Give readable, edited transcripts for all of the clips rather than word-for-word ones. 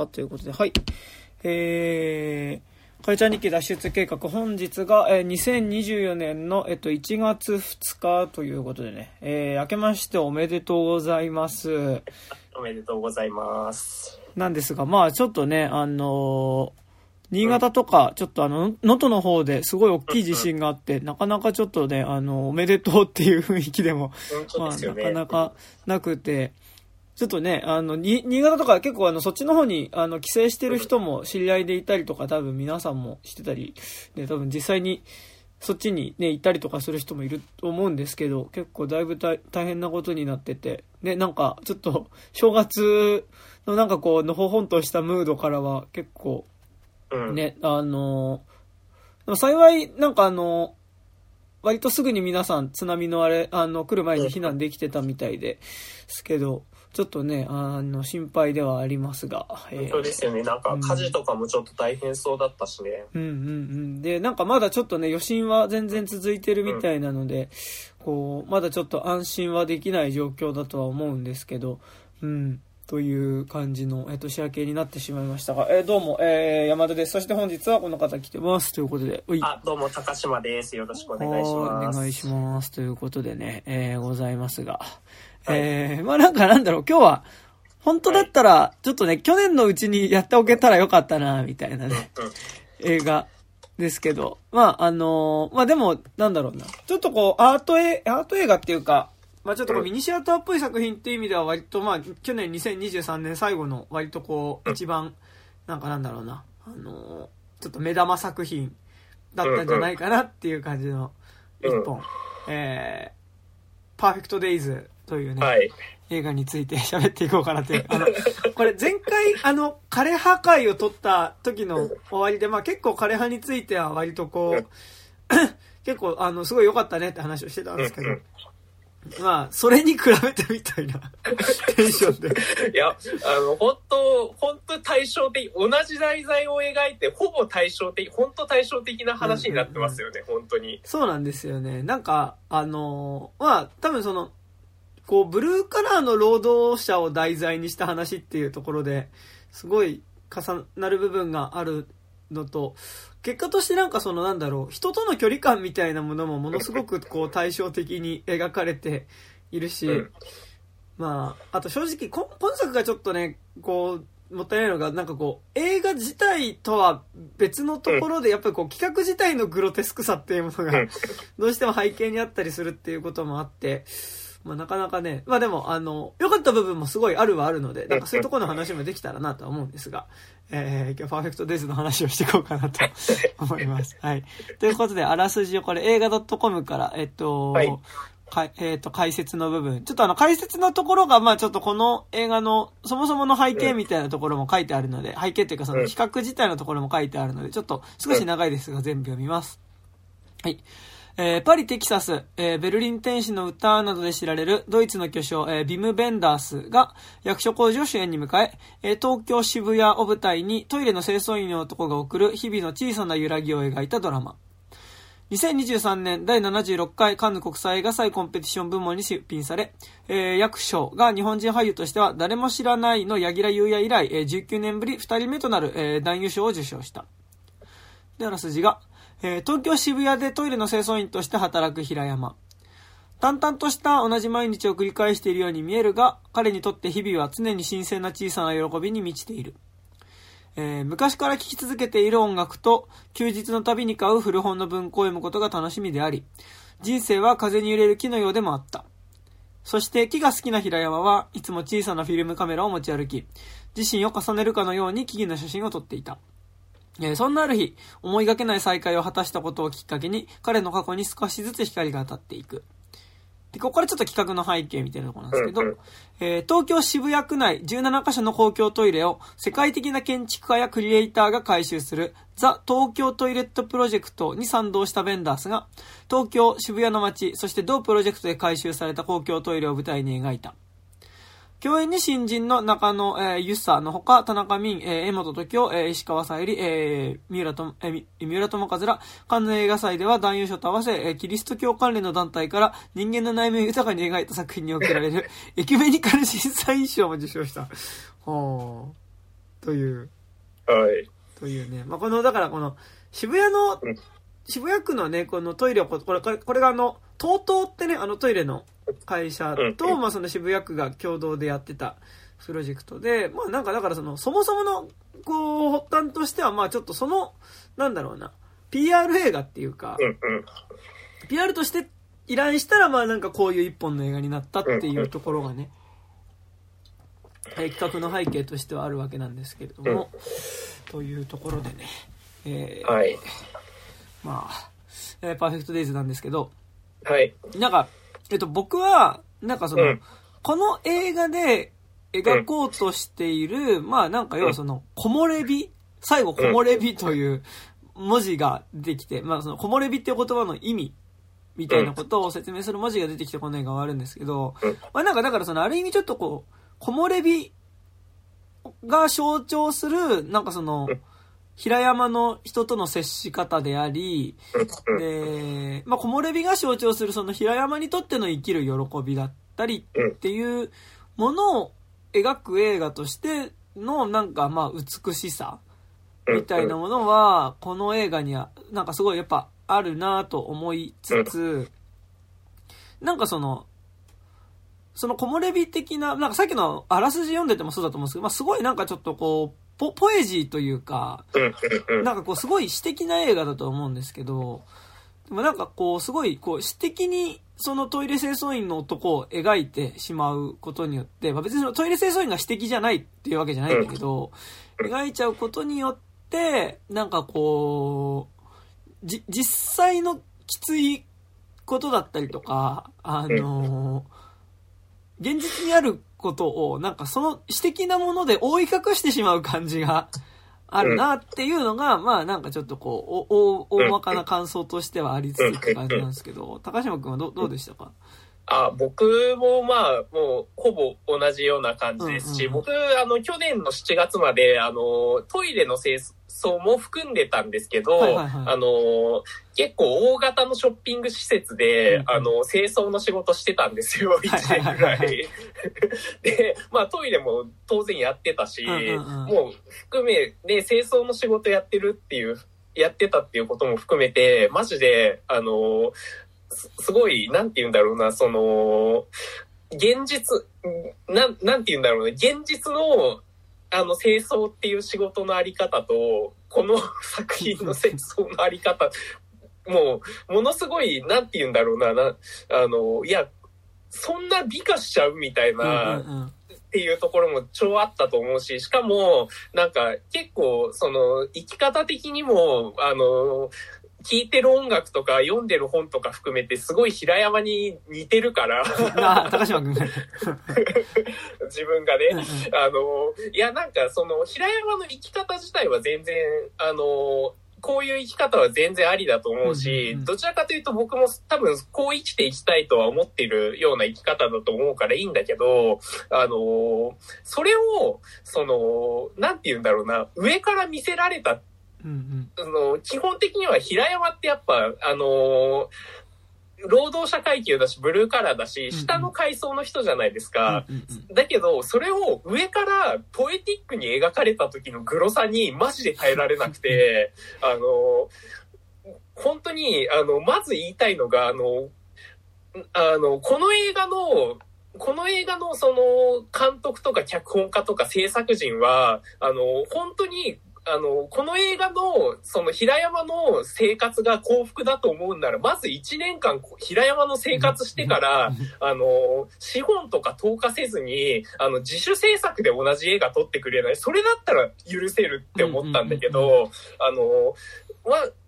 したということで、はい。カルチャー日記脱出計画、本日が2024年の1月2日ということでね、明けましておめでとうございます。おめでとうございます。なんですが、まあちょっとね、新潟とか、ちょっと能登の方ですごい大きい地震があって、なかなかちょっとね、おめでとうっていう雰囲気でも、まあ、なかなかなくて、ちょっとね、新潟とか結構そっちの方に、帰省してる人も知り合いでいたりとか、多分皆さんもしてたり、ね、多分実際にそっちにね、行ったりとかする人もいると思うんですけど、結構だいぶ大変なことになってて、ね、なんか、ちょっと、正月のなんかこう、のほほんとしたムードからは結構、ね、でも幸い、なんか割とすぐに皆さん津波の来る前に避難できてたみたいですけど、ちょっとね、心配ではありますが。そうですよね。なんか火事とかもちょっと大変そうだったしね。うんうんうん。で、なんかまだちょっとね、余震は全然続いてるみたいなので、こう、まだちょっと安心はできない状況だとは思うんですけど、うん。という感じの、年明けになってしまいましたが、どうも、山田です。そして本日はこの方来てます。ということで、あ、どうも、高島です。よろしくお願いします。お願いします。ということでね、ございますが、まあなんかなんだろう、今日は、本当だったら、ちょっとね、去年のうちにやっておけたらよかったな、みたいなね、映画ですけど、まあまあでも、なんだろうな、ちょっとこう、アート映画っていうか、まあちょっとこうミニシアターっぽい作品っていう意味では割とまあ去年2023年最後の割とこう一番なんかなんだろうなちょっと目玉作品だったんじゃないかなっていう感じの一本パーフェクトデイズというね、はい、映画について喋っていこうかなというこれ前回枯葉会を撮った時の終わりでまあ結構枯葉については割とこう結構すごい良かったねって話をしてたんですけどまあ、それに比べてみたいなテンションで。いや、本当対照的、同じ題材を描いて、ほぼ対照的、本当対照的な話になってますよね、本当に。そうなんですよね。なんか、まあ、多分こう、ブルーカラーの労働者を題材にした話っていうところですごい重なる部分があるのと、結果としてなんかなんだろう、人との距離感みたいなものもものすごくこう対照的に描かれているし、まあ、あと正直、今作がちょっとね、こう、もったいないのが、なんかこう、映画自体とは別のところで、やっぱりこう、企画自体のグロテスクさっていうものが、どうしても背景にあったりするっていうこともあって、まあなかなかね、まあでも、良かった部分もすごいあるはあるので、なんかそういうところの話もできたらなとは思うんですが、今日パーフェクトデイズの話をしていこうかなと思います。はい。ということで、あらすじをこれ映画 .com から、はい、解説の部分。ちょっと解説のところが、まあちょっとこの映画のそもそもの背景みたいなところも書いてあるので、背景っていうかその企画自体のところも書いてあるので、ちょっと少し長いですが全部読みます。はい。パリ・テキサス、ベルリン天使の歌などで知られるドイツの巨匠、ヴィム・ベンダースが役所工事を主演に迎え、東京渋谷を舞台にトイレの清掃員の男が送る日々の小さな揺らぎを描いたドラマ。2023年第76回カンヌ国際映画祭コンペティション部門に出品され、役所が日本人俳優としては誰も知らないの柳楽優弥以来、19年ぶり2人目となる、男優賞を受賞した。で、あらすじが、東京渋谷でトイレの清掃員として働く平山。淡々とした同じ毎日を繰り返しているように見えるが、彼にとって日々は常に新鮮な小さな喜びに満ちている。昔から聴き続けている音楽と、休日の度に買う古本の文庫を読むことが楽しみであり、人生は風に揺れる木のようでもあった。そして木が好きな平山はいつも小さなフィルムカメラを持ち歩き、自身を重ねるかのように木々の写真を撮っていた。そんなある日、思いがけない再会を果たしたことをきっかけに、彼の過去に少しずつ光が当たっていく。で、ここからちょっと企画の背景みたいなところなんですけど、東京渋谷区内17カ所の公共トイレを世界的な建築家やクリエイターが改修するザ・東京トイレットプロジェクトに賛同したベンダースが、東京渋谷の街、そして同プロジェクトで改修された公共トイレを舞台に描いた。共演に新人の中野由佐のほか、田中泯、江本時生、石川さゆり、三浦友和ら、カンヌ映画祭では男優賞と合わせ、キリスト教関連の団体から人間の内面を豊かに描いた作品に贈られる、エキュメニカル審査員賞も受賞した。はぁ。という、はい、というね、まあ、このだからこの渋谷の、うん、渋谷区のねこのトイレをこれがTOTO ってねあのトイレの会社と、うん、まあその渋谷区が共同でやってたプロジェクトで、まあなんかだからそもそものこう発端としてはまあちょっとそのなんだろうな PR 映画っていうか、うんうん、PR として依頼したらまあなんかこういう一本の映画になったっていうところがね、うんうん、企画の背景としてはあるわけなんですけれども、うん、というところでね、はい、まあ、パーフェクトデイズなんですけど、はい、なんか僕はなんかうん、この映画で描こうとしている、うん、まあなんか要は木漏れ日、最後木漏れ日という文字が出てきて、まあ木漏れ日っていう言葉の意味みたいなことを説明する文字が出てきてこの映画はあるんですけど、まあなんかだからある意味ちょっとこう木漏れ日が象徴するなんか平山の人との接し方であり、で、まあ木漏れ日が象徴するその平山にとっての生きる喜びだったりっていうものを描く映画としてのなんかまあ美しさみたいなものはこの映画にはなんかすごいやっぱあるなぁと思いつつ、なんかその木漏れ日的ななんかさっきのあらすじ読んでてもそうだと思うんですけど、まあすごいなんかちょっとこうポエジーというかなんかこうすごい詩的な映画だと思うんですけど、でもなんかこうすごいこう詩的にそのトイレ清掃員の男を描いてしまうことによって、まあ、別にそのトイレ清掃員が私的じゃないっていうわけじゃないんだけど、描いちゃうことによって、なんかこう、実際のきついことだったりとか、現実にあることを、なんかその私的なもので覆い隠してしまう感じがあるなっていうのが、まあなんかちょっとこう、大まかな感想としてはありつつって感じなんですけど、高島くんはどうでしたか？あ、僕もまあ、もうほぼ同じような感じですし、うんうん、僕、去年の7月まで、トイレの清掃も含んでたんですけど、はいはいはい、結構大型のショッピング施設で、うんうん、清掃の仕事してたんですよ、1年ぐらい。はいはいはいはい、で、まあトイレも当然やってたし、うんうんうん、もう含め、ね、清掃の仕事やってたっていうことも含めて、マジで、すごい、なんて言うんだろうな、現実、なんて言うんだろうな、現実の、清掃っていう仕事のあり方と、この作品の清掃のあり方、もう、ものすごい、なんて言うんだろうな、いや、そんな美化しちゃうみたいな、うんうんうん、っていうところも超あったと思うし、しかも、なんか、結構、生き方的にも、聴いてる音楽とか読んでる本とか含めてすごい平山に似てるから高島君自分がね、いやなんか平山の生き方自体は全然こういう生き方は全然ありだと思うし、うんうんうん、どちらかというと僕も多分こう生きていきたいとは思ってるような生き方だと思うからいいんだけど、それをなんて言うんだろうな、上から見せられたってうんうん、基本的には平山ってやっぱ労働者階級だしブルーカラーだし下の階層の人じゃないですか、うんうん、だけどそれを上からポエティックに描かれた時のグロさにマジで耐えられなくて本当にまず言いたいのがこの映画の監督とか脚本家とか制作陣は本当にこの映画の平山の生活が幸福だと思うならまず1年間平山の生活してから資本とか投下せずに自主制作で同じ映画撮ってくれない、それだったら許せるって思ったんだけど、うんうんうんうん、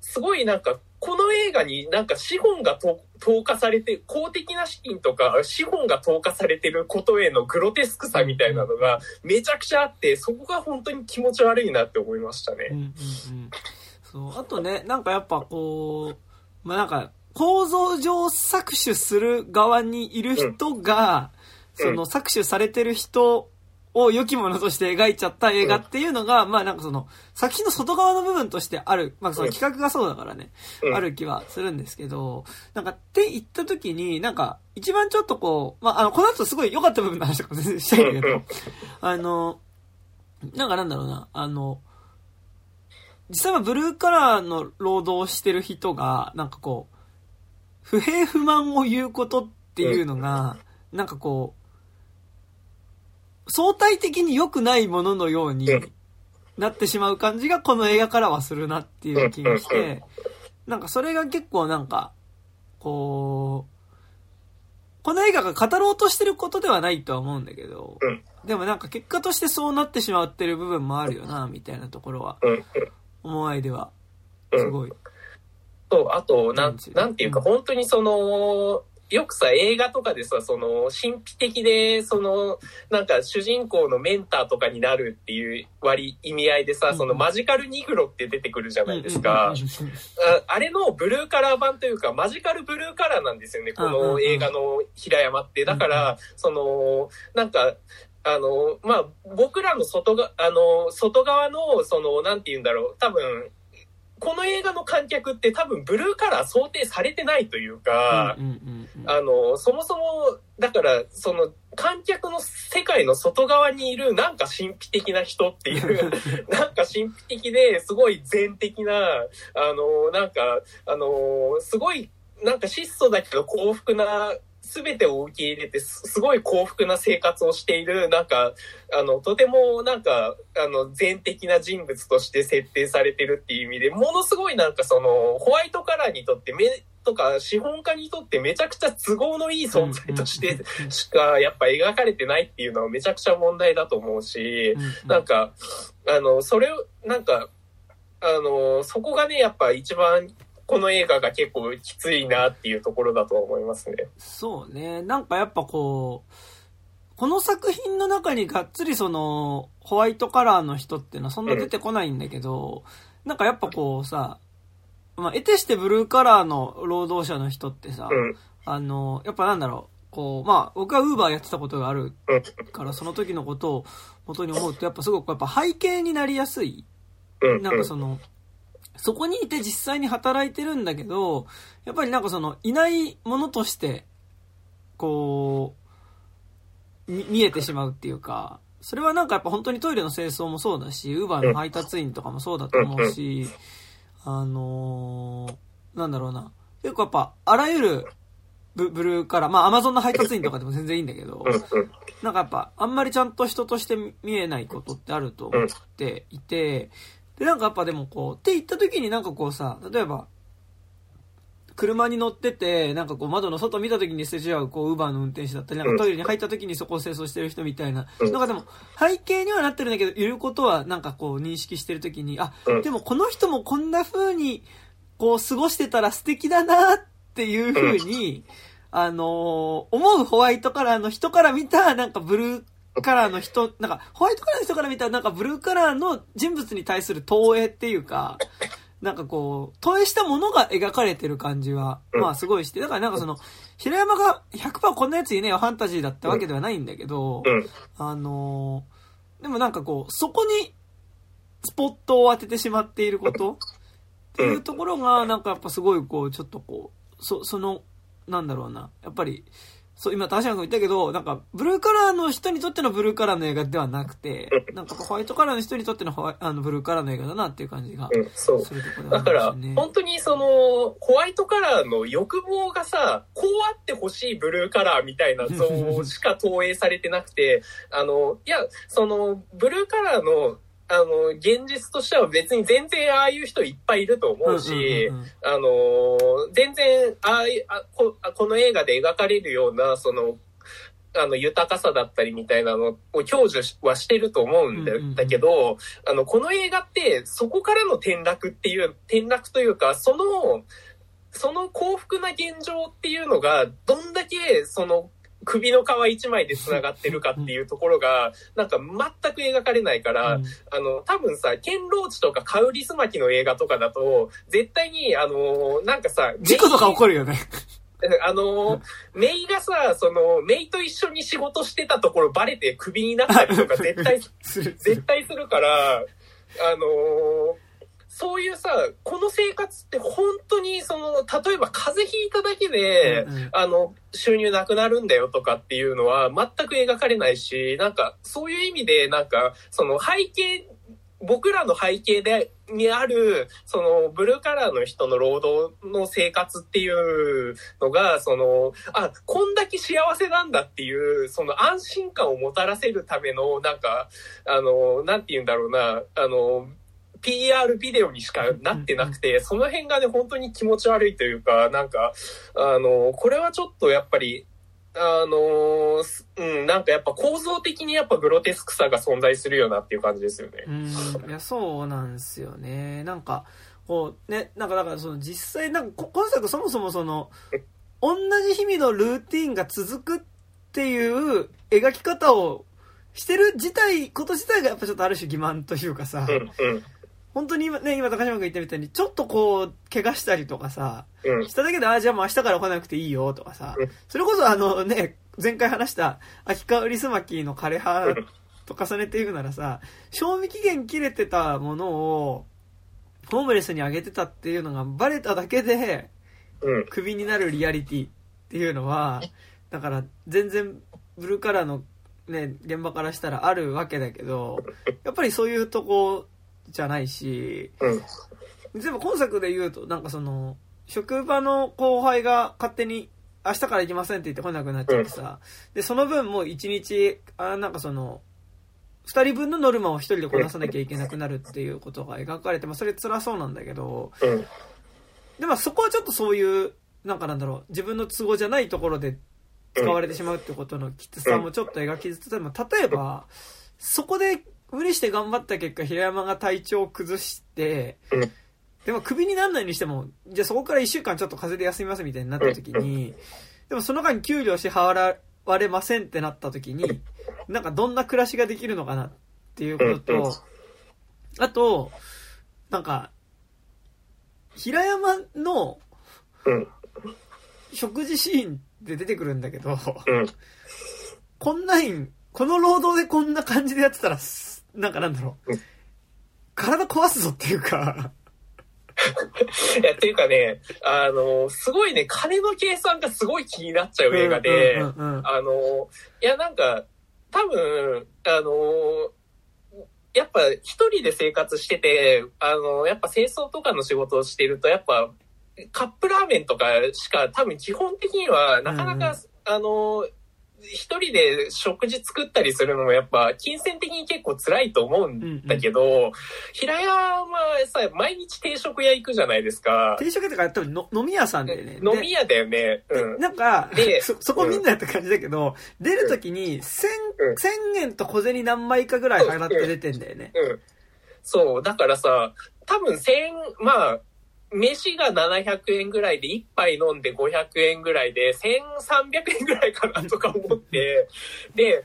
すごいなんかこの映画になんか資本が投下されて公的な資金とか資本が投下されてることへのグロテスクさみたいなのがめちゃくちゃあって、そこが本当に気持ち悪いなって思いましたね、うんうんうん、そうあとねなんかやっぱこう、まあ、なんか構造上搾取する側にいる人が、うん、搾取されてる人を良きものとして描いちゃった映画っていうのが、うん、まあなんか作品の外側の部分としてある、まあ企画がそうだからね、うん、ある気はするんですけど、なんかって言った時に、なんか一番ちょっとこう、まあこの後すごい良かった部分の話とかも全然したいんだけど、なんかなんだろうな、実際はブルーカラーの労働をしてる人が、なんかこう、不平不満を言うことっていうのが、なんかこう、相対的に良くないもののようになってしまう感じが、この映画からはするなっていう気がして、なんかそれが結構なんか、こう、この映画が語ろうとしてることではないとは思うんだけど、でもなんか結果としてそうなってしまってる部分もあるよな、みたいなところは。思わいではすごい、うん、そう、あとなんていうか、うん、本当にそのよくさ映画とかでさ、その神秘的でそのなんか主人公のメンターとかになるっていう意味合いでさ、うん、そのマジカルニグロって出てくるじゃないですか、うんうんうん、あれのブルーカラー版というかマジカルブルーカラーなんですよね、この映画の平山って。だから、うん、そのなんかまあ、僕らの外側の、その、なんて言うんだろう、多分、この映画の観客って多分ブルーカラー想定されてないというか、うんうんうんうん、そもそも、だから、その、観客の世界の外側にいるなんか神秘的な人っていうなんか神秘的ですごい善的な、なんか、すごい、なんか質素だけど幸福な、全てを受け入れてすごい幸福な生活をしている、なんかとてもなんか善的な人物として設定されてるっていう意味で、ものすごいなんかそのホワイトカラーにとってとか資本家にとってめちゃくちゃ都合のいい存在としてしかやっぱ描かれてないっていうのはめちゃくちゃ問題だと思うし、なんかそれをなんかそこがねやっぱ一番この映画が結構きついなっていうところだと思いますね。そうね。なんかやっぱこう、この作品の中にがっつりそのホワイトカラーの人っていうのはそんな出てこないんだけど、うん、なんかやっぱこうさ、まあ、得てしてブルーカラーの労働者の人ってさ、うん、やっぱなんだろう、こう、まあ僕は Uber やってたことがあるからその時のことを元に思うとやっぱすごくやっぱ背景になりやすい。なんかその、そこにいて実際に働いてるんだけど、やっぱりなんかその、いないものとして、こう、見えてしまうっていうか、それはなんかやっぱ本当にトイレの清掃もそうだし、ウーバーの配達員とかもそうだと思うし、なんだろうな、結構やっぱ、あらゆるブルーカラー、まあアマゾンの配達員とかでも全然いいんだけど、なんかやっぱ、あんまりちゃんと人として見えないことってあると思っていて、でなんかやっぱでもこうって言った時になんかこうさ、例えば車に乗っててなんかこう窓の外見た時にすれ違うこうウーバーの運転手だったり、なんかトイレに入った時にそこを清掃してる人みたいな、なんかでも背景にはなってるんだけどいることはなんかこう認識してる時に、あ、でもこの人もこんな風にこう過ごしてたら素敵だなっていう風に思うホワイトカラーの人から見たなんかブルーカラーの人、なんか、ホワイトカラーの人から見たら、なんかブルーカラーの人物に対する投影っていうか、なんかこう、投影したものが描かれてる感じは、まあすごいして、だからなんかその、平山が 100% こんなやついねえよ、ファンタジーだってわけではないんだけど、でもなんかこう、そこに、スポットを当ててしまっていることっていうところが、なんかやっぱすごいこう、ちょっとこう、その、なんだろうな、やっぱり、そう、今、田島君言ったけど、なんか、ブルーカラーの人にとってのブルーカラーの映画ではなくて、なんか、ホワイトカラーの人にとってのブルーカラーの映画だなっていう感じが。うん、そう。だから、本当にその、ホワイトカラーの欲望がさ、こうあってほしいブルーカラーみたいな像しか投影されてなくて、いや、その、ブルーカラーの、現実としては別に全然ああいう人いっぱいいると思うし、全然この映画で描かれるようなその豊かさだったりみたいなのを享受はしてると思うんだけど、うんうんうん、この映画ってそこからの転落というか、その幸福な現状っていうのがどんだけその首の皮一枚で繋がってるかっていうところがなんか全く描かれないから、うん、多分さケンローチとかカウリスマキの映画とかだと絶対になんかさ事故とか起こるよね。メイがさそのメイと一緒に仕事してたところバレてクビになったりとか絶対するからそういうさ、この生活って本当にその、例えば風邪ひいただけで、うんうん、収入なくなるんだよとかっていうのは全く描かれないし、なんかそういう意味でなんかその背景、僕らの背景でにあるそのブルーカラーの人の労働の生活っていうのがそのあこんだけ幸せなんだっていうその安心感をもたらせるためのなんかなんて言うんだろうなPR ビデオにしかなってなくて、その辺がね本当に気持ち悪いというか、なんかこれはちょっとやっぱりなんかやっぱ構造的にやっぱグロテスクさが存在するよなっていう感じですよね。いやそうなんですよね。なんかこうね、なんかだからその実際なんか今作そもそもその同じ日々のルーティーンが続くっていう描き方をしてる自体こと自体がやっぱちょっとある種欺瞞というかさ、本当に今高島君言ったみたいにちょっとこう怪我したりとかさ、しただけでじゃあもう明日から来なくていいよとかさ、それこそ前回話した秋川リスマキーの枯葉と重ねていくならさ、賞味期限切れてたものをホームレスにあげてたっていうのがバレただけでクビになるリアリティっていうのはだから全然ブルーカラーのね現場からしたらあるわけだけど、やっぱりそういうとこじゃないし、でも今作で言うとなんかその職場の後輩が勝手に明日から行きませんって言って来なくなっちゃってさ、でその分もう1日なんかその2人分のノルマを1人でこなさなきゃいけなくなるっていうことが描かれて、それ辛そうなんだけど、でもそこはちょっとそういうなんかなんだろう自分の都合じゃないところで使われてしまうってことのきつさもちょっと描きつつ、でも例えばそこで無理して頑張った結果平山が体調を崩してでもクビにならないにしてもじゃあそこから1週間ちょっと風邪で休みますみたいになった時に、でもその間に給料支払われませんってなった時になんかどんな暮らしができるのかなっていうことと、あとなんか平山の食事シーンで出てくるんだけど、この労働でこんな感じでやってたらなんかなんだろう体壊すぞっていうかいやっていうかねすごいね金の計算がすごい気になっちゃう映画で、いやなんか多分やっぱ一人で生活しててやっぱ清掃とかの仕事をしてるとやっぱカップラーメンとかしか多分基本的にはなかなか、一人で食事作ったりするのもやっぱ金銭的に結構辛いと思うんだけど、平山はさ毎日定食屋行くじゃないですか。定食屋とか多分飲み屋さんでね。飲み屋だよね。なんかでそこみんなやった感じだけど、出るときに1000円と小銭何枚かぐらい払って出てんだよね。そうだからさ多分飯が700円ぐらいで1杯飲んで500円ぐらいで1300円ぐらいかなとか思ってで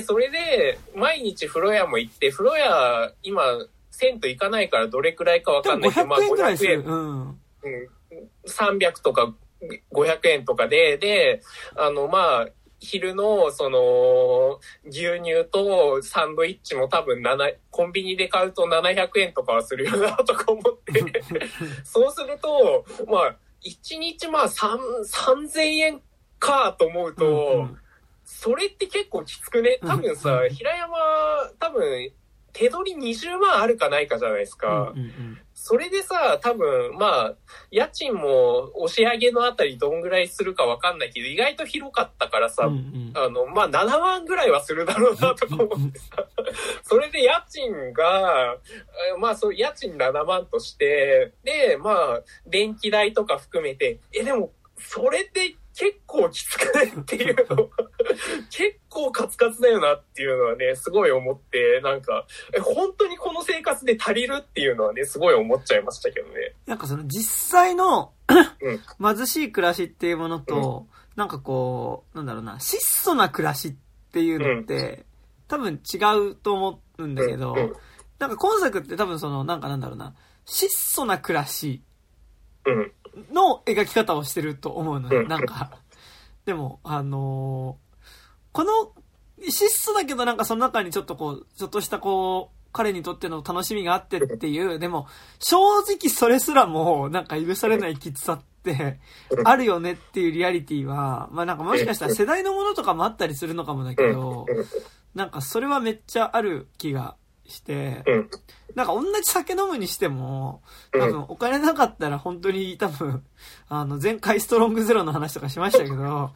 それで毎日風呂屋も行って、風呂屋今銭湯行かないからどれくらいか分かんないけど500円、300とか500円とかで昼のその牛乳とサンドイッチも多分コンビニで買うと700円とかはするよなとか思ってそうすると1日3000円かと思うと、それって結構きつくね。多分さ平山多分手取り20万あるかないかじゃないですか。それでさ多分家賃も押し上げのあたりどんぐらいするかわかんないけど意外と広かったからさ、7万ぐらいはするだろうなとか思ってさそれで家賃がそう家賃7万としてで電気代とか含めてでもそれって結構きつくないっていうの結構カツカツだよなっていうのはねすごい思って、なんか本当にこの生活で足りるっていうのはねすごい思っちゃいましたけどね。なんかその実際の貧しい暮らしっていうものと、なんかこうなんだろうな質素な暮らしっていうのって、多分違うと思うんだけど、なんか今作って多分そのなんかなんだろうな質素な暮らしの描き方をしてると思うので、なんかでもこの質素だけどなんかその中にちょっとこうちょっとしたこう彼にとっての楽しみがあってっていう、でも正直それすらもなんか許されないきつさってあるよねっていうリアリティは、まあなんかもしかしたら世代のものとかもあったりするのかもだけど、なんかそれはめっちゃある気がして、なんか同じ酒飲むにしても、多分お金なかったら本当に多分、前回ストロングゼロの話とかしましたけど、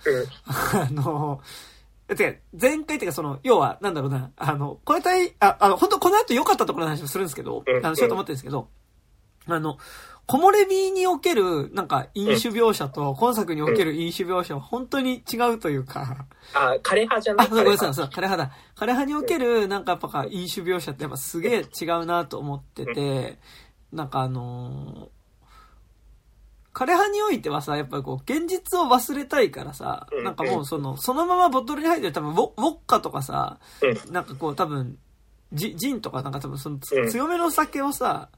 前回っていうかその、要は、なんだろうな、これ本当この後良かったところの話もするんですけど、しようと思ってるんですけど、木漏れ日における、なんか、飲酒描写と、今作における飲酒描写は本当に違うというか。あ、枯葉じゃない？あ、ごめんなさい、そう、枯葉だ。枯葉における、なんかやっぱ飲酒描写ってやっぱすげえ違うなと思ってて、なんか枯葉においてはさ、やっぱりこう、現実を忘れたいからさ、なんかもうそのままボトルに入ってる多分、ウォッカとかさ、なんかこう多分、ジンとかなんか多分その強めの酒をさ、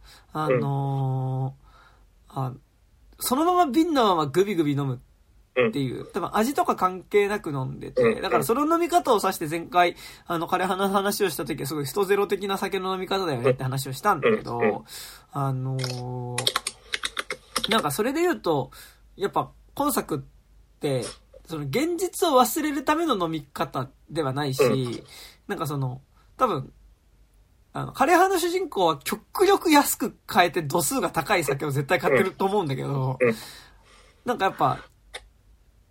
そのまま瓶のままグビグビ飲むっていう、多分味とか関係なく飲んでて、だからその飲み方を指して前回、枯葉の話をした時はすごいストゼロ的な酒の飲み方だよねって話をしたんだけど、なんかそれで言うと、やっぱ今作って、その現実を忘れるための飲み方ではないし、なんかその、多分、枯葉の主人公は極力安く買えて度数が高い酒を絶対買ってると思うんだけど、なんかやっぱ、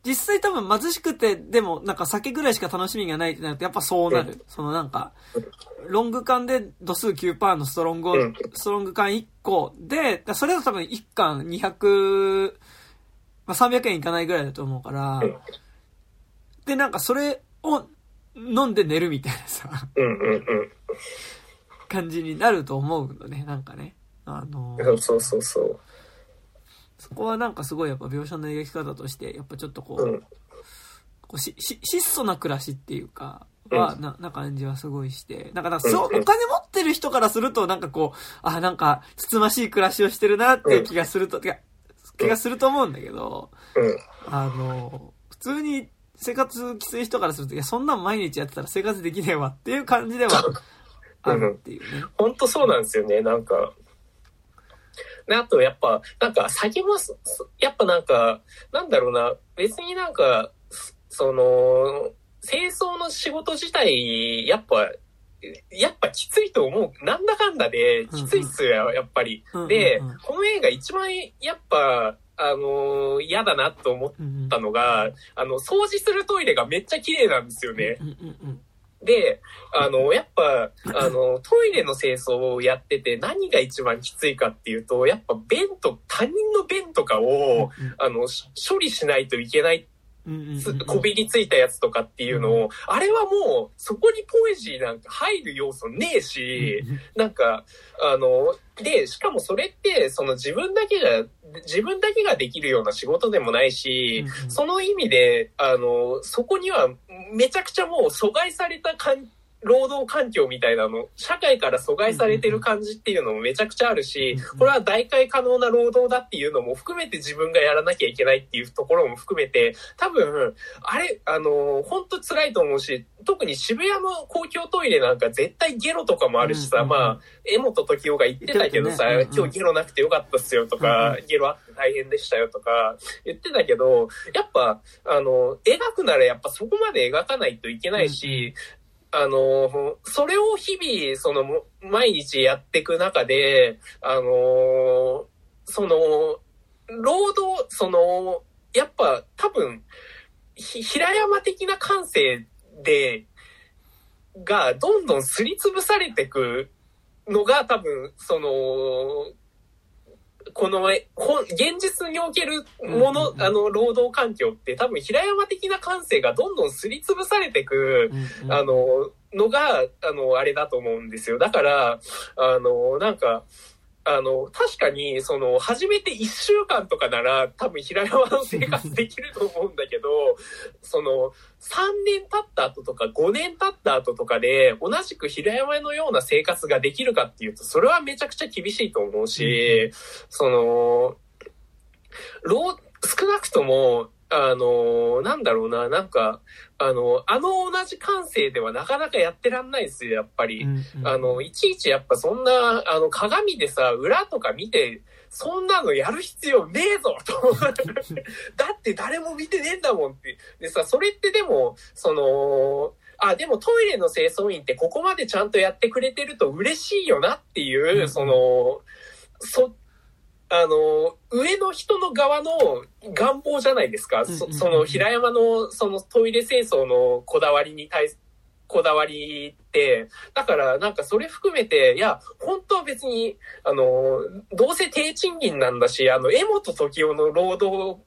実際多分貧しくて、でもなんか酒ぐらいしか楽しみがないってなると、やっぱそうなる。そのなんか、ロング缶で度数 9% のストロング缶1個で、それだと多分1缶200、まあ、300円いかないぐらいだと思うから、でなんかそれを飲んで寝るみたいなさ、感じになると思うのね、なんかね。そうそうそう。そこはなんかすごいやっぱ描写の描き方として、やっぱちょっとこう質素な暮らしっていうか、は、な感じはすごいして。なんかそう、お金持ってる人からすると、なんかこう、あ、なんか、つつましい暮らしをしてるなっていう気がすると思うんだけど、普通に生活きつい人からすると、いや、そんなん毎日やってたら生活できねえわっていう感じでは、っていうね、本当そうなんですよね。なんかあとやっぱなんか酒もやっぱなんかなんだろうな、別になんかその清掃の仕事自体やっぱきついと思う。なんだかんだできついっすよ、やっぱり。で、この映画一番やっぱ嫌だなと思ったのが、掃除するトイレがめっちゃ綺麗なんですよね。で、やっぱ、トイレの清掃をやってて何が一番きついかっていうと、やっぱ他人の便とかを、処理しないといけない、こびりついたやつとかっていうのを、あれはもう、そこにポエジーなんか入る要素ねえし、なんか、で、しかもそれって、その自分だけができるような仕事でもないし、その意味で、そこにはめちゃくちゃもう阻害された労働環境みたいなの、社会から阻害されてる感じっていうのもめちゃくちゃあるし、これは代替可能な労働だっていうのも含めて自分がやらなきゃいけないっていうところも含めて、多分、あれ、本当辛いと思うし、特に渋谷の公共トイレなんか絶対ゲロとかもあるしさ、まあ、江本時代が言ってたけどさ、今日ゲロなくてよかったっすよとか、ゲロあって大変でしたよとか言ってたけど、やっぱ、描くならやっぱそこまで描かないといけないし、それを日々、その、毎日やっていく中で、その、労働、その、やっぱ多分、平山的な感性がどんどんすりつぶされていくのが多分、その、この現実におけるもの、労働環境って多分平山的な感性がどんどんすりつぶされてく、のが、あれだと思うんですよ。だから、なんか、確かに、その、初めて1週間とかなら、多分平山の生活できると思うんだけど、その、3年経った後とか5年経った後とかで、同じく平山のような生活ができるかっていうと、それはめちゃくちゃ厳しいと思うし、その、少なくとも、なんだろうな、なんか、同じ感性ではなかなかやってらんないですよ、やっぱり。うんうん、いちいちやっぱそんな、鏡でさ、裏とか見て、そんなのやる必要ねえぞとだって誰も見てねえんだもんって。でさ、それってでも、でもトイレの清掃員ってここまでちゃんとやってくれてると嬉しいよなっていう、うん、上の人の側の願望じゃないですか。うんうんうん、その平山のそのトイレ清掃のこだわりって、だからなんかそれ含めて、いや、本当は別に、どうせ低賃金なんだし、江本時生の労働、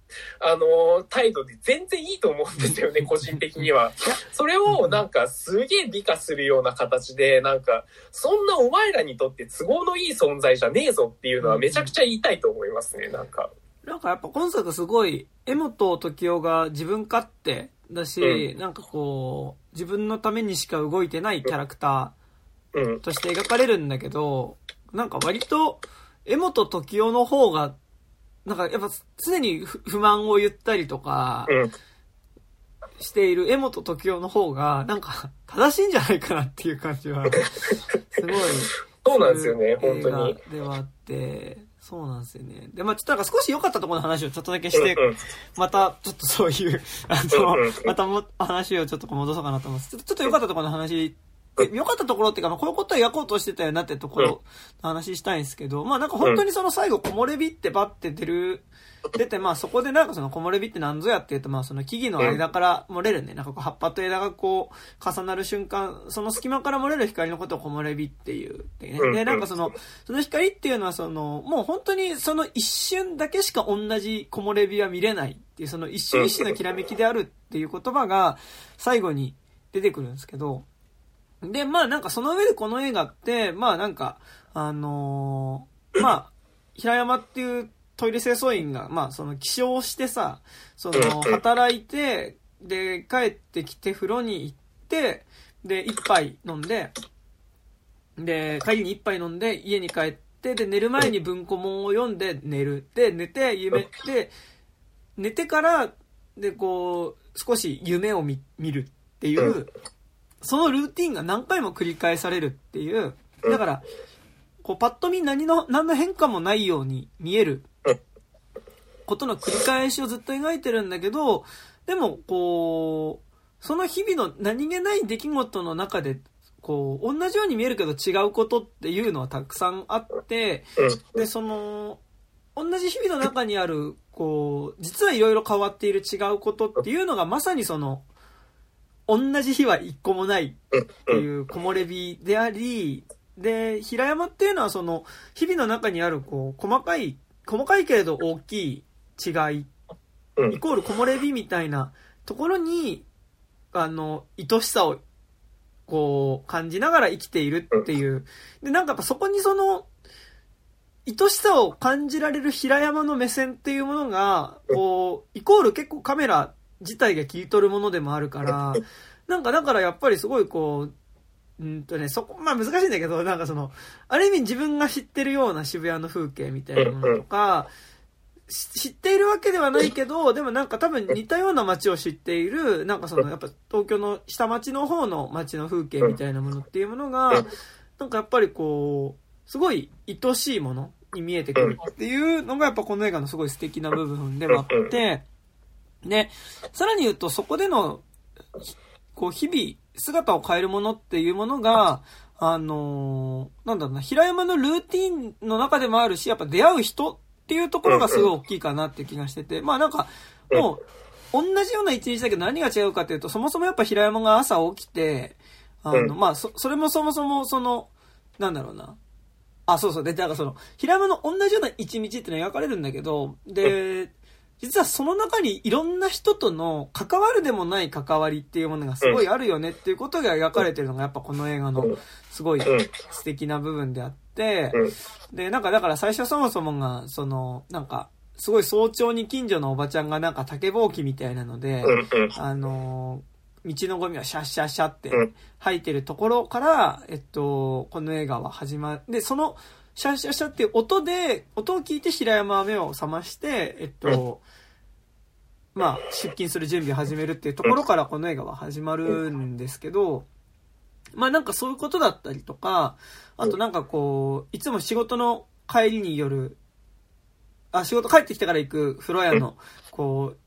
態度で全然いいと思うんですよね、個人的には。それをなんかすげえ美化するような形で、なんか、そんなお前らにとって都合のいい存在じゃねえぞっていうのはめちゃくちゃ言いたいと思いますね、なんか。なんかやっぱ今作すごい、江本時生が自分勝手、だし、うん、なんかこう自分のためにしか動いてないキャラクターとして描かれるんだけど、なんか割と江本時生の方がなんかやっぱ常に不満を言ったりとかしている江本時生の方がなんか正しいんじゃないかなっていう感じはすごいそうなんですよね、本当にではあって。そうなんですよね。で、まぁ、ちょっとなんか少し良かったところの話をちょっとだけして、うんうん、またちょっとそういう、うんうん、またも話をちょっと戻そうかなと思います。ちょっと良かったところの話、良かったところっていうか、まあ、こういうことを焼こうとしてたよなってところの話したいんですけど、まあなんか本当にその最後、木漏れ日ってバッて出て、まあそこでなんかその木漏れ日って何ぞやっていうと、まあその木々の間から漏れるね、なんかこう葉っぱと枝がこう重なる瞬間、その隙間から漏れる光のことを木漏れ日っていうね。で、なんかその光っていうのはその、もう本当にその一瞬だけしか同じ木漏れ日は見れないっていう、その一瞬一瞬のきらめきであるっていう言葉が最後に出てくるんですけど、で、まあなんかその上でこの映画って、まあなんか、まあ、平山っていうトイレ清掃員が、まあその起床してさ、その働いて、で、帰ってきて風呂に行って、で、一杯飲んで、で、帰りに一杯飲んで家に帰って、で、寝る前に文庫本を読んで寝る。で、寝て、寝てから、で、こう、少し夢を見るっていう、そのルーティンが何回も繰り返されるっていう。だから、こう、パッと見何の変化もないように見えることの繰り返しをずっと描いてるんだけど、でも、こう、その日々の何気ない出来事の中で、こう、同じように見えるけど違うことっていうのはたくさんあって、で、その、同じ日々の中にある、こう、実はいろいろ変わっている違うことっていうのがまさにその、同じ日は一個もないっていう木漏れ日であり、で、平山っていうのはその日々の中にあるこう細かいけれど大きい違い、イコール木漏れ日みたいなところに、愛しさをこう感じながら生きているっていう。で、なんかやっぱそこにその、愛しさを感じられる平山の目線っていうものが、こう、イコール結構カメラ、自体が切り取るものでもあるから、なんかだからやっぱりすごいこう、そこ、まあ難しいんだけど、なんかその、ある意味自分が知ってるような渋谷の風景みたいなものとか、知っているわけではないけど、でもなんか多分似たような街を知っている、なんかそのやっぱ東京の下町の方の街の風景みたいなものっていうものが、なんかやっぱりこう、すごい愛しいものに見えてくるっていうのがやっぱこの映画のすごい素敵な部分でもあって、で、さらに言うと、そこでの、こう、日々、姿を変えるものっていうものが、なんだろうな、平山のルーティンの中でもあるし、やっぱ出会う人っていうところがすごい大きいかなっていう気がしてて、まあなんか、もう、同じような一日だけど何が違うかっていうと、そもそもやっぱ平山が朝起きて、まあ、それもそもそも、その、なんだろうな、あ、そうそう、で、なんかその、平山の同じような一日っていうのは描かれるんだけど、で、実はその中にいろんな人との関わるでもない関わりっていうものがすごいあるよねっていうことが描かれてるのがやっぱこの映画のすごい素敵な部分であって、で、なんかだから最初そもそもが、その、なんか、すごい早朝に近所のおばちゃんがなんか竹ぼうきみたいなので、道のゴミをシャッシャッシャって吐いてるところから、この映画は始まって、その、シャンシャンシャンっていう音を聞いて平山は目を覚まして、まあ、出勤する準備を始めるっていうところからこの映画は始まるんですけど、まあなんかそういうことだったりとか、あとなんかこう、いつも仕事の帰りによる、仕事帰ってきてから行く風呂屋の、こう、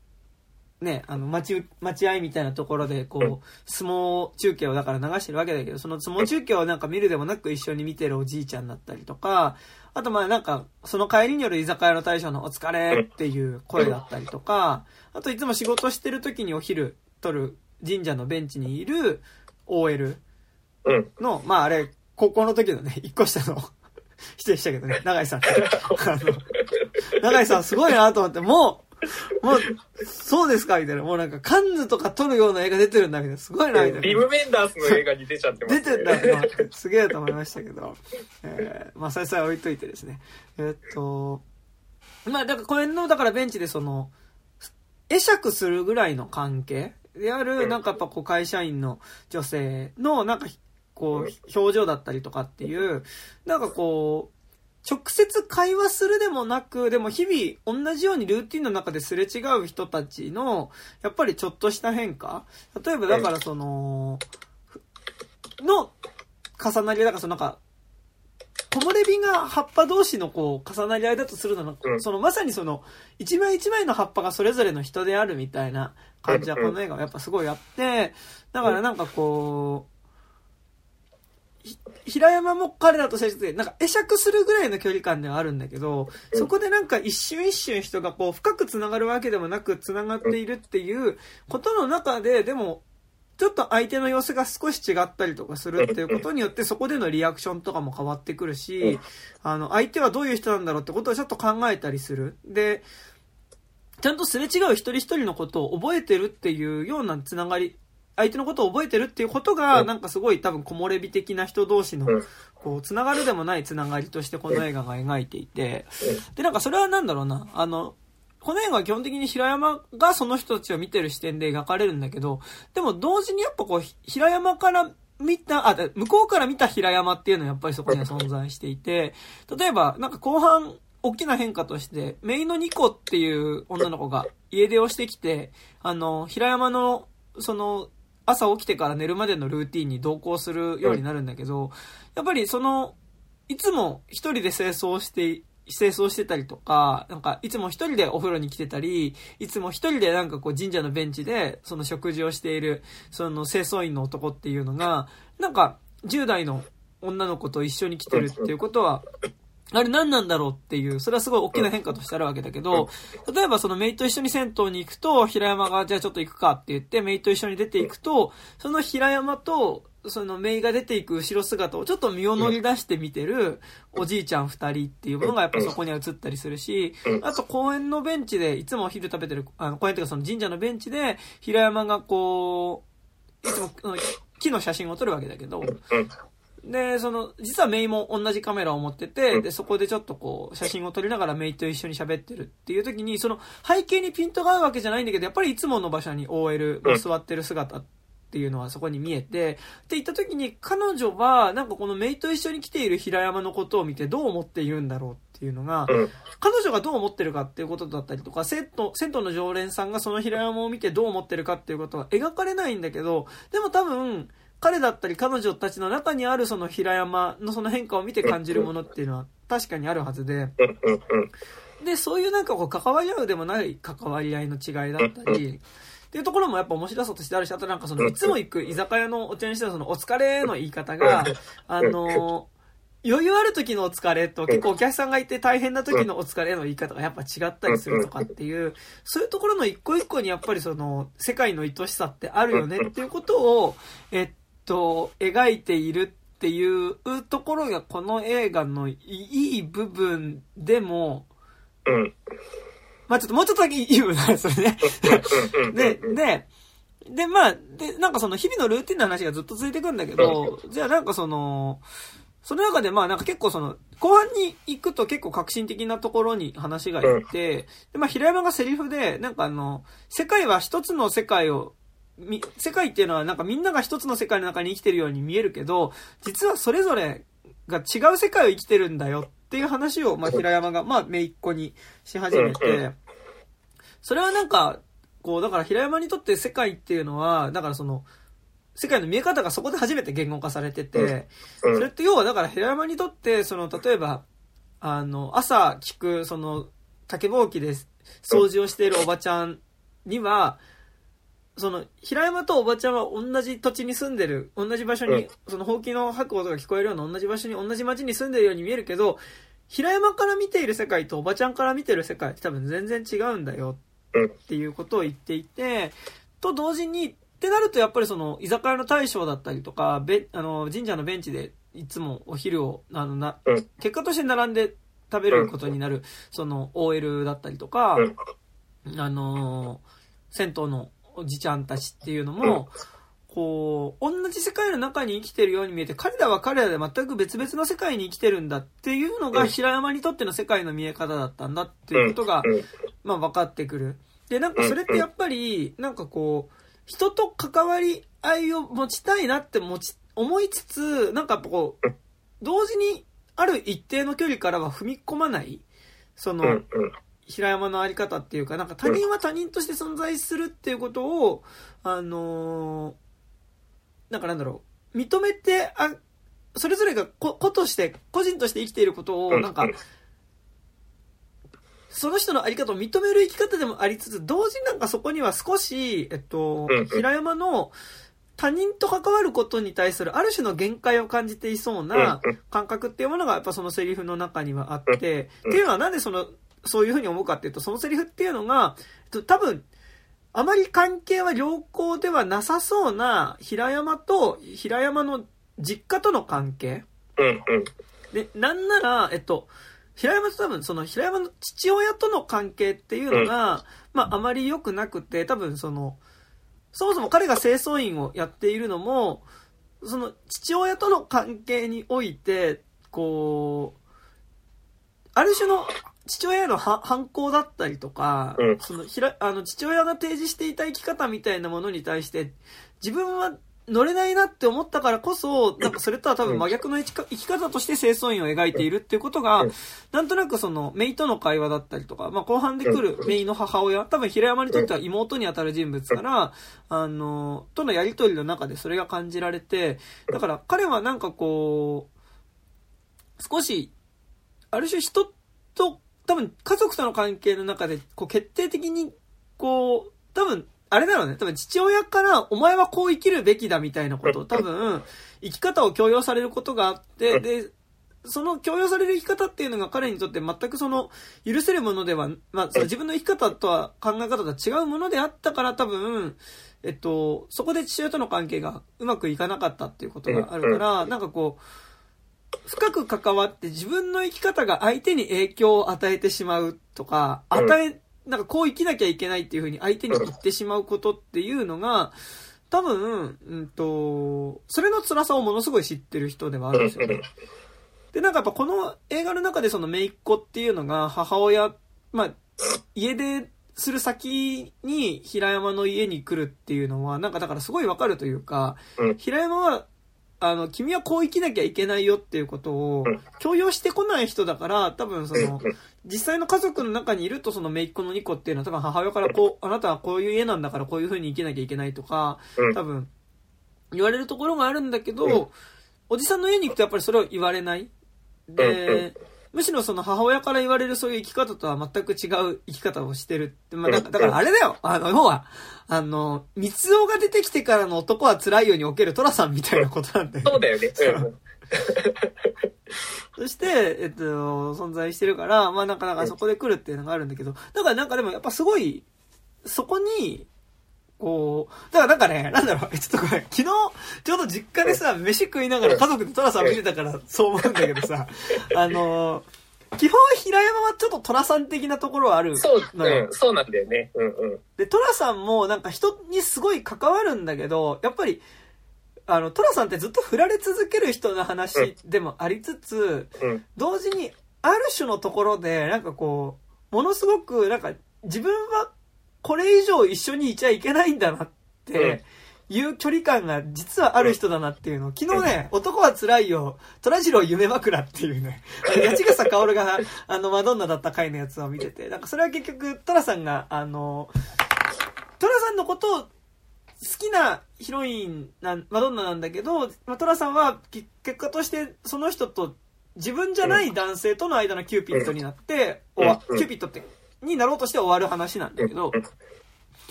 ね、待合みたいなところで、こう、相撲中継をだから流してるわけだけど、その相撲中継をなんか見るでもなく一緒に見てるおじいちゃんだったりとか、あとまあなんか、その帰りによる居酒屋の大将のお疲れっていう声だったりとか、あといつも仕事してる時にお昼取る神社のベンチにいる OL の、まああれ、高校の時のね、一個下の失礼したけどね、永井さん。永井さんすごいなと思って、もう、そうですかみたいな。もうなんかカンヌとか撮るような映画出てるんだけど、すごいなみたいな。リム・ベンダースの映画に出ちゃってます、ね。出てるんだよ。すげえと思いましたけど。まあ、それさえ置いといてですね。まあ、だからこれの、だからベンチでその、会釈するぐらいの関係である、なんかやっぱこう会社員の女性の、なんかこう、表情だったりとかっていう、なんかこう、直接会話するでもなく、でも日々同じようにルーティンの中ですれ違う人たちの、やっぱりちょっとした変化？例えばだからその、の重なり、だからそのなんか、木漏れ日が葉っぱ同士のこう重なり合いだとするの、そのまさにその一枚一枚の葉っぱがそれぞれの人であるみたいな感じはこの映画はやっぱすごいあって、だからなんかこう、平山も彼らと接して、なんか会釈するぐらいの距離感ではあるんだけど、そこでなんか一瞬一瞬人がこう深く繋がるわけでもなく繋がっているっていうことの中で、でもちょっと相手の様子が少し違ったりとかするっていうことによってそこでのリアクションとかも変わってくるし、相手はどういう人なんだろうってことをちょっと考えたりする。で、ちゃんとすれ違う一人一人のことを覚えてるっていうような繋がり、相手のことを覚えてるっていうことが、なんかすごい多分木漏れ日的な人同士の、こう、つながるでもないつながりとしてこの映画が描いていて、で、なんかそれはなんだろうな、この映画は基本的に平山がその人たちを見てる視点で描かれるんだけど、でも同時にやっぱこう、平山から見た、向こうから見た平山っていうのはやっぱりそこには存在していて、例えば、なんか後半、大きな変化として、メイのニコっていう女の子が家出をしてきて、平山の、その、朝起きてから寝るまでのルーティーンに同行するようになるんだけど、やっぱりその、いつも一人で清掃してたりとか、なんかいつも一人でお風呂に来てたり、いつも一人でなんかこう神社のベンチでその食事をしている、その清掃員の男っていうのが、なんか10代の女の子と一緒に来てるっていうことは、あれ何なんだろうっていう、それはすごい大きな変化としてあるわけだけど、例えばそのメイと一緒に銭湯に行くと、平山がじゃあちょっと行くかって言って、メイと一緒に出て行くと、その平山と、そのメイが出て行く後ろ姿をちょっと身を乗り出して見てるおじいちゃん二人っていうものがやっぱそこには映ったりするし、あと公園のベンチで、いつもお昼食べてる、公園というかその神社のベンチで、平山がこう、いつも木の写真を撮るわけだけど、で、その、実はメイも同じカメラを持ってて、で、そこでちょっとこう、写真を撮りながらメイと一緒に喋ってるっていう時に、その、背景にピントが合うわけじゃないんだけど、やっぱりいつもの場所に OL が座ってる姿っていうのはそこに見えて、って言った時に、彼女は、なんかこのメイと一緒に来ている平山のことを見てどう思っているんだろうっていうのが、彼女がどう思ってるかっていうことだったりとか、銭湯の常連さんがその平山を見てどう思ってるかっていうことは描かれないんだけど、でも多分、彼だったり彼女たちの中にあるその平山のその変化を見て感じるものっていうのは確かにあるはずで、で、そういうなんかこう関わり合うでもない関わり合いの違いだったりっていうところもやっぱ面白さとしてあるし、あとなんかそのいつも行く居酒屋のお茶にしてのそのお疲れの言い方が、余裕ある時のお疲れと結構お客さんがいて大変な時のお疲れの言い方がやっぱ違ったりするとかっていう、そういうところの一個一個にやっぱりその世界の愛しさってあるよねっていうことを、描いているっていうところがこの映画のいい部分でも、まあちょっともうちょっとだけいい部分なんですよね。で、まあ、で、なんかその日々のルーティンの話がずっと続いていくんだけど、じゃあなんかその中でまあなんか結構その、後半に行くと結構革新的なところに話がいって、でまあ平山がセリフで、なんか世界は一つの世界を、世界っていうのはなんかみんなが一つの世界の中に生きてるように見えるけど、実はそれぞれが違う世界を生きてるんだよっていう話を、まあ平山が、まあ姪っ子にし始めて、それはなんか、こうだから平山にとって世界っていうのはだからその世界の見え方がそこで初めて言語化されてて、それって要はだから平山にとってその例えば朝聞くその竹ぼうきで掃除をしているおばちゃんにはその平山とおばちゃんは同じ土地に住んでる、同じ場所にそのほうきの吐く音が聞こえるような同じ場所に同じ町に住んでるように見えるけど、平山から見ている世界とおばちゃんから見てる世界って多分全然違うんだよっていうことを言っていて、と同時にってなるとやっぱりその居酒屋の大将だったりとか神社のベンチでいつもお昼を結果として並んで食べることになるその OL だったりとか銭湯のおじちゃんたちっていうのもこう同じ世界の中に生きてるように見えて、彼らは彼らで全く別々の世界に生きてるんだっていうのが平山にとっての世界の見え方だったんだっていうことがまあ分かってくる。でなんかそれってやっぱりなんかこう人と関わり合いを持ちたいなって思いつつ、なんかこう同時にある一定の距離からは踏み込まないその平山のあり方っていうか、なんか他人は他人として存在するっていうことをなんかなんだろう認めてそれぞれが個として個人として生きていることをなんかその人のあり方を認める生き方でもありつつ、同時になんかそこには少し平山の他人と関わることに対するある種の限界を感じていそうな感覚っていうものがやっぱそのセリフの中にはあって、っていうのはなんでそういうふうに思うかっていうと、そのセリフっていうのが多分あまり関係は良好ではなさそうな平山と平山の実家との関係で、なんなら平山と多分その平山の父親との関係っていうのがまああまり良くなくて、多分そもそも彼が清掃員をやっているのもその父親との関係においてこうある種の父親への反抗だったりとか、その父親が提示していた生き方みたいなものに対して自分は乗れないなって思ったからこそ、なんかそれとは多分真逆の生き方として清掃員を描いているっていうことが、なんとなくそのメイとの会話だったりとか、まあ後半で来るメイの母親、多分平山にとっては妹にあたる人物から、とのやりとりの中でそれが感じられて、だから彼はなんかこう、少し、ある種人と、多分家族との関係の中で、こう決定的に、こう、多分、あれだろうね。多分父親からお前はこう生きるべきだみたいなことを多分生き方を強要されることがあって、でその強要される生き方っていうのが彼にとって全くその許せるものでは、まあその自分の生き方とは考え方とは違うものであったから、多分そこで父親との関係がうまくいかなかったっていうことがあるから、なんかこう深く関わって自分の生き方が相手に影響を与えてしまうとか、なんかこう生きなきゃいけないっていう風に相手に言ってしまうことっていうのが多分、それの辛さをものすごい知ってる人ではあるんですよね。で、なんかやっぱこの映画の中でその姪っ子っていうのが母親、まあ家出する先に平山の家に来るっていうのはなんかだからすごいわかるというか、平山は君はこう生きなきゃいけないよっていうことを強要してこない人だから、多分その実際の家族の中にいるとその姪っ子の2個っていうのは多分母親からこうあなたはこういう家なんだからこういう風に生きなきゃいけないとか多分言われるところがあるんだけど、おじさんの家に行くとやっぱりそれを言われないで、むしろその母親から言われるそういう生き方とは全く違う生き方をしてる。まあ、だからあれだよ。要は、三尾が出てきてからの男は辛いようにおけるトラさんみたいなことなんだよね。そうだよね。そして、存在してるから、まあなんかそこで来るっていうのがあるんだけど、だからなんかでもやっぱすごい、そこに、こう、だからなんかね、なんだろう、ちょっとこれ、昨日、ちょうど実家でさ、飯食いながら家族でトラさん見てたからそう思うんだけどさ、基本平山はちょっとトラさん的なところはあるのよ。そうなんだよね。で、トラさんもなんか人にすごい関わるんだけど、やっぱり、トラさんってずっと振られ続ける人の話でもありつつ、同時にある種のところで、なんかこう、ものすごく、なんか自分は、これ以上一緒にいちゃいけないんだなっていう距離感が実はある人だなっていうのを昨日ね、男は辛いよ、虎次郎夢枕っていうね、八笠薫がマドンナだった回のやつを見てて、なんかそれは結局、虎さんがトラさんのことを好きなヒロインマドンナなんだけど、トラさんは結果としてその人と自分じゃない男性との間のキューピッドになって、キューピッドってになろうとして終わる話なんだけど、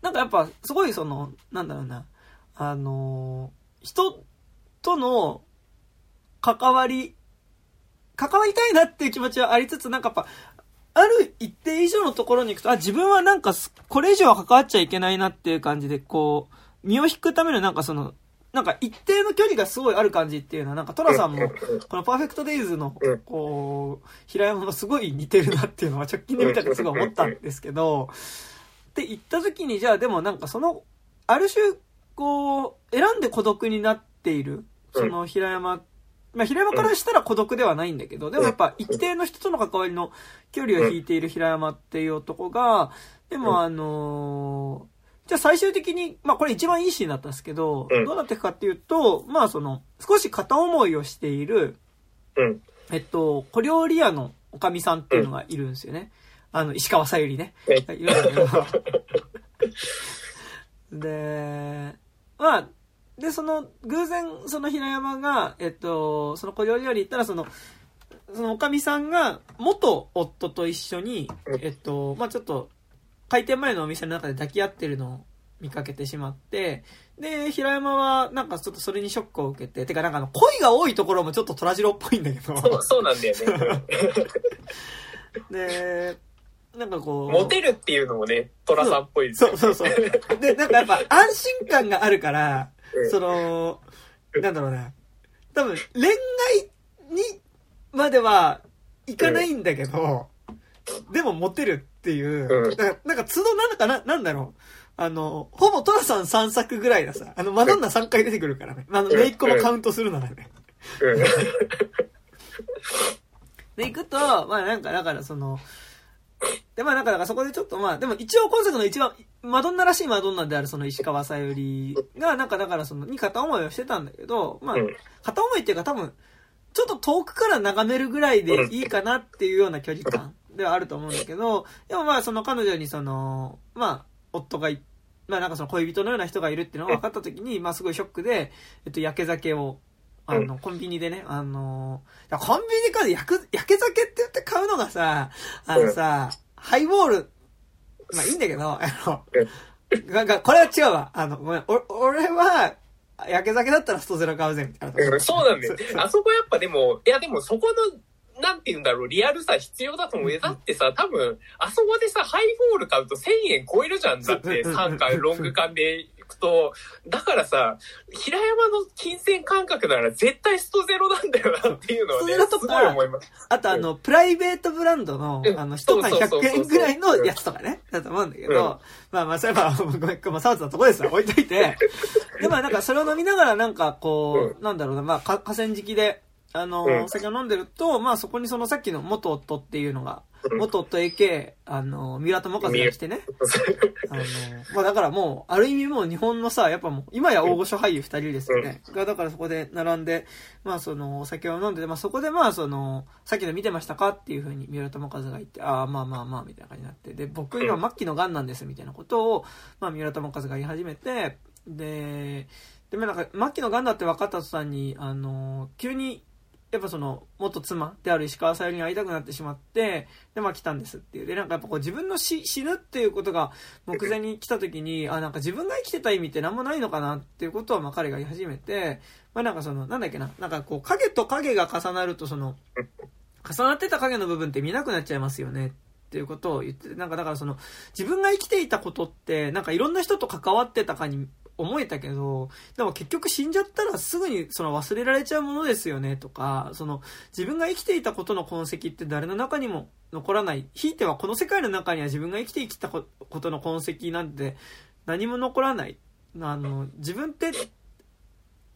なんかやっぱすごいそのなんだろうな、人との関わりたいなっていう気持ちはありつつ、なんかやっぱある一定以上のところに行くと、あ、自分はなんかこれ以上は関わっちゃいけないなっていう感じで、こう身を引くためのなんかそのなんか一定の距離がすごいある感じっていうのは、なんかトラさんもこのパーフェクトデイズのこう平山がすごい似てるなっていうのは直近で見たらすごい思ったんですけど、って言った時に、じゃあでもなんかそのある種こう選んで孤独になっているその平山、まあ平山からしたら孤独ではないんだけど、でもやっぱ一定の人との関わりの距離を引いている平山っていう男が、でもじゃあ最終的に、まあこれ一番いいシーンだったんですけど、どうなっていくかっていうと、まあその、少し片思いをしている、小料理屋のおかみさんっていうのがいるんですよね。石川さゆりね。いるんだけど。で、まあ、で、その、偶然、その平山が、その小料理屋に行ったら、そのおかみさんが、元夫と一緒に、まあちょっと、開店前のお店の中で抱き合ってるのを見かけてしまって、で、平山はなんかちょっとそれにショックを受けて、てかなんか恋が多いところもちょっとトラジロっぽいんだけど。そうなんだよね。で、なんかこう。モテるっていうのもね、トラさんっぽいですよね。そう。で、なんかやっぱ安心感があるから、その、なんだろうな。多分恋愛にまではいかないんだけど、でもモテるっていう、なんか都度なんだろう、ほぼトラさん3作ぐらいださ、マドンナ3回出てくるからね、メイクもカウントするならね。で、行くと、まあなんか、だからその、で、まあなんか、そこでちょっとまあ、でも一応今作の一番、マドンナらしいマドンナであるその石川さゆりが、なんかだからその、に片思いをしてたんだけど、まあ、片思いっていうか多分、ちょっと遠くから眺めるぐらいでいいかなっていうような距離感ではあると思うんだけど、でもまあその彼女にその、まあ夫が、まあなんかその恋人のような人がいるっていうのが分かった時に、まあすごいショックで、焼け酒を、コンビニでね、コンビニから焼け酒って言って買うのがさ、ハイボール、まあいいんだけど、これは違うわ、ごめん、俺は、焼け酒だったらストゼロ買うぜみたいな。そうなんだよ。あそこやっぱでも、いやでもそこの、なんていうんだろう、リアルさ必要だと思う。だってさ、多分、あそこでさ、ハイボール買うと1000円超えるじゃん。だって、3缶、ロング缶で行くと。だからさ、平山の金銭感覚なら絶対ストゼロなんだよなっていうのはね、すごい思います。あとプライベートブランドの、1缶100円ぐらいのやつとかね、だと思うんだけど、まあ、そういえば、ごめん、サウスのとこですわ、置いといて。でもなんかそれを飲みながらなんかこう、なんだろうな、まあ河川敷で、お酒を飲んでると、まあそこにそのさっきの元夫っていうのが、元夫 AK、三浦友和が来てね。まあだからもう、ある意味もう日本のさ、やっぱもう、今や大御所俳優2人ですよね。だからそこで並んで、まあそのお酒を飲んでて、まあそこでまあその、さっきの見てましたかっていう風に三浦友和が言って、ああまあまあまあみたいな感じになって、で、僕今末期の癌なんですみたいなことを、まあ三浦友和が言い始めて、でもなんか、末期の癌だって分かった途端に、急に、やっぱその、元妻である石川さゆりに会いたくなってしまって、で、まあ来たんですっていう。で、なんかやっぱこう自分の死ぬっていうことが目前に来た時に、あ、なんか自分が生きてた意味ってなんもないのかなっていうことをまあ彼が言い始めて、まあなんかその、なんだっけな、なんかこう影と影が重なるとその、重なってた影の部分って見なくなっちゃいますよね。っていうことを言って、なんかだからその、自分が生きていたことって、なんかいろんな人と関わってたかに思えたけど、でも結局死んじゃったらすぐにその忘れられちゃうものですよねとか、その自分が生きていたことの痕跡って誰の中にも残らない。ひいてはこの世界の中には自分が生きたことの痕跡なんて何も残らない。自分って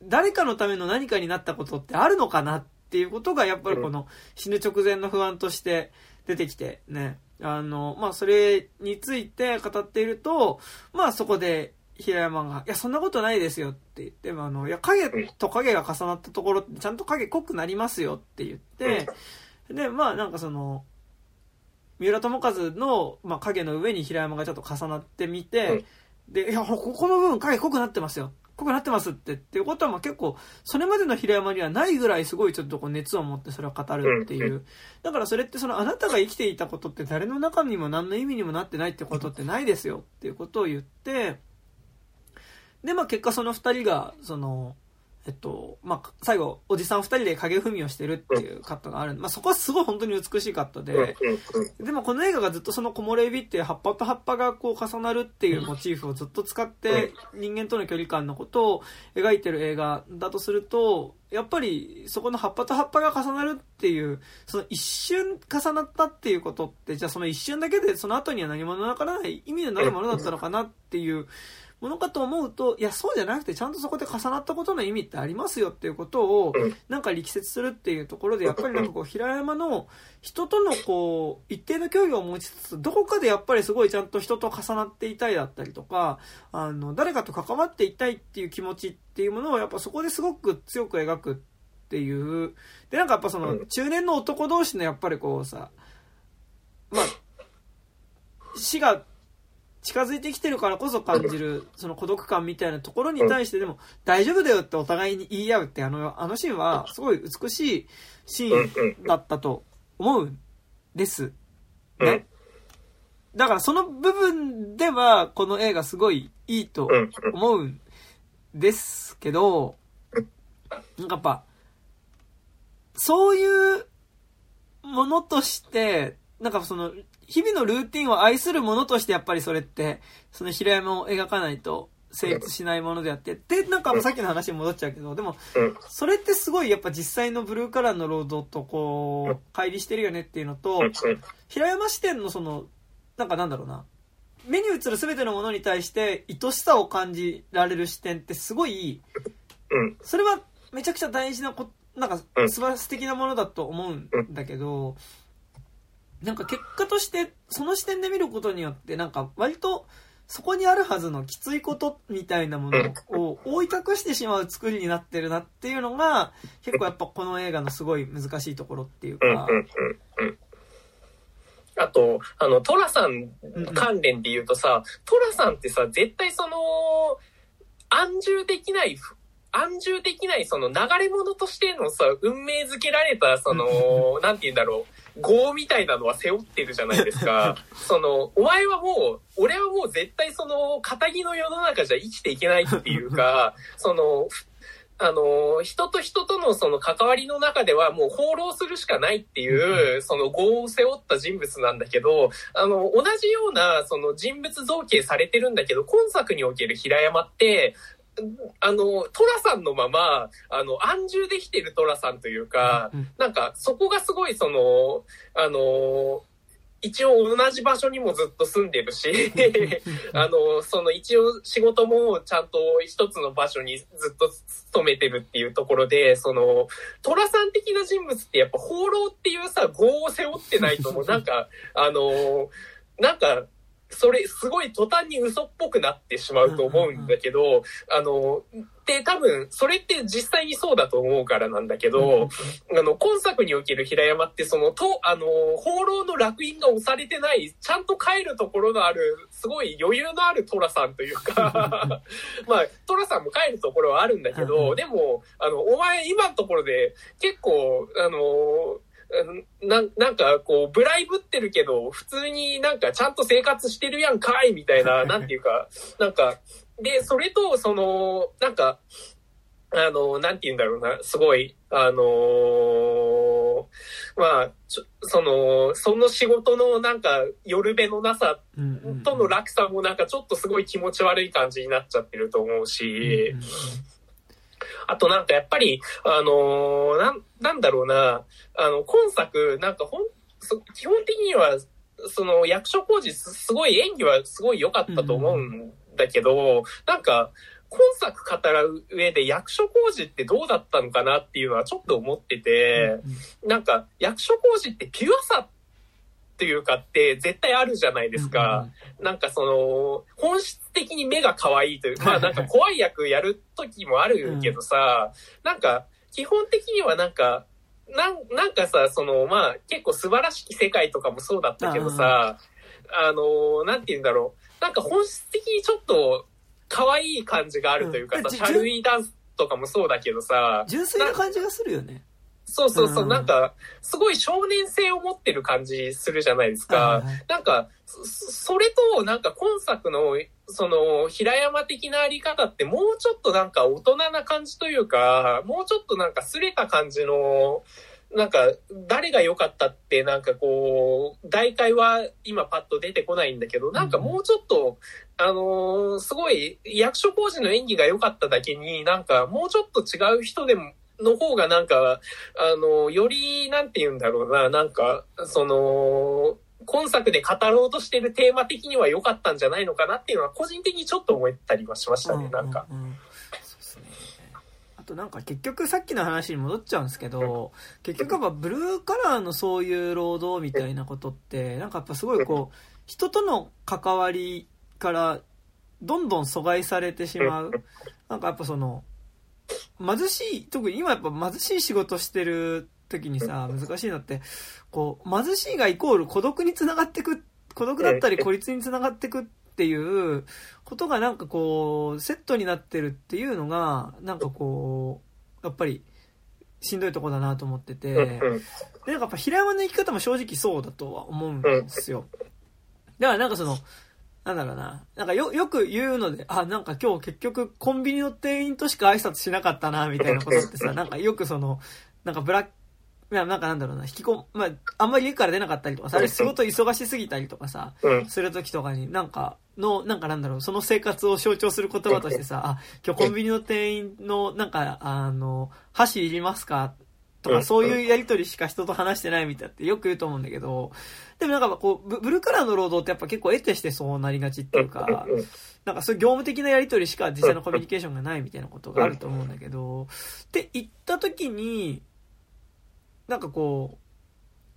誰かのための何かになったことってあるのかなっていうことがやっぱりこの死ぬ直前の不安として出てきてね、まあ、それについて語っていると、まあ、そこで平山が、いや、そんなことないですよって言って、いや、影と影が重なったところって、ちゃんと影濃くなりますよって言って、で、まあ、なんかその、三浦友和の、まあ、影の上に平山がちょっと重なってみて、で、いや、この部分影濃くなってますよ。濃くなってますっていうことは、まあ結構、それまでの平山にはないぐらいすごいちょっとこう熱を持ってそれを語るっていう。だからそれってそのあなたが生きていたことって誰の中にも何の意味にもなってないってことってないですよっていうことを言って、で、まあ結果その二人が、その、まあ、最後、おじさん二人で影踏みをしてるっていうカットがある。まあ、そこはすごい本当に美しいカットで。でもこの映画がずっとその木漏れ日っていう葉っぱと葉っぱがこう重なるっていうモチーフをずっと使って人間との距離感のことを描いてる映画だとすると、やっぱりそこの葉っぱと葉っぱが重なるっていう、その一瞬重なったっていうことって、じゃあその一瞬だけでその後には何もなからない意味のないものだったのかなっていう、ものかと思うと、いやそうじゃなくてちゃんとそこで重なったことの意味ってありますよっていうことをなんか力説するっていうところで、やっぱりなんかこう平山の人とのこう一定の距離を持ちつつ、どこかでやっぱりすごいちゃんと人と重なっていたいだったりとか、誰かと関わっていたいっていう気持ちっていうものをやっぱそこですごく強く描くっていう。で、なんかやっぱその中年の男同士のやっぱりこうさ、まあ死が近づいてきてるからこそ感じるその孤独感みたいなところに対して、でも大丈夫だよってお互いに言い合うって、あのシーンはすごい美しいシーンだったと思うんですね。だからその部分ではこの映画すごいいいと思うんですけど、なんかやっぱそういうものとして、なんかその日々のルーティンを愛するものとしてやっぱりそれってその平山を描かないと成立しないものであって、で、なんかさっきの話に戻っちゃうけど、でもそれってすごいやっぱ実際のブルーカラーの労働とこう乖離してるよねっていうのと、平山視点のそのなんかなんだろうな、目に映る全てのものに対して愛しさを感じられる視点ってすごい、それはめちゃくちゃ大事ななんか素敵なものだと思うんだけど、なんか結果としてその視点で見ることによって、なんか割とそこにあるはずのきついことみたいなものを覆い隠してしまう作りになってるなっていうのが結構やっぱこの映画のすごい難しいところっていうか。あとトラさん関連で言うとさ、トラさんってさ絶対その安住できないその流れ物としてのさ運命づけられたそのなんて言うんだろう業みたいなのは背負ってるじゃないですか。そのお前はもう俺はもう絶対その堅気の世の中じゃ生きていけないっていうか、その人と人とのその関わりの中ではもう放浪するしかないっていうその業を背負った人物なんだけど、同じようなその人物造形されてるんだけど、今作における平山ってトラさんのまま安住できてるトラさんというか、なんかそこがすごいその一応同じ場所にもずっと住んでるしその一応仕事もちゃんと一つの場所にずっと勤めてるっていうところで、そのトラさん的な人物ってやっぱ放浪っていうさ業を背負ってないともうなんかなんかそれすごい途端に嘘っぽくなってしまうと思うんだけど、で多分それって実際にそうだと思うからなんだけど、今作における平山ってその放浪の烙印が押されてない、ちゃんと帰るところのあるすごい余裕のある寅さんというかまあ寅さんも帰るところはあるんだけど、でもお前今のところで結構なんかこうぶらいぶってるけど普通になんかちゃんと生活してるやんかいみたいな、なんていうかなんかで、それとそのなんかなんて言うんだろうな、すごいまあその仕事のなんか夜べのなさとの落差もなんかちょっとすごい気持ち悪い感じになっちゃってると思うし、あとなんかやっぱりなんだろうな、今作なんか基本的にはその役所広司すごい演技はすごい良かったと思うんだけど、なんか今作語る上で役所広司ってどうだったのかなっていうのはちょっと思ってて、なんか役所広司ってピュアさというかって絶対あるじゃないですか、なんかその本質的に目が可愛いというまあなんか怖い役やる時もあるけどさ、なんか基本的にはなんかさそのまあ結構素晴らしき世界とかもそうだったけどさ、なんて言うんだろうなんか本質的にちょっと可愛い感じがあるというかさ、うん、チャルイーダンスとかもそうだけどさ、純粋な感じがするよね。そうそうそう、なんかすごい少年性を持ってる感じするじゃないですか。なんかそれとなんか今作のその平山的なあり方ってもうちょっとなんか大人な感じというか、もうちょっとなんか擦れた感じの、なんか誰が良かったってなんかこう大会は今パッと出てこないんだけど、なんかもうちょっとすごい役所広司の演技が良かっただけに、なんかもうちょっと違う人でもの方がなんかよりなんて言うんだろうな、なんかその今作で語ろうとしてるテーマ的には良かったんじゃないのかなっていうのは個人的にちょっと思ったりはしましたね。なんかあとなんか結局さっきの話に戻っちゃうんですけど、結局やっぱブルーカラーのそういう労働みたいなことってなんかやっぱすごいこう人との関わりからどんどん阻害されてしまう。なんかやっぱその貧しい、特に今やっぱ貧しい仕事してる時にさ、難しいのってこう貧しいがイコール孤独につながってく、孤独だったり孤立につながってくっていうことがなんかこうセットになってるっていうのがなんかこうやっぱりしんどいとこだなと思ってて、でなんかやっぱ平山の生き方も正直そうだとは思うんですよ。だからなんかそのなんだろうな。なんかよく言うので、あ、なんか今日結局コンビニの店員としか挨拶しなかったな、みたいなことってさ、なんかよくその、なんかブラック、なんかなんだろうな、まあ、あんまり家から出なかったりとかさ、仕事忙しすぎたりとかさ、するときとかに、なんだろう、その生活を象徴する言葉としてさ、あ、今日コンビニの店員の、なんか、箸いりますかとか、そういうやりとりしか人と話してないみたいってよく言うと思うんだけど、でもなんかこう、ブルーカラーの労働ってやっぱ結構得てしてそうなりがちっていうか、なんかそういう業務的なやりとりしか実際のコミュニケーションがないみたいなことがあると思うんだけど、って言った時に、なんかこ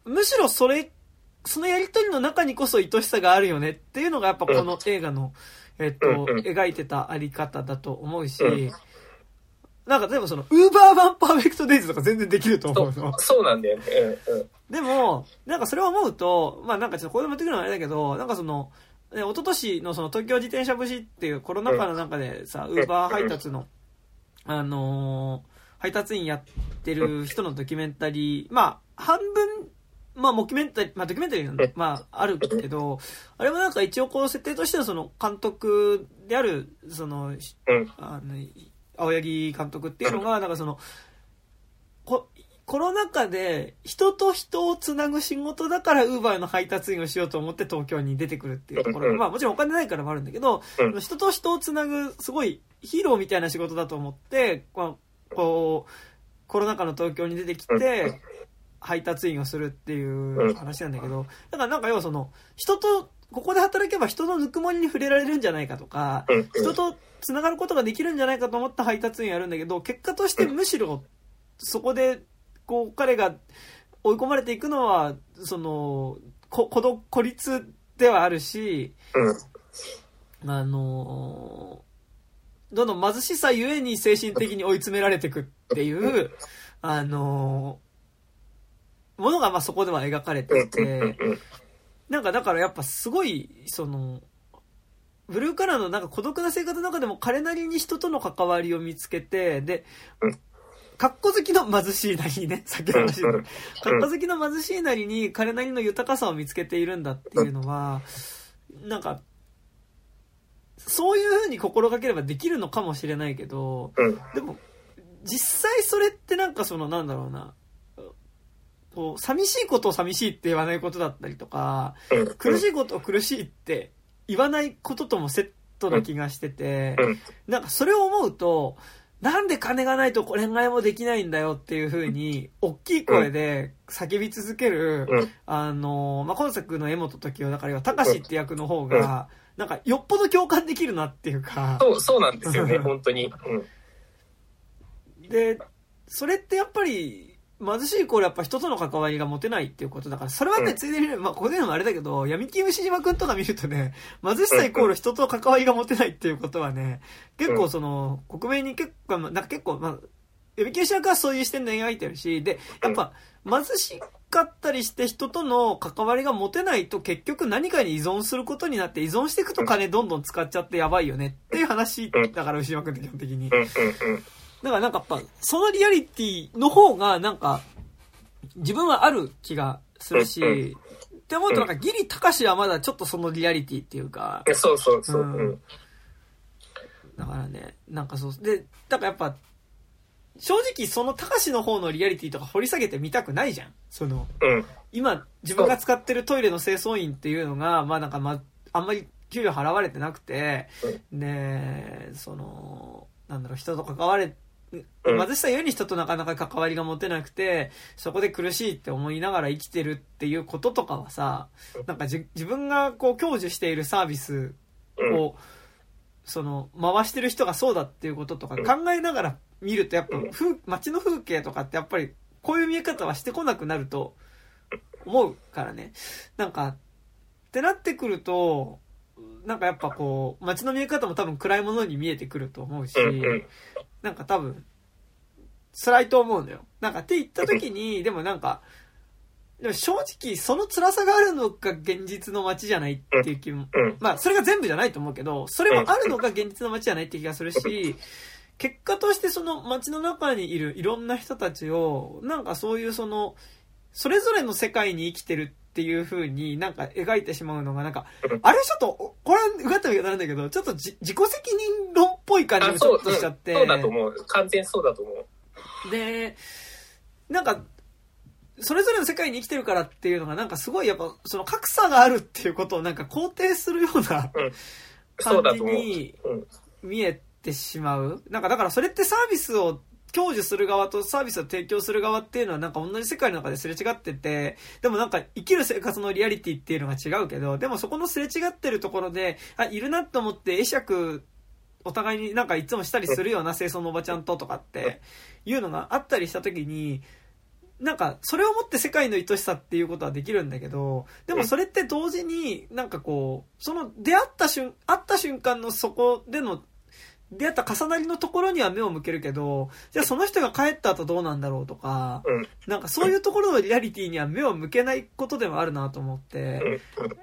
う、むしろそのやりとりの中にこそ愛しさがあるよねっていうのがやっぱこの映画の、描いてたあり方だと思うし、なんか例えばその、ウーバー版パーフェクトデイズとか全然できると思うの。そうなんだよね。でも、なんかそれを思うと、まあなんかちょっとこれ持ってくるのはあれだけど、なんかその、ね、一昨年のその東京自転車節っていうコロナ禍の中でさ、ウーバー配達の、配達員やってる人のドキュメンタリー、まあ半分、まあドキュメンタリーなんで、まああるけど、あれもなんか一応こう設定としてはその監督である、その、青柳監督っていうのがなんかそのコロナ禍で人と人をつなぐ仕事だからウーバーの配達員をしようと思って東京に出てくるっていうところ、まあもちろんお金ないからもあるんだけど、人と人をつなぐすごいヒーローみたいな仕事だと思って、まあ、こうコロナ禍の東京に出てきて配達員をするっていう話なんだけど、だからなんか要はその人とここで働けば人のぬくもりに触れられるんじゃないかとか、人とつながることができるんじゃないかと思った配達員やるんだけど、結果としてむしろそこでこう彼が追い込まれていくのはその孤立ではあるし、どんどん貧しさゆえに精神的に追い詰められていくっていうものがまあそこでは描かれていて。なんかだからやっぱすごいそのブルーカラーのなんか孤独な生活の中でも彼なりに人との関わりを見つけて、でカッコ好きの貧しいなりにね、さっきの話でカッコ好きの貧しいなりに彼なりの豊かさを見つけているんだっていうのはなんかそういう風に心がければできるのかもしれないけど、でも実際それってなんかそのなんだろうな、こう寂しいことを寂しいって言わないことだったりとか、苦しいことを苦しいって言わないことともセットな気がしてて、なんかそれを思うと、なんで金がないと恋愛もできないんだよっていう風に大きい声で叫び続ける、まあ、今作の柄本時生だからたかしって役の方がなんかよっぽど共感できるなっていうか、そうなんですよね本当に、でそれってやっぱり貧しい頃やっぱ人との関わりが持てないっていうことだから、それはね、ついでに、まあ、ここでのもあれだけど、闇金牛島くんとか見るとね、貧しさイコール人と関わりが持てないっていうことはね、結構その、国名に結構、まあ、闇金牛島くんはそういう視点で描いてるし、で、やっぱ、貧しかったりして人との関わりが持てないと結局何かに依存することになって、依存していくと金どんどん使っちゃってやばいよねっていう話だから、牛島君って基本的に。だからなんかやっぱそのリアリティの方がなんか自分はある気がするし、って思うとなんかギリ高志はまだちょっとそのリアリティっていうか、そうそうそう、うん、だからね、なんかそうで、だからやっぱ正直その高志の方のリアリティとか掘り下げてみたくないじゃん。その、うん、今自分が使ってるトイレの清掃員っていうのが、まあなんかあんまり給料払われてなくて、ね、そのなんだろう、人と関われ貧しさゆえに人となかなか関わりが持てなくて、そこで苦しいって思いながら生きてるっていうこととかはさ、なんか自分がこう享受しているサービスをその回してる人がそうだっていうこととか考えながら見ると、やっぱ街の風景とかってやっぱりこういう見え方はしてこなくなると思うからね。なんかってなってくると、なんかやっぱこう街の見え方も多分暗いものに見えてくると思うし、なんか多分辛いと思うのよ。なんかって言った時に、でもなんかでも正直その辛さがあるのが現実の街じゃないっていう気も、まあそれが全部じゃないと思うけど、それもあるのが現実の街じゃないって気がするし、結果としてその街の中にいるいろんな人たちをなんかそういうそのそれぞれの世界に生きてるっていう風になんか描いてしまうのがなんかあれちょっとこれはうがったわけなんだけど、ちょっと自己責任論っぽい感じもちょっとしちゃって、そうだと思う、完全そうだと思う。でなんかそれぞれの世界に生きてるからっていうのがなんかすごいやっぱその格差があるっていうことをなんか肯定するような感じに見えてしまう。なんかだからそれってサービスを享受する側とサービスを提供する側っていうのはなんか同じ世界の中ですれ違ってて、でもなんか生きる生活のリアリティっていうのが違うけど、でもそこのすれ違ってるところで、あ、いるなと思って会釈お互いになんかいつもしたりするような清掃のおばちゃんととかっていうのがあったりした時に、なんかそれをもって世界の愛しさっていうことはできるんだけど、でもそれって同時になんかこうその出会った瞬間のそこでの出会った重なりのところには目を向けるけど、じゃあその人が帰った後どうなんだろうとか、なんかそういうところのリアリティには目を向けないことでもあるなと思って、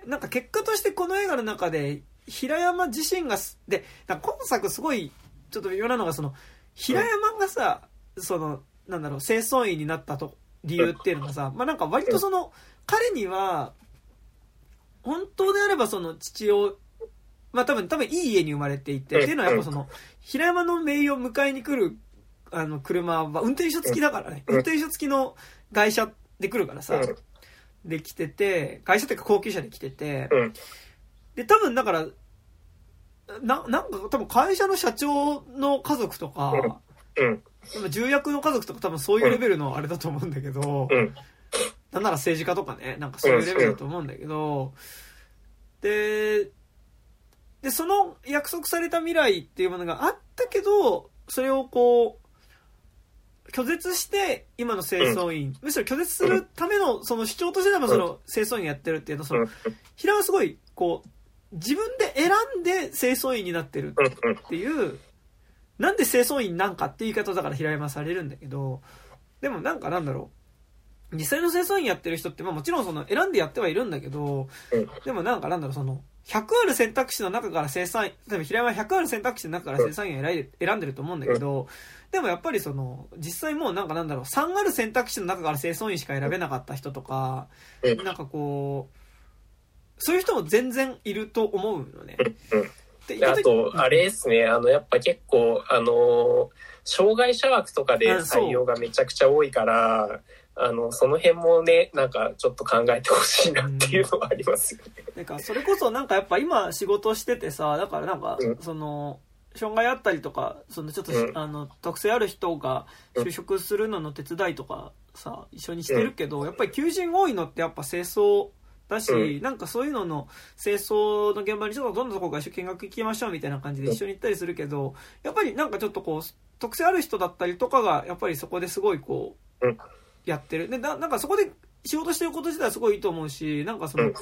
なんか結果としてこの映画の中で平山自身がで、なんか今作すごいちょっと微妙なのが、その平山がさ、そのなんだろう、清掃員になったと理由っていうのがさ、まあなんか割とその彼には本当であればその父親、まあ多分いい家に生まれていて、っていうのはやっぱその平山の名誉を迎えに来るあの車は運転手付きだからね、運転手付きの外車で来るからさ、で来てて、外車っていうか高級車で来てて、で多分だからなんか多分会社の社長の家族とか重役の家族とか多分そういうレベルのあれだと思うんだけど、なんなら政治家とかね、なんかそういうレベルだと思うんだけど、でその約束された未来っていうものがあったけど、それをこう拒絶して今の清掃員、むしろ拒絶するためのその主張としてでもその清掃員やってるっていうの、その平はすごいこう自分で選んで清掃員になってるっていう、なんで清掃員なんかって言い方だから平山されるんだけど、でもなんかなんだろう、実際の清掃員やってる人ってまあもちろんその選んでやってはいるんだけど、でもなんかなんだろう、その100ある選択肢の中から生産員、例えば平山は100ある選択肢の中から生産員を選んでると思うんだけど、でもやっぱりその実際もうなんかなんだろう、3ある選択肢の中から清掃員しか選べなかった人とか、なんかこうそういう人も全然いると思うのね。あとあれですね、あのやっぱ結構障害者枠とかで採用がめちゃくちゃ多いから。その辺もね、なんかちょっと考えてほしいなっていうのはありますよね、なんかそれこそなんかやっぱ今仕事しててさ、だからなんかその障害あったりとか、そのちょっと、特性ある人が就職するのの手伝いとかさ一緒にしてるけど、やっぱり求人多いのってやっぱ清掃だし、なんかそういうのの清掃の現場にちょっとどんなところか一緒に見学行きましょうみたいな感じで一緒に行ったりするけど、やっぱりなんかちょっとこう特性ある人だったりとかがやっぱりそこですごいこう、やってるで、なんかそこで仕事してること自体はすごいいいと思うし、なんかその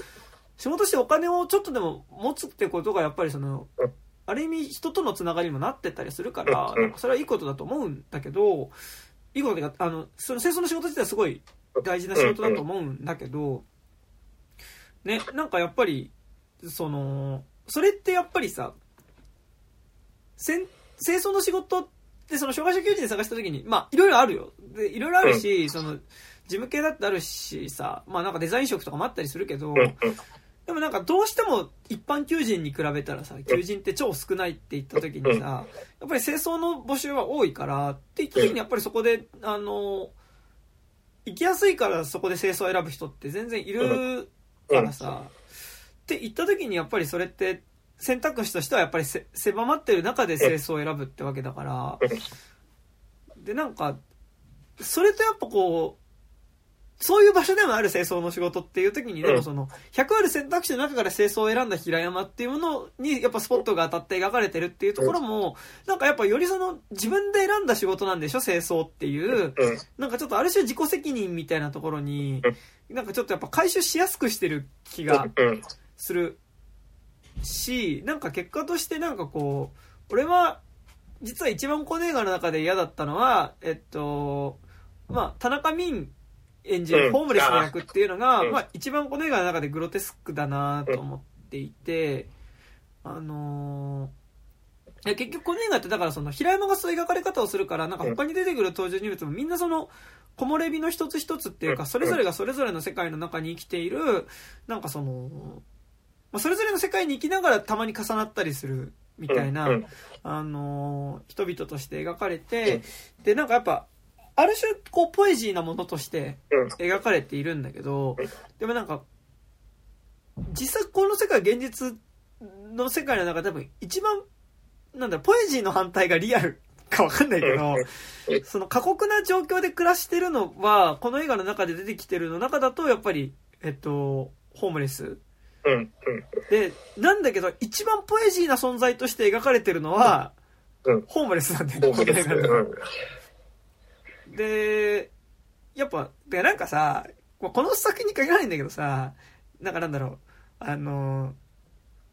仕事してお金をちょっとでも持つってことがやっぱりそのある意味人とのつながりにもなってたりするから、なんかそれはいいことだと思うんだけど、いいことだけど、その清掃の仕事自体はすごい大事な仕事だと思うんだけどね、なんかやっぱりそれってやっぱりさ、清掃の仕事ってその障害者求人で探した時にまあいろいろあるよ、でいろいろあるし、その事務系だってあるしさ、まあなんかデザイン職とかもあったりするけど、でもなんかどうしても一般求人に比べたらさ、求人って超少ないって言った時にさ、やっぱり清掃の募集は多いからって言った時にやっぱりそこで行きやすいからそこで清掃を選ぶ人って全然いるからさ、って言った時にやっぱりそれって選択肢としてはやっぱり狭まってる中で清掃を選ぶってわけだから、でなんかそれとやっぱこうそういう場所でもある清掃の仕事っていう時に、でもその100ある選択肢の中から清掃を選んだ平山っていうものにやっぱスポットが当たって描かれてるっていうところもなんかやっぱよりその自分で選んだ仕事なんでしょ、清掃っていう、なんかちょっとある種自己責任みたいなところになんかちょっとやっぱ回収しやすくしてる気がするし、なんか結果としてなんかこう、俺は実は一番この映画の中で嫌だったのはまあ田中泯演じるホームレスの役っていうのが、まあ、一番この映画の中でグロテスクだなと思っていて、結局この映画ってだからその平山がそういう描かれ方をするから、なんか他に出てくる登場人物もみんなその木漏れ日の一つ一つっていうか、それぞれがそれぞれの世界の中に生きている、なんかその、まあ、それぞれの世界に生きながらたまに重なったりするみたいな、人々として描かれて、でなんかやっぱある種こうポエジーなものとして描かれているんだけど、でもなんか実際この世界、現実の世界の中で多分一番なんだろう、ポエジーの反対がリアルか分かんないけど、その過酷な状況で暮らしてるのはこの映画の中で出てきてるの中だとやっぱりホームレスで、なんだけど一番ポエジーな存在として描かれてるのはホームレスなんだよね。でやっぱでなんかさ、この作品に限らないんだけどさ、なんかなんだろう、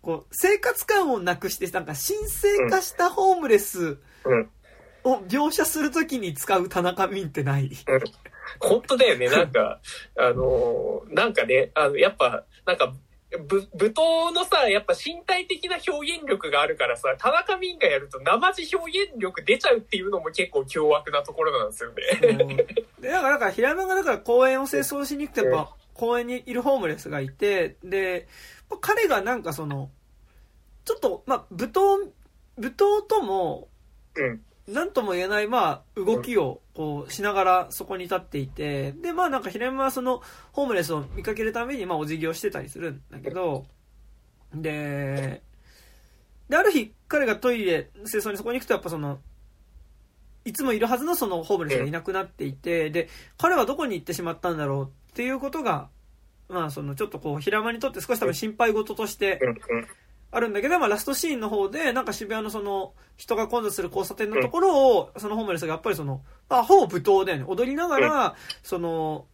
こう生活感をなくしてなんか神聖化したホームレスを描写するときに使う田中泯ってない？本当だよね。なんかなんかね、やっぱなんか舞踏のさ、やっぱ身体的な表現力があるからさ、田中泯がやると生地表現力出ちゃうっていうのも結構凶悪なところなんですよね。でだから平山がだから公園を清掃しに行くと、やっぱ公園にいるホームレスがいて、で彼がなんかそのちょっとまあ舞踏とも何とも言えないまあ動きをこうしながらそこに立っていて、でまあなんか平山はそのホームレスを見かけるためにまあお辞儀をしてたりするんだけど、である日彼がトイレ清掃にそこに行くと、やっぱそのいつもいるはずのそのホームレスがいなくなっていて、で彼はどこに行ってしまったんだろうっていうことがまあそのちょっとこう平山にとって少し多分心配事としてあるんだけど、まあ、ラストシーンの方でなんか渋谷のその人が混雑する交差点のところをそのホームレスがやっぱりその、まあ、ほぼ舞踏だよね、踊りながらその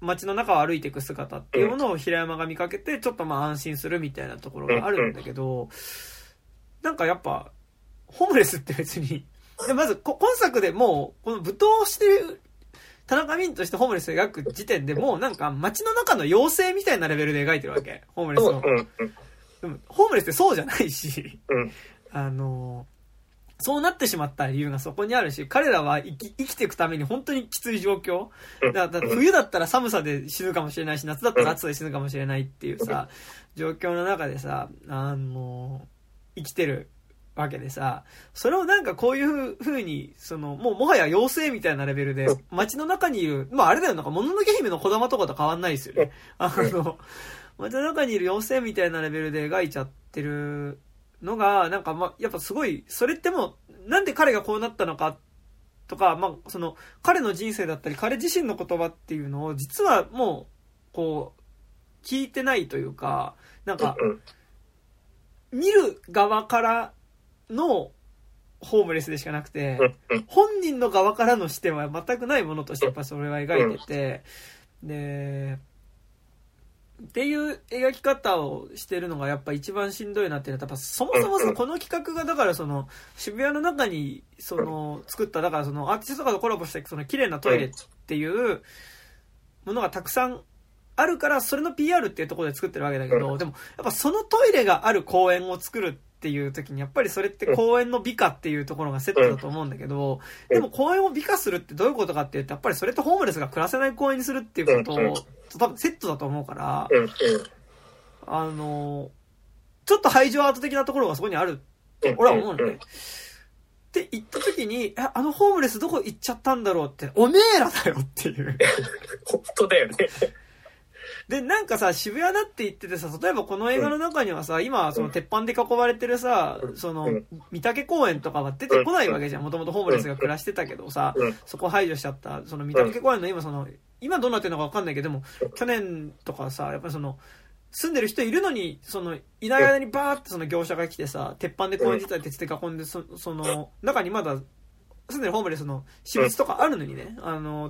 街の中を歩いていく姿っていうものを平山が見かけて、ちょっとまあ安心するみたいなところがあるんだけど、なんかやっぱホームレスって別にまず今作でもうこの舞踏をしてる田中泯としてホームレスを描く時点でもうなんか街の中の妖精みたいなレベルで描いてるわけ、ホームレスを。でもホームレスってそうじゃないし、そうなってしまった理由がそこにあるし、彼らは生きていくために本当にきつい状況だから冬だったら寒さで死ぬかもしれないし、夏だったら暑さで死ぬかもしれないっていうさ状況の中でさ、生きてるわけでさ、それをなんかこういう風にそのもうもはや妖精みたいなレベルで街の中にいる、まああれだよ、なんかもののけ姫のこだまとかと変わんないですよね。街の中にいる妖精みたいなレベルで描いちゃってるのが、なんかまあやっぱすごい、それってもうなんで彼がこうなったのかとか、まあその彼の人生だったり彼自身の言葉っていうのを実はもうこう聞いてないというか、なんか見る側からのホームレスでしかなくて、本人の側からの視点は全くないものとしてやっぱそれは描いてて、でっていう描き方をしてるのがやっぱ一番しんどいなっていうのは、やっぱそもそもこの企画がだからその渋谷の中にその作った、だからそのアーティストとかとコラボしてその綺麗なトイレっていうものがたくさんあるから、それの PR っていうところで作ってるわけだけど、でもやっぱそのトイレがある公園を作るっていう時に、やっぱりそれって公園の美化っていうところがセットだと思うんだけど、でも公園を美化するってどういうことかっていうと、やっぱりそれってホームレスが暮らせない公園にするっていうことと多分セットだと思うから、ちょっと排除アート的なところがそこにあると俺は思うのね。って言った時に、あのホームレスどこ行っちゃったんだろうって、おめえらだよっていう本当だよね。でなんかさ、渋谷だって言っててさ、例えばこの映画の中にはさ、今その鉄板で囲われてるさ、その御嶽公園とかは出てこないわけじゃん。もともとホームレスが暮らしてたけどさ、そこ排除しちゃった。その御嶽公園の今、その今どうなってるのか分かんないけど、でも去年とかさ、やっぱりその住んでる人いるのに、そのいない間にバーってその業者が来てさ、鉄板で公園自体鉄で囲んで、その中にまだ住んでるホームレスの私物とかあるのにね、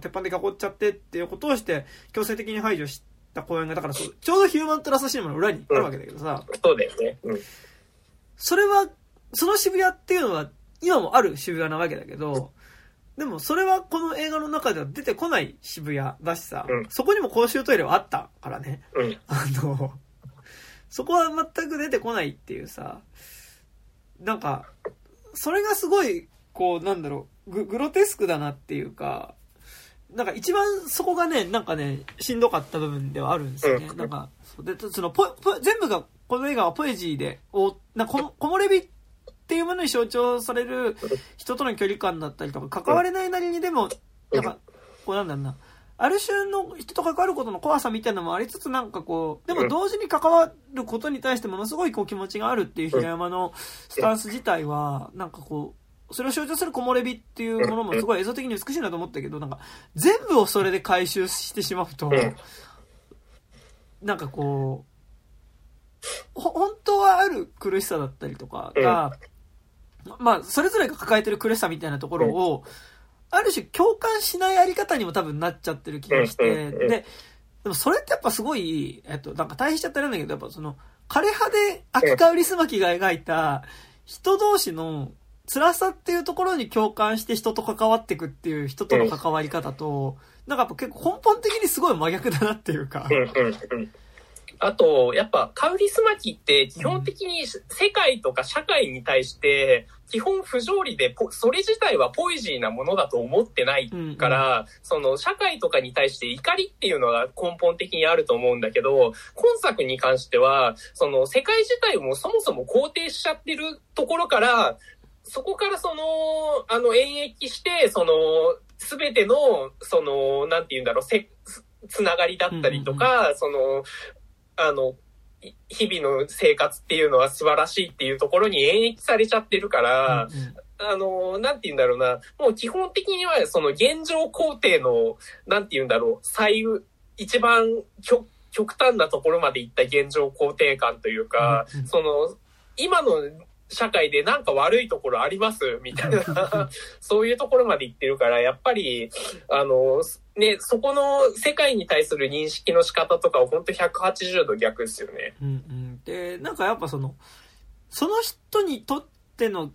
鉄板で囲っちゃってっていうことをして強制的に排除した公園が、だからそうちょうどヒューマントラストシネマの裏にあるわけだけどさ、そうだよね、それはその渋谷っていうのは今もある渋谷なわけだけど、でもそれはこの映画の中では出てこない渋谷だしさ、そこにも公衆トイレはあったからね、そこは全く出てこないっていうさ、なんかそれがすごいこう、なんだろう、グロテスクだなっていうか、なんか一番そこがね、なんかね、しんどかった部分ではあるんですよね。なんかで、その全部がこの映画はポエジーで、木漏れ日っていうものに象徴される人との距離感だったりとか、関われないなりにでもなんかこう、なんだろうな、ある種の人と関わることの怖さみたいなのもありつつ、なんかこうでも同時に関わることに対してものすごいこう気持ちがあるっていう平山のスタンス自体は、なんかこうそれを象徴する木漏れ日っていうものもすごい映像的に美しいなと思ったけど、なんか全部をそれで回収してしまうと、なんかこう本当はある苦しさだったりとかが、まあ、それぞれが抱えてる苦しさみたいなところを、ある種共感しないあり方にも多分なっちゃってる気がして、でもそれってやっぱすごい、なんか対比しちゃってるんだけど、やっぱその、枯葉で秋川瓜椿が描いた人同士の辛さっていうところに共感して人と関わっていくっていう人との関わり方と、なんかやっぱ結構根本的にすごい真逆だなっていうか、あとやっぱカウリスマキって基本的に世界とか社会に対して基本不条理で、それ自体はポエジーなものだと思ってないから、その社会とかに対して怒りっていうのが根本的にあると思うんだけど、今作に関してはその世界自体もそもそも肯定しちゃってるところから、そこからその演繹して、その全てのそのなんていうんだろう、つながりだったりとか、その日々の生活っていうのは素晴らしいっていうところに演繹されちゃってるから、なんて言うんだろうな、もう基本的にはその現状肯定の、なんて言うんだろう、一番極端なところまでいった現状肯定感というか、その、今の社会でなんか悪いところありますみたいな、そういうところまでいってるから、やっぱり、ね、そこの世界に対する認識の仕方とかを本当180度逆ですよね。で、なんかやっぱその人にとっての、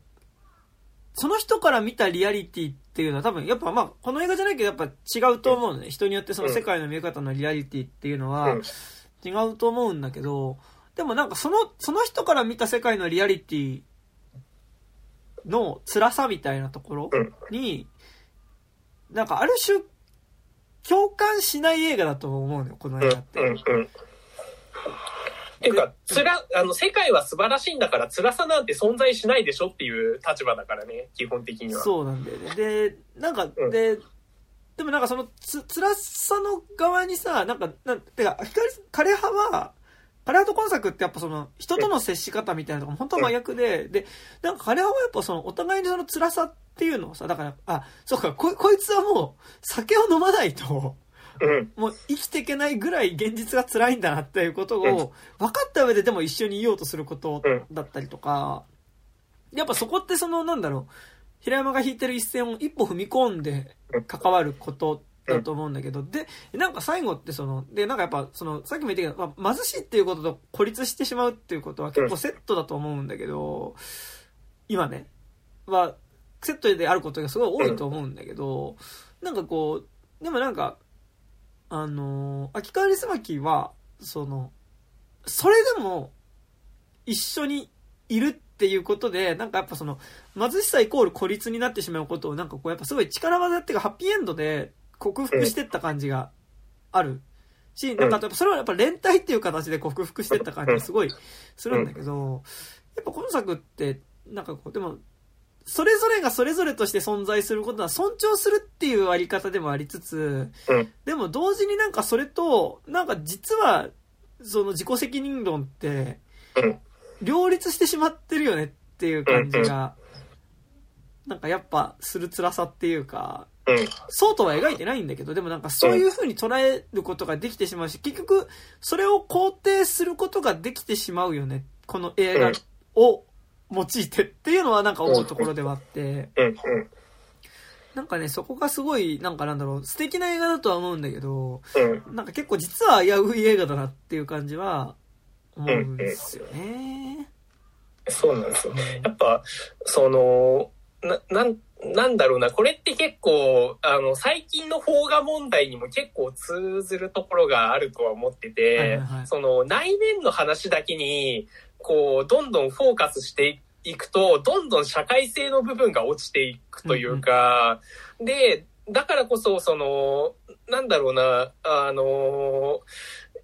その人から見たリアリティっていうのは多分やっぱまあこの映画じゃないけどやっぱ違うと思うのね。人によってその世界の見え方のリアリティっていうのは違うと思うんだけど、でもなんかその人から見た世界のリアリティの辛さみたいなところに、なんかある種共感しない映画だと思うのよ、この映画って。っていうか、世界は素晴らしいんだから、辛さなんて存在しないでしょっていう立場だからね、基本的には。そうなんだよね。で、なんか、でもなんかその辛さの側にさ、枯葉と今作ってやっぱその人との接し方みたいなのが本当は真逆で、で、なんか枯葉はやっぱそのお互いにその辛さっていうのをさ、だから、そうか、こいつはもう酒を飲まないと、もう生きていけないぐらい現実が辛いんだなっていうことを分かった上ででも一緒にいようとすることだったりとか、やっぱそこってそのなんだろう、平山が引いてる一線を一歩踏み込んで関わることだと思うんだけど、で、なんか最後ってで、なんかやっぱさっきも言ったけど、まあ、貧しいっていうことと孤立してしまうっていうことは結構セットだと思うんだけど、今ね、は、セットであることがすごい多いと思うんだけど、なんかこう、でもなんか、秋川リスマキはそれでも一緒にいるっていうことで、なんかやっぱ貧しさイコール孤立になってしまうことをなんかこうやっぱすごい力技っていうかハッピーエンドで克服してった感じがあるし、なんかやっぱそれはやっぱ連帯っていう形で克服してった感じがすごいするんだけど、やっぱこの作ってなんかこうでもそれぞれがそれぞれとして存在することは尊重するっていうあり方でもありつつ、でも同時になんかそれとなんか実はその自己責任論って両立してしまってるよねっていう感じがなんかやっぱする辛さっていうか、そうとは描いてないんだけど、でもなんかそういう風に捉えることができてしまうし、結局それを肯定することができてしまうよね、この映画を用いてっていうのはなんか思うところではあって、なんかねそこがすごいなんかなんだろう素敵な映画だとは思うんだけど、なんか結構実は危うい映画だなっていう感じは思うんですよね。そうなんですよ、やっぱなんだろうな、これって結構最近の邦画問題にも結構通ずるところがあるとは思ってて、はいはいはい、内面の話だけにこうどんどんフォーカスしていくとどんどん社会性の部分が落ちていくというか、うんうん、でだからこそなんだろうな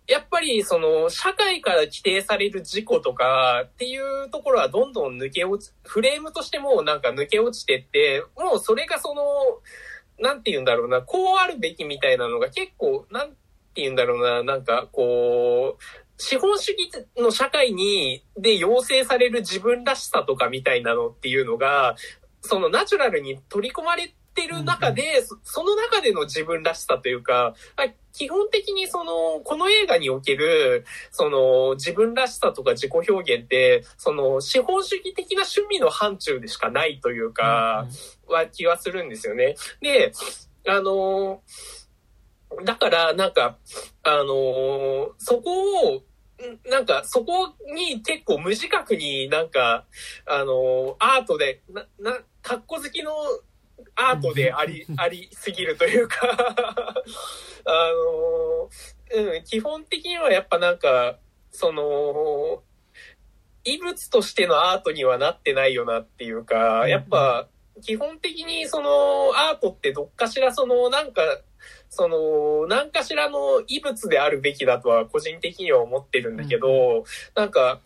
やっぱり社会から規定される自己とかっていうところはどんどん抜け落ち、フレームとしてもなんか抜け落ちてって、もうそれがなんて言うんだろうな、こうあるべきみたいなのが結構なんて言うんだろうな、なんかこう資本主義の社会にで要請される自分らしさとかみたいなのっていうのがナチュラルに取り込まれてる中で、その中での自分らしさというか、基本的にこの映画における自分らしさとか自己表現って資本主義的な趣味の範疇でしかないというかは気はするんですよね。でだからなんかなんかそこに結構無自覚になんかアートでかっこ好きのアートでありすぎるというか基本的にはやっぱなんか異物としてのアートにはなってないよなっていうか、やっぱ基本的にアートってどっかしらなんか何かしらの異物であるべきだとは個人的には思ってるんだけど、なんか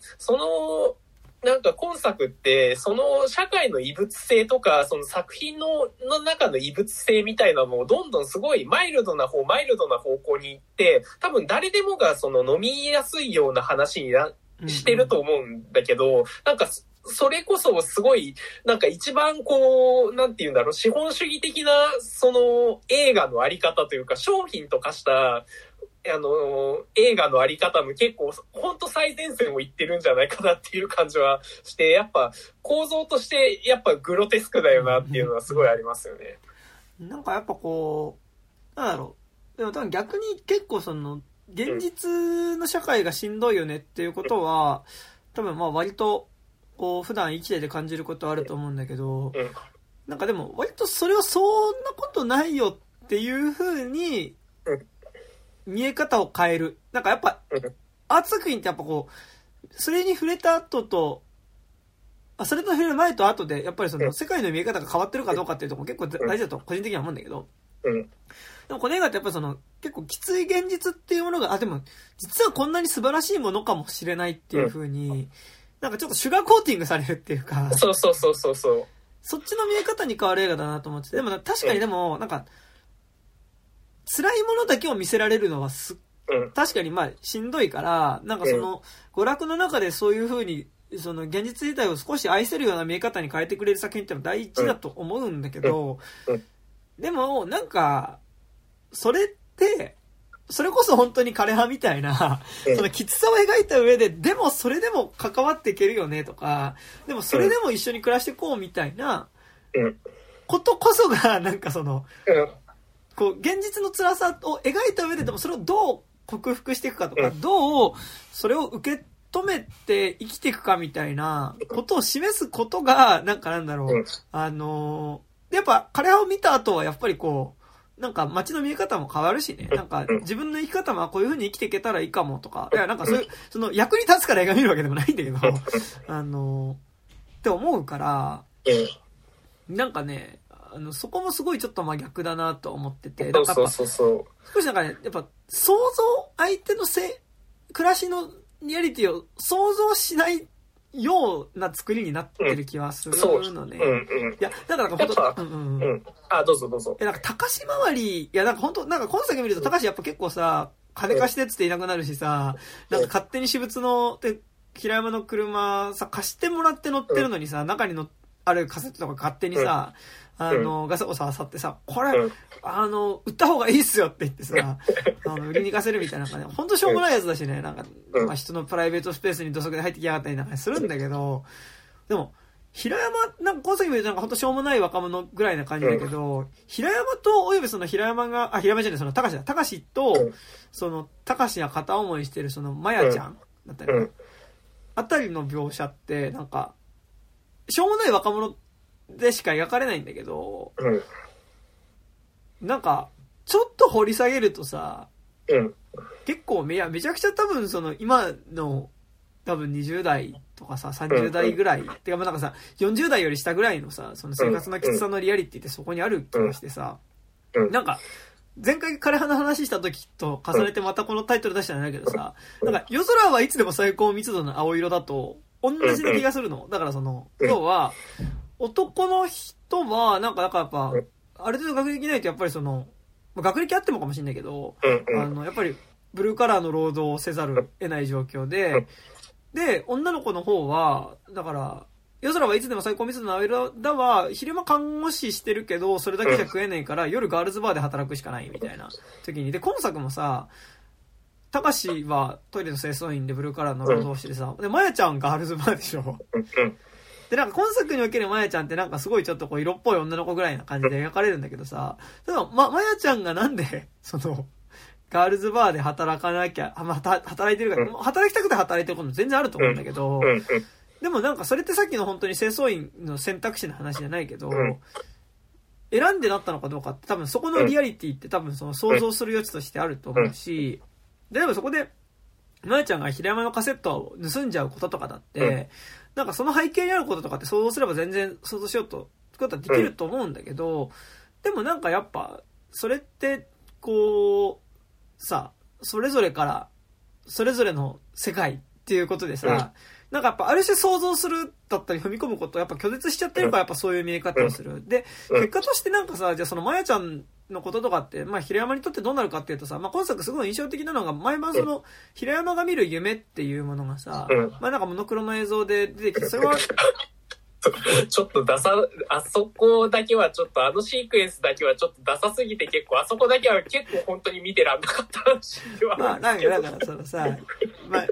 なんか今作って社会の異物性とか作品の中の異物性みたいなのをどんどんすごいマイルドな方向に行って、多分誰でもが飲みやすいような話にしてると思うんだけど、なんかそれこそすごいなんか一番こうなんていうんだろう、資本主義的な映画のあり方というか商品と化した映画のあり方も結構本当最前線を行ってるんじゃないかなっていう感じはして、やっぱ構造としてやっぱグロテスクだよなっていうのはすごいありますよね。なんかやっぱこうなんだろう、でも多分逆に結構現実の社会がしんどいよねっていうことは、多分まあ割とこう普段生きてて感じることはあると思うんだけど、なんかでも割とそれはそんなことないよっていう風に見え方を変える。なんかやっぱ、アート作品ってやっぱこう、それに触れた後と、それと触れる前と後で、やっぱり世界の見え方が変わってるかどうかっていうとこ結構大事だと個人的には思うんだけど。でもこの映画ってやっぱ結構きつい現実っていうものが、でも、実はこんなに素晴らしいものかもしれないっていう風に、なんかちょっとシュガーコーティングされるっていうか。そうそうそうそうそう。そっちの見え方に変わる映画だなと思って。でも確かにでも、なんか、辛いものだけを見せられるのは確かにまあしんどいから、なんか娯楽の中でそういう風に現実自体を少し愛せるような見え方に変えてくれる作品ってのは大事だと思うんだけど、でもなんかそれってそれこそ本当に枯葉みたいなきつさを描いた上で、でもそれでも関わっていけるよねとか、でもそれでも一緒に暮らしていこうみたいなことこそがなんかこう現実の辛さを描いた上で、でもそれをどう克服していくかとか、どうそれを受け止めて生きていくかみたいなことを示すことがなんかなんだろうやっぱ枯葉を見た後はやっぱりこうなんか街の見え方も変わるしね。なんか自分の生き方もこういう風に生きていけたらいいかもとか。いや、なんかそういう、その役に立つから映画見るわけでもないんだけど、って思うから、なんかね、そこもすごいちょっと真逆だなと思ってて。なんか少しなんかね、やっぱ想像、相手の暮らしのリアリティを想像しないような作りになってる気はするのね。いや、だからなんか本当、どうぞどうぞ。なんか高橋周り、いやなんか本当なんか今作見ると高橋やっぱ結構さ、金貸してっつっていなくなるしさ、なんか勝手に私物の平山の車さ貸してもらって乗ってるのにさ、中にあるカセットとか勝手にさ、ガサゴサ漁ってさ、これ、売った方がいいっすよって言ってさ、売りに行かせるみたいな、なんかね、ほんとしょうもないやつだしね、なんか、まあ、人のプライベートスペースに土足で入ってきやがったりなんかするんだけど、でも、平山、なんかこの時見るとなんかほんとしょうもない若者ぐらいな感じだけど、平山と、およびその平山が、あ、平山じゃない、その高橋だ、高橋と、その高橋が片思いしてるそのマヤちゃんだったり、あたりの描写って、なんか、しょうもない若者でしか描かれないんだけど、なんかちょっと掘り下げるとさ、結構めちゃくちゃ多分その今の多分20代とかさ30代ぐらい、てかまあなんかさ40代より下ぐらいのさその生活のきつさのリアリティってそこにある気がしてさ、なんか前回枯葉の話した時と重ねてまたこのタイトル出したんだけどさ、なんか夜空はいつでも最高密度の青色だと同じな気がするの。だからその今日は男の人は、なんかやっぱ、ある程度学歴ないとやっぱりその、学歴あってもかもしれないけど、やっぱりブルーカラーの労働をせざるを得ない状況で、で、女の子の方は、だから、夜空はいつでも最高密度の間は、昼間看護師してるけど、それだけじゃ食えないから、夜ガールズバーで働くしかないみたいな時に。で、今作もさ、たかしはトイレの清掃員でブルーカラーの労働をしてさ、で、まやちゃんガールズバーでしょ。で、なんか今作におけるまやちゃんってなんかすごいちょっとこう色っぽい女の子ぐらいな感じで描かれるんだけどさ、でもまやちゃんがなんで、その、ガールズバーで働かなきゃ、働いてるから、働きたくて働いてることも全然あると思うんだけど、でもなんかそれってさっきの本当に清掃員の選択肢の話じゃないけど、選んでなったのかどうかって多分そこのリアリティって多分その想像する余地としてあると思うし、でもそこで、まやちゃんが平山のカセットを盗んじゃうこととかだって、なんかその背景にあることとかって想像すれば全然想像しようとことはできると思うんだけど、でもなんかやっぱそれってこうさ、それぞれからそれぞれの世界っていうことでさ、なんかやっぱある種想像するだったり踏み込むことをやっぱ拒絶しちゃってるからやっぱそういう見え方をする。で、結果としてなんかさ、じゃあそのまやちゃんのこととかって、まあ、平山にとってどうなるかっていうとさ、まあ、今作すごい印象的なのが、毎晩その、平山が見る夢っていうものがさ、まあ、なんかモノクロの映像で出てきて、それは、ちょっとあそこだけはちょっと、あのシークエンスだけはちょっとダサすぎて結構、あそこだけは結構本当に見てらんなかった話ではあるんですけど。まあ、なんかそのさ、まあ、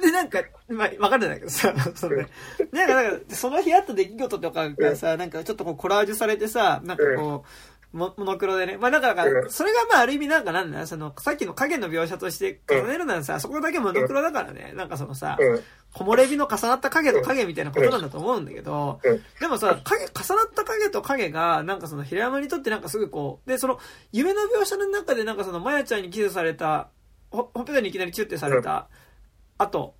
で、なんか、まあ、わかるんだけどさ、それ。なんか、その日あった出来事とかがさ、なんかちょっとこうコラージュされてさ、なんかこう、モノクロでね。まあ、だから、それがまあ、ある意味なんかなんだよ。その、さっきの影の描写として重ねるならさ、そこだけモノクロだからね。なんかそのさ、木漏れ日の重なった影と影みたいなことなんだと思うんだけど、でもさ、重なった影と影が、なんかその、平山にとってなんかすぐこう、で、その、夢の描写の中でなんかその、まやちゃんにキスされた、ほっぺたにいきなりチュッてされた後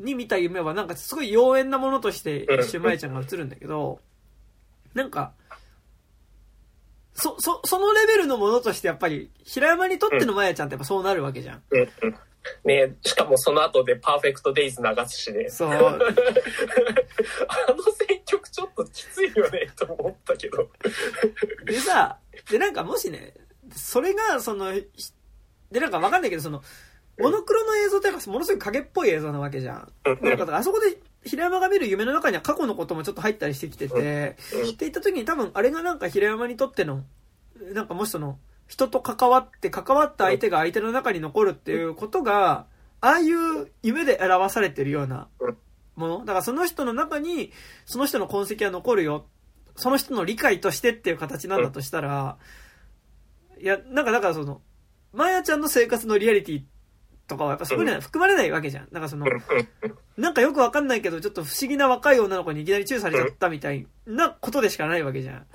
に見た夢はなんかすごい妖艶なものとして一瞬まやちゃんが映るんだけど、なんか、そのレベルのものとしてやっぱり、平山にとってのまやちゃんってやっぱそうなるわけじゃん。ね、しかもその後でパーフェクトデイズ流すしね。そう。あの選曲ちょっときついよね、と思ったけど。でさ、でなんかもしね、それがその、でなんかわかんないけど、その、モノクロの映像ってなんかものすごい影っぽい映像なわけじゃん。なんかあそこで、平山が見る夢の中には過去のこともちょっと入ったりしてきてて、って言った時に多分あれがなんか平山にとっての、なんかもしその、人と関わった相手が相手の中に残るっていうことが、ああいう夢で表されてるようなもの。だからその人の中に、その人の痕跡は残るよ。その人の理解としてっていう形なんだとしたら、いや、なんかだからその、まやちゃんの生活のリアリティとかはやっぱそこには含まれないわけじゃん。なんかその、なんかよくわかんないけど、ちょっと不思議な若い女の子にいきなりチューされちゃったみたいなことでしかないわけじゃん。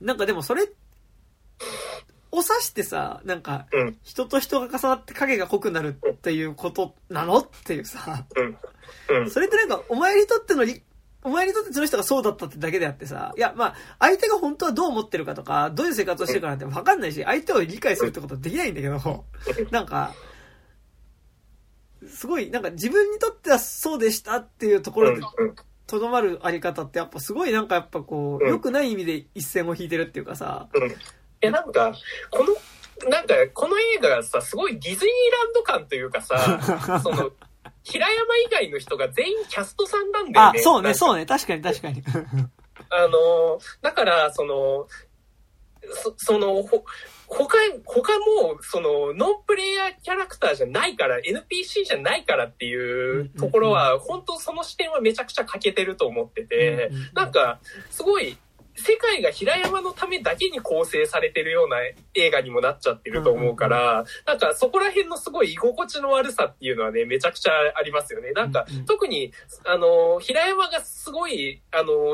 なんかでもそれを指してさ、なんか、うん、人と人が重なって影が濃くなるっていうことなのっていうさ、うんうん、それってなんかお前にとってその人がそうだったってだけであってさ、いや、まあ、相手が本当はどう思ってるかとか、どういう生活をしてるかなんて分かんないし、相手を理解するってことはできないんだけど、なんか、すごい、なんか自分にとってはそうでしたっていうところで、とどまるあり方ってやっぱすごいなんかやっぱこう、良くない意味で一線を引いてるっていうかさ。なんか、この映画がさ、すごいディズニーランド感というかさ、その、平山以外の人が全員キャストさんなんだよね。あ、そうね、そうね。確かに確かに。だから、他も、ノンプレイヤーキャラクターじゃないから、NPC じゃないからっていうところは、うんうんうん、本当その視点はめちゃくちゃ欠けてると思ってて、うんうんうん、なんか、すごい、世界が平山のためだけに構成されてるような映画にもなっちゃってると思うから、なんかそこら辺のすごい居心地の悪さっていうのはね、めちゃくちゃありますよね。なんか特に、平山がすごい、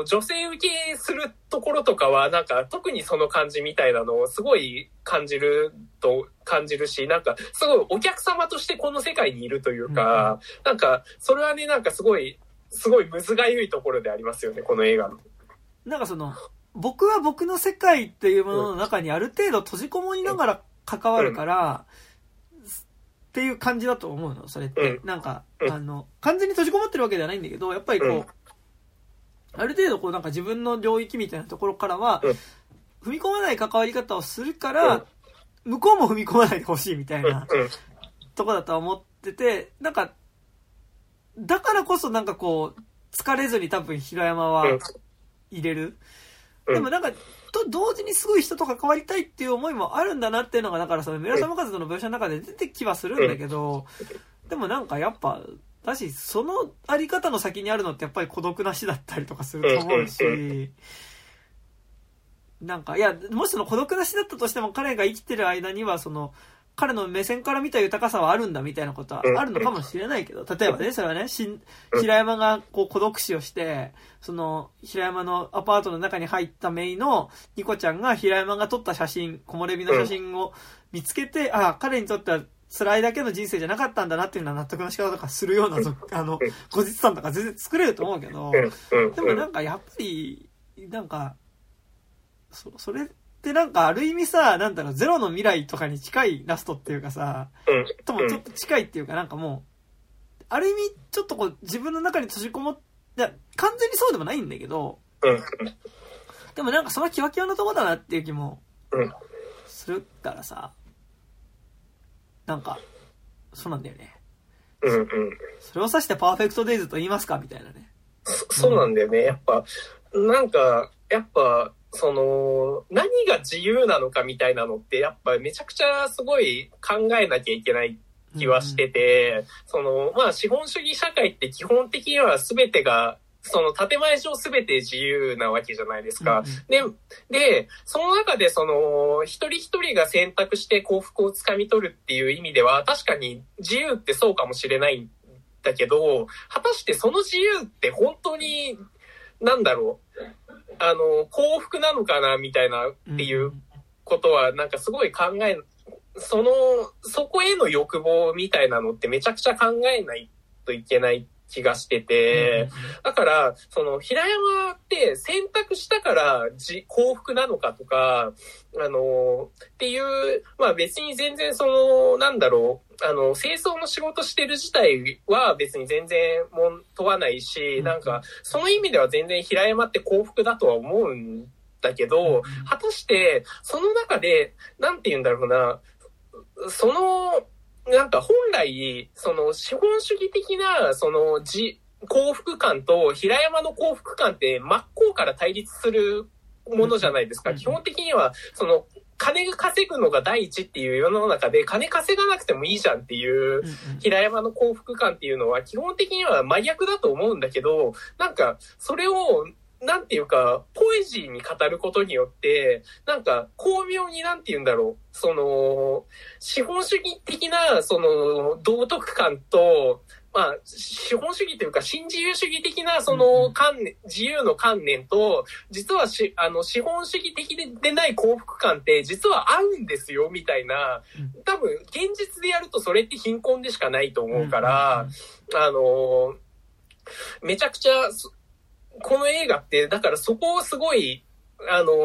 女性受けするところとかは、なんか特にその感じみたいなのをすごい感じるし、なんかすごいお客様としてこの世界にいるというか、なんかそれはね、なんかすごいむずがゆいところでありますよね、この映画の。なんか僕は僕の世界っていうものの中にある程度閉じこもりながら関わるから、っていう感じだと思うの、それって。なんか、完全に閉じこもってるわけではないんだけど、やっぱりこう、ある程度こうなんか自分の領域みたいなところからは、踏み込まない関わり方をするから、向こうも踏み込まないでほしいみたいなとこだとは思ってて、なんか、だからこそなんかこう、疲れずに多分平山は、入れる。でもなんか、と同時にすごい人と関わりたいっていう思いもあるんだなっていうのが、だからその村沢和人の描写の中で出てきはするんだけど、でもなんかやっぱ、だし、そのあり方の先にあるのってやっぱり孤独な死だったりとかすると思うし、なんか、いや、もしその孤独な死だったとしても彼が生きてる間には、その、彼の目線から見た豊かさはあるんだみたいなことはあるのかもしれないけど、例えばね、それはね、平山がこう孤独死をして、その平山のアパートの中に入ったメイのニコちゃんが平山が撮った写真、木漏れ日の写真を見つけて、ああ、彼にとっては辛いだけの人生じゃなかったんだなっていうのは納得の仕方とかするような、後日談とか全然作れると思うけど、でもなんかやっぱり、なんか、それ、でなんかある意味さ、なんだろう、ゼロの未来とかに近いラストっていうかさ、ともちょっと近いっていうか、なんかもう、ある意味ちょっとこう自分の中に閉じこもって、完全にそうでもないんだけど、でもなんかそのキワキワのとこだなっていう気もするからさ、なんか、そうなんだよね。それを指してパーフェクトデイズと言いますかみたいなね。そうなんだよね。やっぱ、なんか、やっぱ、何が自由なのかみたいなのってやっぱめちゃくちゃすごい考えなきゃいけない気はしてて、まあ資本主義社会って基本的には全てが、建前上全て自由なわけじゃないですか。で、その中で一人一人が選択して幸福をつかみ取るっていう意味では確かに自由ってそうかもしれないんだけど、果たしてその自由って本当になんだろう、幸福なのかなみたいなっていうことはなんかすごい考え、そこへの欲望みたいなのってめちゃくちゃ考えないといけない気がしてて、だから平山って選択したから幸福なのかとかっていう、まあ別に全然なんだろう、清掃の仕事してる自体は別に全然問わないし、なんかその意味では全然平山って幸福だとは思うんだけど、果たしてその中でなんて言うんだろうな、なんか本来資本主義的な幸福感と平山の幸福感って真っ向から対立するものじゃないですか。基本的には金が稼ぐのが第一っていう世の中で、金稼がなくてもいいじゃんっていう平山の幸福感っていうのは基本的には真逆だと思うんだけど、なんかそれをなんていうかポエジーに語ることによってなんか巧妙になんて言うんだろう、資本主義的な道徳感とまあ、資本主義というか新自由主義的なその観念、自由の観念と実は資本主義的でない幸福感って実は合うんですよみたいな、多分現実でやるとそれって貧困でしかないと思うから、めちゃくちゃこの映画ってだからそこをすごい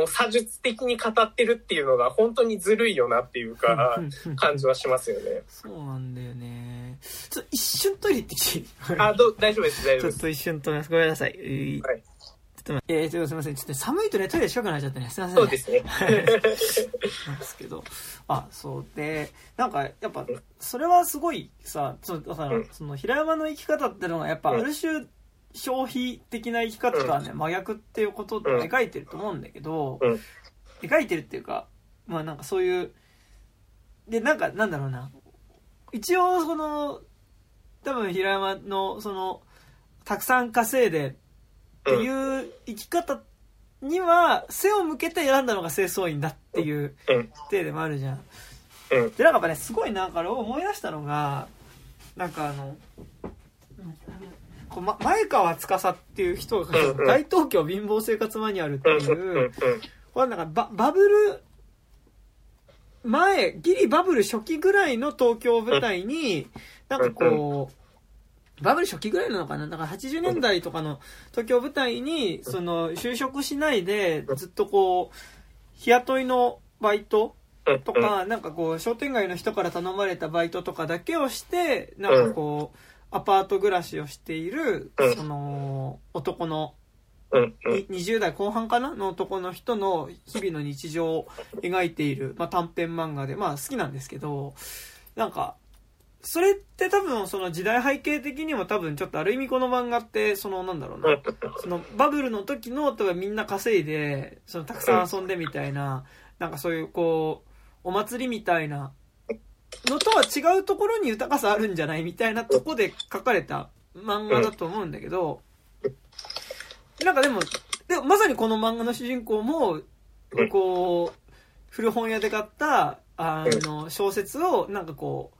写実的に語ってるっていうのが本当にずるいよなっていうか感じはしますよね。そうなんだよね。ちょっと一瞬トイレ行ってきて大丈夫です大丈夫です。ちょっと一瞬止めます、ごめんなさい。はい、ちょっとすみません、ちょっと寒いとねトイレ近くなっちゃってね、すみません、ね、そうですねなんですけど、そうでなんかやっぱそれはすごいさ、その平山の生き方ってのがやっぱある種、消費的な生き方とはね、真逆っていうことを描いてると思うんだけど、描いてるっていうか、まあなんかそういうで、なんかなんだろうな、一応その多分平山のそのたくさん稼いでっていう生き方には背を向けて選んだのが清掃員だっていう体でもあるじゃん。でなんかねすごいなんか思い出したのがなんか前川司っていう人が書いた大東京貧乏生活マニュアルっていうこれなんかバブル前ギリバブル初期ぐらいの東京を舞台になんかこうバブル初期ぐらいなのかな、なんか80年代とかの東京を舞台にその就職しないでずっとこう日雇いのバイトとかなんかこう商店街の人から頼まれたバイトとかだけをしてなんかこうアパート暮らしをしているその男の20代後半かなの男の人の日々の日常を描いている、まあ、短編漫画で、まあ、好きなんですけど、なんかそれって多分その時代背景的にも多分ちょっとある意味この漫画ってそのなんだろうな、そのバブルの時の多分みんな稼いでそのたくさん遊んでみたいな、なんかそういうこうお祭りみたいなのとは違うところに豊かさあるんじゃないみたいなとこで書かれた漫画だと思うんだけど、なんかでもまさにこの漫画の主人公もこう古本屋で買った小説をなんかこ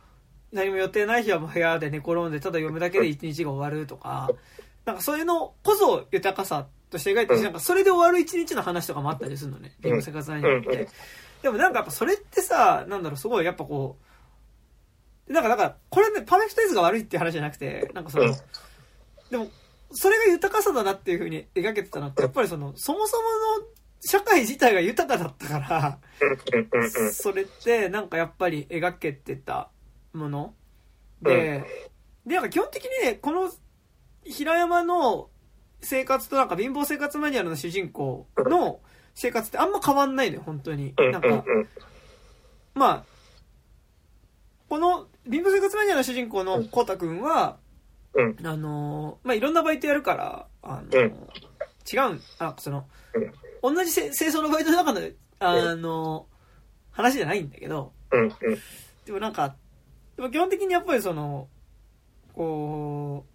う何も予定ない日はもう部屋で寝転んでただ読むだけで一日が終わるとか、なんかそういうのこそ豊かさとして描いてるし、なんかそれで終わる一日の話とかもあったりするのね、貧乏生活内容って。でもなんかやっぱそれってさ、なんだろう、すごいやっぱこうなんかだからこれねパーフェクトイズが悪いっていう話じゃなくて、なんかそのでもそれが豊かさだなっていう風に描けてたのってやっぱりそもそもの社会自体が豊かだったから、それってなんかやっぱり描けてたものでなんか基本的にねこの平山の生活となんか貧乏生活マニュアルの主人公の生活ってあんま変わんないのよ本当に。なんかまあこの貧乏生活マニアの主人公のコウタくんは、まあ、いろんなバイトやるから、同じ清掃のバイトの中の、話じゃないんだけど、でもなんか、でも基本的にやっぱりこう、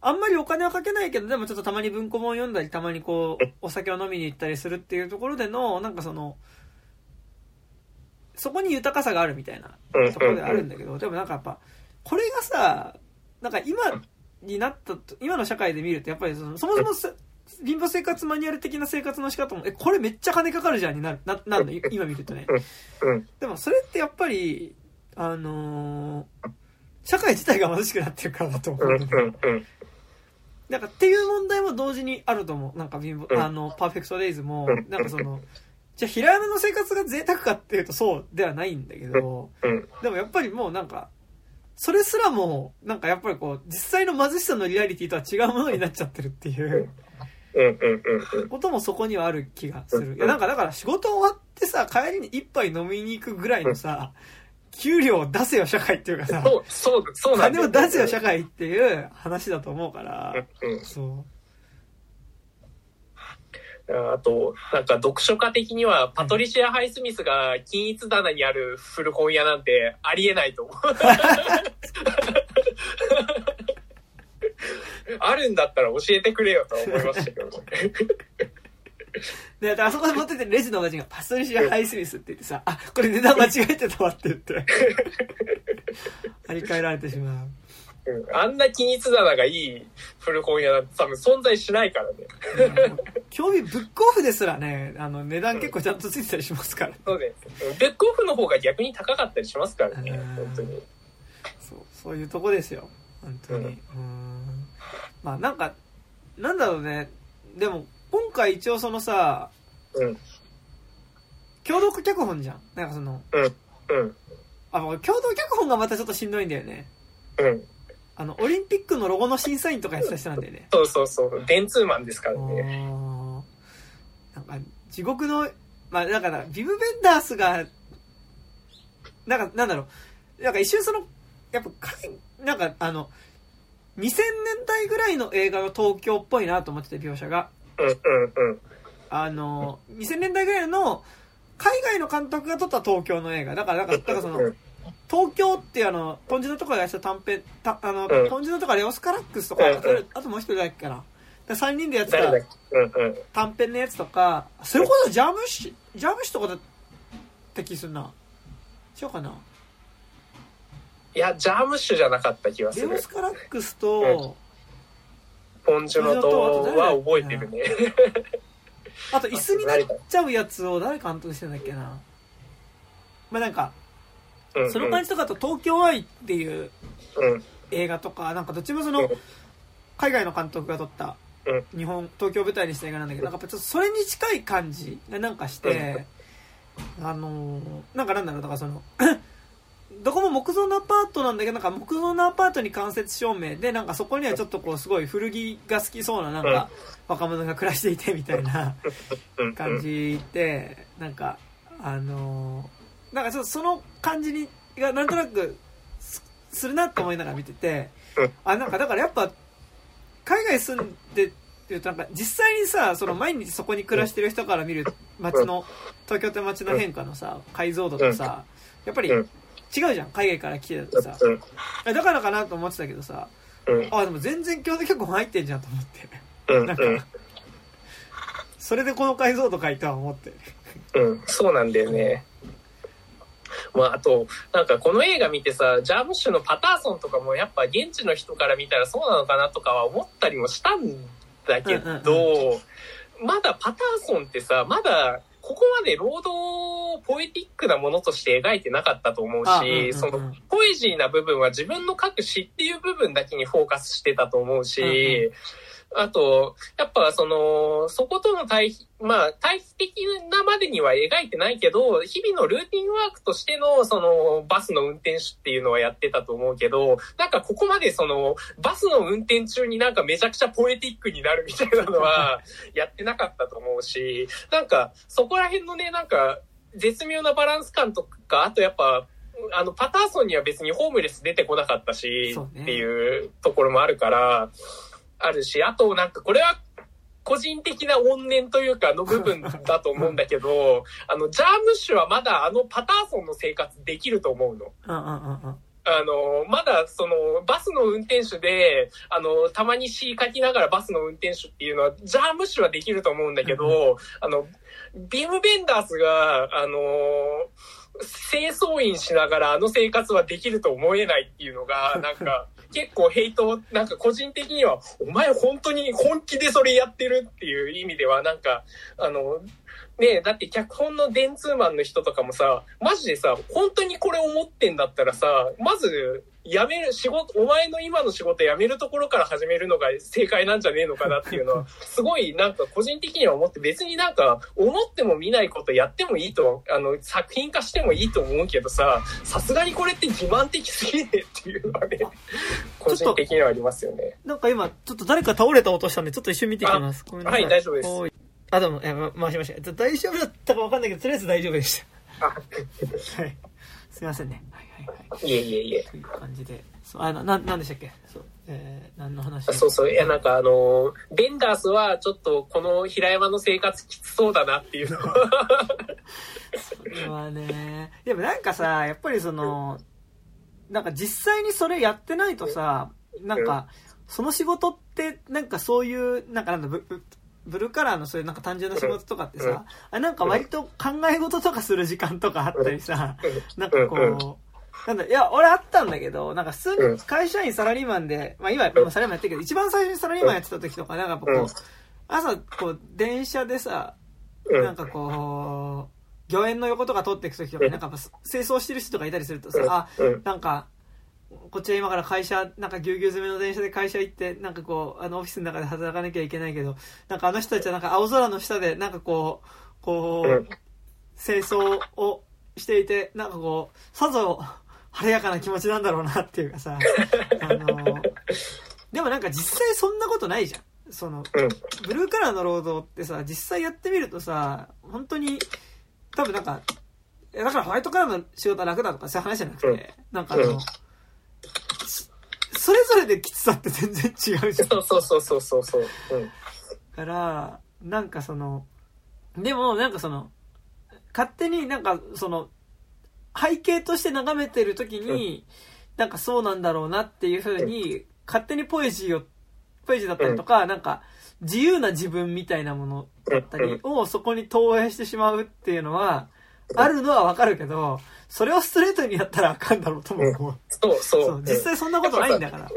あんまりお金はかけないけど、でもちょっとたまに文庫本読んだり、たまにこう、お酒を飲みに行ったりするっていうところでの、なんかそこに豊かさがあるみたいなところであるんだけど、でもなんかやっぱこれがさ、なんか今の社会で見るとやっぱりそもそも貧乏生活マニュアル的な生活の仕方もこれめっちゃ金かかるじゃんになるの今見るとね。でもそれってやっぱり社会自体が貧しくなってるからだと思う。なんかっていう問題も同時にあると思う。なんかパーフェクトデイズもなんかじゃあ平山の生活が贅沢かっていうとそうではないんだけど、でもやっぱりもうなんかそれすらもなんかやっぱりこう実際の貧しさのリアリティとは違うものになっちゃってるっていうこともそこにはある気がする。いやなんかだから仕事終わってさ帰りに一杯飲みに行くぐらいのさ、給料を出せよ社会っていうかさ、そうなんだよ、金を出せよ社会っていう話だと思うから、そう。あと、なんか読書家的には、パトリシア・ハイスミスが均一棚にある古本屋なんてありえないと思う。あるんだったら教えてくれよとは思いましたけどね。あそこで持っててレジのおばちがパトリシア・ハイスミスって言ってさ、あ、これ値段間違えてたわって言って。張り替えられてしまう。うん、あんな均一棚がいい古本屋なんて多分存在しないからね。興味ブックオフですらね、あの値段結構ちゃんとついてたりしますから、うん、そうです。ブックオフの方が逆に高かったりしますからね、本当に。そういうとこですよ本当に、うん、まあなんかなんだろうね。でも今回一応そのさ、うん、共同脚本じゃん。なんかその、うんうん、あの共同脚本がまたちょっとしんどいんだよね。うん、あのオリンピックのロゴの審査員とかやってた人なんだよね。そうそうそう。電通マンですからね。なんか地獄のまあだからビム・ベンダースがなんかなんだろう、なんか一瞬そのやっぱなんかあの2000年代ぐらいの映画が東京っぽいなと思ってて、描写が。うんうんうん。あの2000年代ぐらいの海外の監督が撮った東京の映画だからなんかその。東京ってあの豚汁のところがやった短編たあの、うん、豚汁のところレオスカラックスとか、うん、あともう一人だっけかな、3人でやってた短編のやつとか、それこそジャムシとかだった気するな。しようかな。いやジャムシじゃなかった気がする。レオスカラックスと豚汁、うん、のとは覚えてるね。あと椅子になっちゃうやつを誰監督してんだっけな。まあなんかその感じとかと東京愛っていう映画とか、なんかどっちもその海外の監督が撮った日本東京舞台にした映画なんだけど、なんかちょっとそれに近い感じがなんかして、なんかなんだろう、だからそのどこも木造のアパートなんだけど、なんか木造のアパートに間接照明で、なんかそこにはちょっとこうすごい古着が好きそうななんか若者が暮らしていてみたいな感じで、なんかなんかちょっとその感じにがなんとなくするなって思いながら見てて、あ、なんかだからやっぱ海外住んでっていうと、なんか実際にさ、その毎日そこに暮らしてる人から見る街の東京って街の変化のさ解像度とさ、やっぱり違うじゃん海外から来てたとさ、だからかなと思ってたけどさ、あ、でも全然共同脚本入ってんじゃんと思って、なんかそれでこの解像度かいとは思って、うん、そうなんだよね。まあ、あとなんかこの映画見てさ、ジャームッシュのパターソンとかもやっぱ現地の人から見たらそうなのかなとかは思ったりもしたんだけど、まだパターソンってさ、まだここまで労働をポエティックなものとして描いてなかったと思うし、そのポエジーな部分は自分の書く詩っていう部分だけにフォーカスしてたと思うし、あとやっぱそことの対比、まあ対比的なまでには描いてないけど、日々のルーティンワークとしてのそのバスの運転手っていうのはやってたと思うけど、なんかここまでそのバスの運転中になんかめちゃくちゃポエティックになるみたいなのはやってなかったと思うし、なんかそこら辺のね、なんか絶妙なバランス感とか、あとやっぱパターソンには別にホームレス出てこなかったしっていうところもあるから。あるし、あとなんかこれは個人的な怨念というかの部分だと思うんだけど、ジャームッシュはまだパターソンの生活できると思うの。まだそのバスの運転手でたまに詩書きながらバスの運転手っていうのはジャームッシュはできると思うんだけど、ビム・ベンダースが清掃員しながら生活はできると思えないっていうのがなんか結構ヘイト、なんか個人的にはお前本当に本気でそれやってるっていう意味では、なんかねえ、だって脚本の電通マンの人とかもさ、マジでさ、本当にこれ思ってんだったらさ、まず辞める仕事、お前の今の仕事辞めるところから始めるのが正解なんじゃねえのかなっていうのはすごいなんか個人的には思って、別になんか思っても見ないことやってもいいと、作品化してもいいと思うけどさ、さすがにこれって自慢的すぎねっていうのはね、個人的にはありますよね。なんか今ちょっと誰か倒れた音したんでちょっと一瞬見てきます。はい、大丈夫です。あ、でも回しました。大丈夫だったか分かんないけどとりあえず大丈夫でした。はい。すいませんね。いえいえいえ。という感じで、なんでしたっけ。そう、何の話。そうそう、いや、なんかベンダースはちょっとこの平山の生活きつそうだなっていうの。それはね。でもなんかさ、やっぱりなんか実際にそれやってないとさ、なんかその仕事ってなんかそういうブルーカラーのそういうなんか単純な仕事とかってさ、なんか割と考え事とかする時間とかあったりさ、なんかこうなんだ、いや、俺あったんだけど、なんか普通に会社員サラリーマンで、まあ今、サラリーマンやってるけど、一番最初にサラリーマンやってた時とか、なんかこう、朝、こう、電車でさ、なんかこう、御苑の横とか通っていく時とか、なんか清掃してる人とかいたりするとさ、あ、なんか、こっちは今から会社、なんかぎゅうぎゅう詰めの電車で会社行って、なんかこう、あのオフィスの中で働かなきゃいけないけど、なんかあの人たちはなんか青空の下で、なんかこう、清掃をしていて、なんかこう、さぞ晴れやかな気持ちなんだろうなっていうかさ、でもなんか実際そんなことないじゃん。その、ブルーカラーの労働ってさ、実際やってみるとさ、本当に、多分なんか、だからホワイトカラーの仕事は楽だとかそういう話じゃなくて、なんかそれぞれできつさって全然違うじゃん。そう。だから、なんかその、でもなんかその、勝手になんかその背景として眺めてる時になんかそうなんだろうなっていう風に勝手にポエジーだったりとかなんか自由な自分みたいなものだったりをそこに投影してしまうっていうのはあるのはわかるけど、それをストレートにやったらあかんだろうと思う。そう実際そんなことないんだから。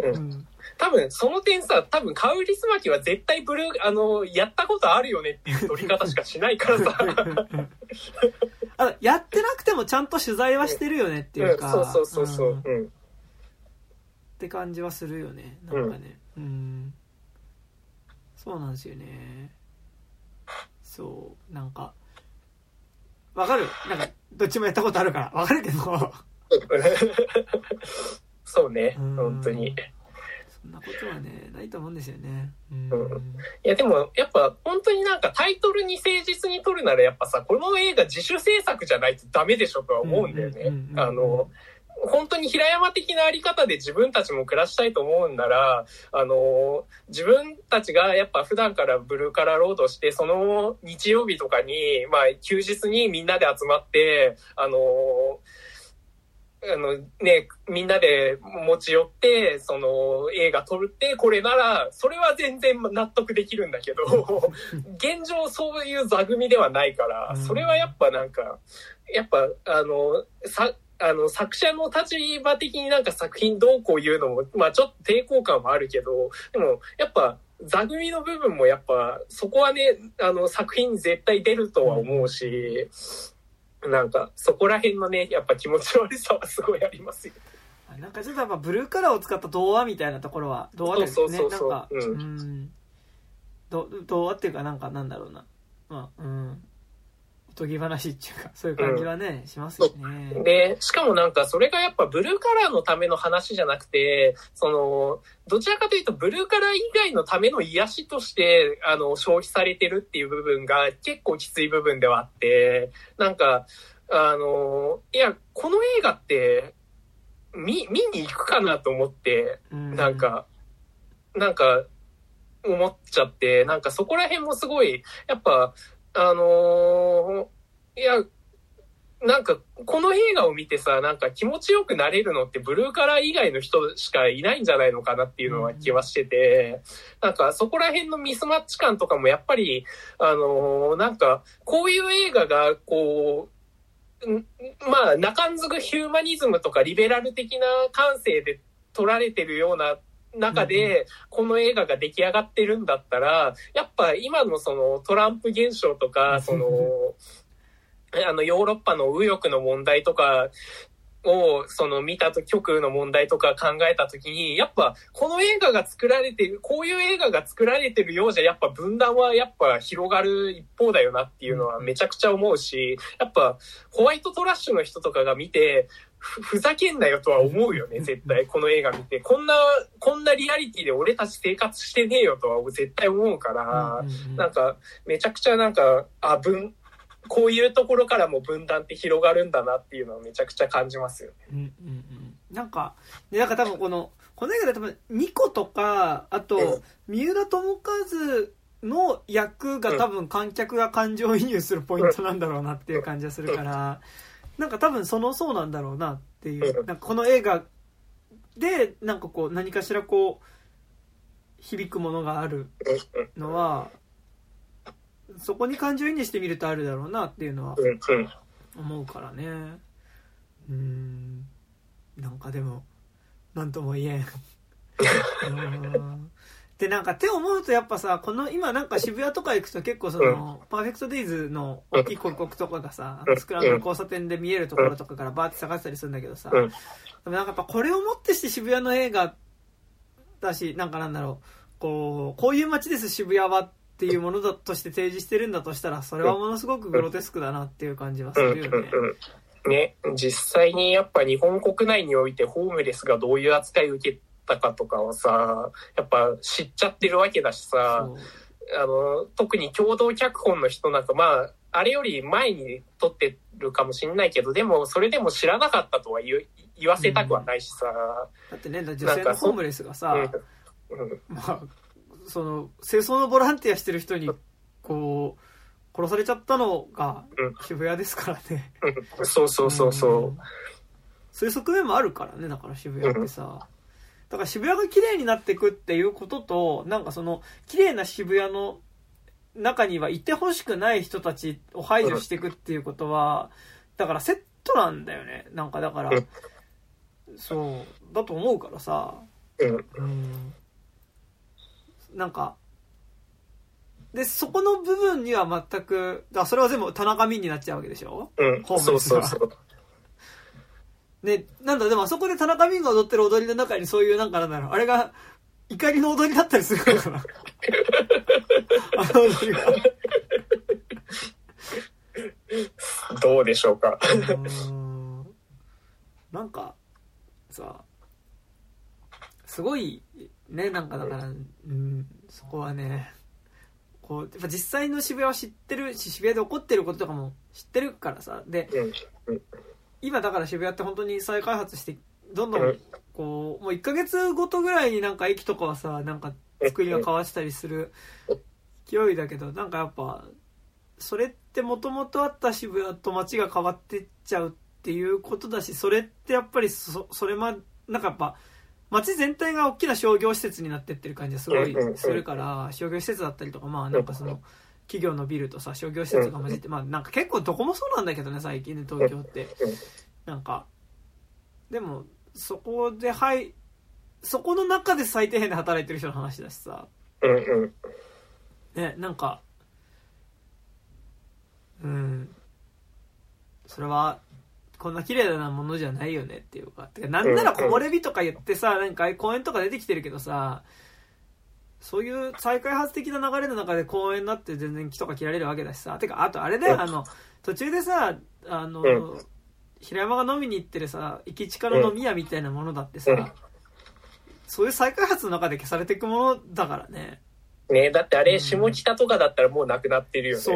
多分その点さ、多分カウリスマキは絶対ブルーやったことあるよねっていう取り方しかしないからさやってなくてもちゃんと取材はしてるよねっていうか、そう、って感じはするよね。なんかね、そうなんですよね。そうなんかわかる、なんかどっちもやったことあるからわかるけどそうね、本当に。そんなことはねないと思うんですよね。いやでもやっぱ本当になんかタイトルに誠実に撮るならやっぱさ、この映画自主制作じゃないとダメでしょとは思うんだよね。本当に平山的なあり方で自分たちも暮らしたいと思うんなら、自分たちがやっぱ普段からブルーカラー労働して、その日曜日とかに、まあ休日にみんなで集まって、みんなで持ち寄って、その映画撮るって、これなら、それは全然納得できるんだけど、現状そういう座組ではないから、それはやっぱなんか、作者の立場的になんか作品どうこう言うのも、まあちょっと抵抗感もあるけど、でもやっぱ、座組の部分もやっぱ、そこはね、作品絶対出るとは思うし、なんかそこら辺のねやっぱ気持ち悪さはすごいありますよ。なんかちょっとやっぱブルーカラーを使った童話みたいなところは童話ですね。そうなんか童話っていうかなんかなんだろうな、おとぎ話っていうかそういう感じはね、しますよね。でしかもなんかそれがやっぱブルーカラーのための話じゃなくて、そのどちらかというとブルーカラー以外のための癒しとして消費されてるっていう部分が結構きつい部分ではあって、なんかいやこの映画って見に行くかなと思ってなんか思っちゃって、なんかそこら辺もすごいやっぱいや、なんか、この映画を見てさ、なんか気持ちよくなれるのってブルーカラー以外の人しかいないんじゃないのかなっていうのは気はしてて、なんかそこら辺のミスマッチ感とかもやっぱり、なんか、こういう映画が、こう、まあ、中んずくヒューマニズムとかリベラル的な感性で撮られてるような中でこの映画が出来上がってるんだったら、やっぱ今のそのトランプ現象とかそのヨーロッパの右翼の問題とかをその見たと極右の問題とか考えたときに、やっぱこの映画が作られてる、こういう映画が作られてるようじゃやっぱ分断はやっぱ広がる一方だよなっていうのはめちゃくちゃ思うし、やっぱホワイトトラッシュの人とかが見てふざけんなよとは思うよね。絶対この映画見てこんなリアリティで俺たち生活してねえよとは絶対思うから、なんかめちゃくちゃなんかこういうところからも分断って広がるんだなっていうのをめちゃくちゃ感じますよね。なんか多分この映画で多分ニコとかあと三浦友和の役が多分観客が感情移入するポイントなんだろうなっていう感じがするから。なんか多分そうなんだろうなっていう、なんかこの映画でなんかこう何かしらこう響くものがあるのはそこに感情移入してみるとあるだろうなっていうのは思うからね。なんかでもなんとも言えんでなんかって思うとやっぱさ、この今なんか渋谷とか行くと結構その、パーフェクトデイズの大きい広告とかがさ、スクランブル交差点で見えるところとかからバーって探したりするんだけどさ、でもなんかやっぱこれをもってして渋谷の映画だし、なんかなんだろう、こういう街です渋谷はっていうものだとして提示してるんだとしたら、それはものすごくグロテスクだなっていう感じはするよね。ね、実際にやっぱ日本国内においてホームレスがどういう扱いを受けたかとかはさ、やっぱ知っちゃってるわけだしさ、特に共同脚本の人なんか、まああれより前に撮ってるかもしれないけど、でもそれでも知らなかったとは言わせたくはないしさ、だってね、女性のホームレスがさ、まあその清掃のボランティアしてる人にこう殺されちゃったのが渋谷ですからね、そうそうそうそう、そういう側面もあるからね。だから渋谷ってさ、だから渋谷が綺麗になってくっていうことと、なんかその綺麗な渋谷の中にはいてほしくない人たちを排除していくっていうことは、だからセットなんだよね。なんかだから、そうだと思うからさ、なんかでそこの部分には全く、それは全部田中泯になっちゃうわけでしょ、ホームレスは。そうそうそうね、なんだでもあそこで田中泯が踊ってる踊りの中にそういうなんかなんだろう、あれが怒りの踊りだったりするからなあの踊りがどうでしょうかなんかさすごいね、なんかだから、そこはねこうやっぱ実際の渋谷は知ってるし、渋谷で起こってることとかも知ってるからさ、で、今だから渋谷って本当に再開発してどんどんこうもう1ヶ月ごとぐらいになんか駅とかはさ、なんか作りが変わったりする勢いだけど、なんかやっぱそれってもともとあった渋谷と街が変わってっちゃうっていうことだし、それってやっぱりなんかやっぱ街全体が大きな商業施設になってってる感じがすごいするから、商業施設だったりとか、まあなんかその企業のビルとさ商業施設が混じって、まあなんか結構どこもそうなんだけどね最近ね、東京って。なんかでもそこでそこの中で最低限で働いてる人の話だしさね、なんかそれはこんな綺麗なものじゃないよねっていうか、なんなら木漏れ日とか言ってさ、なんか公園とか出てきてるけどさ、そういう再開発的な流れの中で公園だって全然木とか切られるわけだしさ、てかあとあれだよ、途中でさ平山が飲みに行ってるさ行き地下の飲み屋みたいなものだってさ、そういう再開発の中で消されていくものだからね。だってあれ下北とかだったらもうなくなってるよね。そ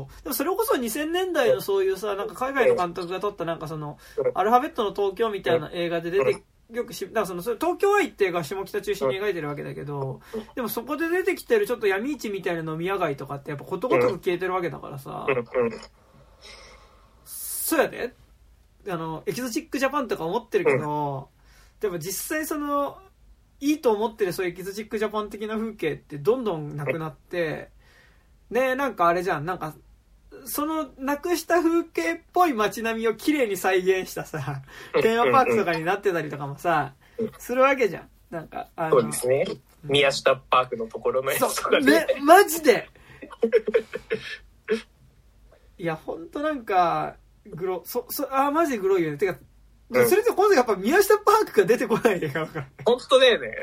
うでもそれこそ2000年代のそういうさ、なんか海外の監督が撮ったなんかそのアルファベットの東京みたいな映画で出てよくだからそれ東京愛っていう映画下北中心に描いてるわけだけど、でもそこで出てきてるちょっと闇市みたいな飲み屋街とかってやっぱことごとく消えてるわけだからさ、そうやでエキゾチックジャパンとか思ってるけど、でも実際そのいいと思ってるそういうエキゾチックジャパン的な風景ってどんどんなくなってね、なんかあれじゃん、なんかそのなくした風景っぽい街並みを綺麗に再現したさテーマパークとかになってたりとかもさするわけじゃん。なんかそうですね、宮下パークのところのやつとかね、マジでいやほんとなんかグロマジグロいよね。てかそれで今度やっぱ宮下パークが出てこない映画だから。本当だよね。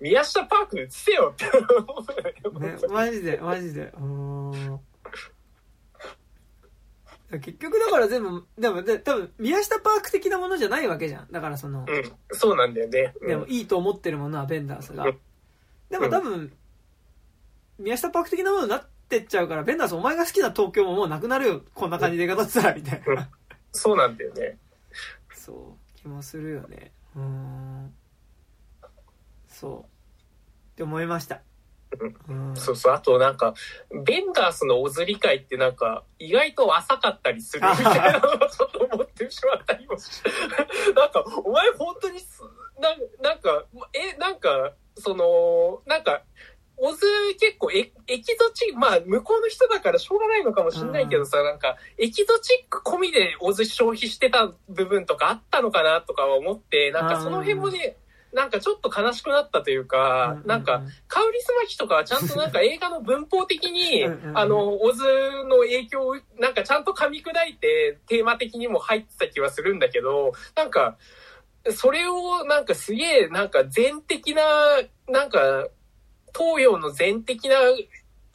宮下パーク映せよって、ね。マジで。結局だから全部で多分宮下パーク的なものじゃないわけじゃん。だからその。そうなんだよね。でもいいと思ってるものはベンダースが。でも多分宮下パーク的なものになってっちゃうから、ベンダースお前が好きな東京ももうなくなるよ、こんな感じで映画だったらみたいな。そうなんだよね。そう気もするよね。そうって思いました。そうそう、あとなんかベンダースのオズ理解ってなんか意外と浅かったりするみたいなのをちょっと思ってしまったりもしてなんかお前本当になんかそのなんかオズ結構エキゾチック、まあ向こうの人だからしょうがないのかもしれないけどさ、なんかエキゾチック込みでオズ消費してた部分とかあったのかなとかは思って、なんかその辺もね、なんかちょっと悲しくなったというか、なんかカウリスマキとかはちゃんとなんか映画の文法的にオズの影響をなんかちゃんと噛み砕いてテーマ的にも入ってた気はするんだけど、なんかそれをなんかすげえなんか全的な、なんか東洋の全的な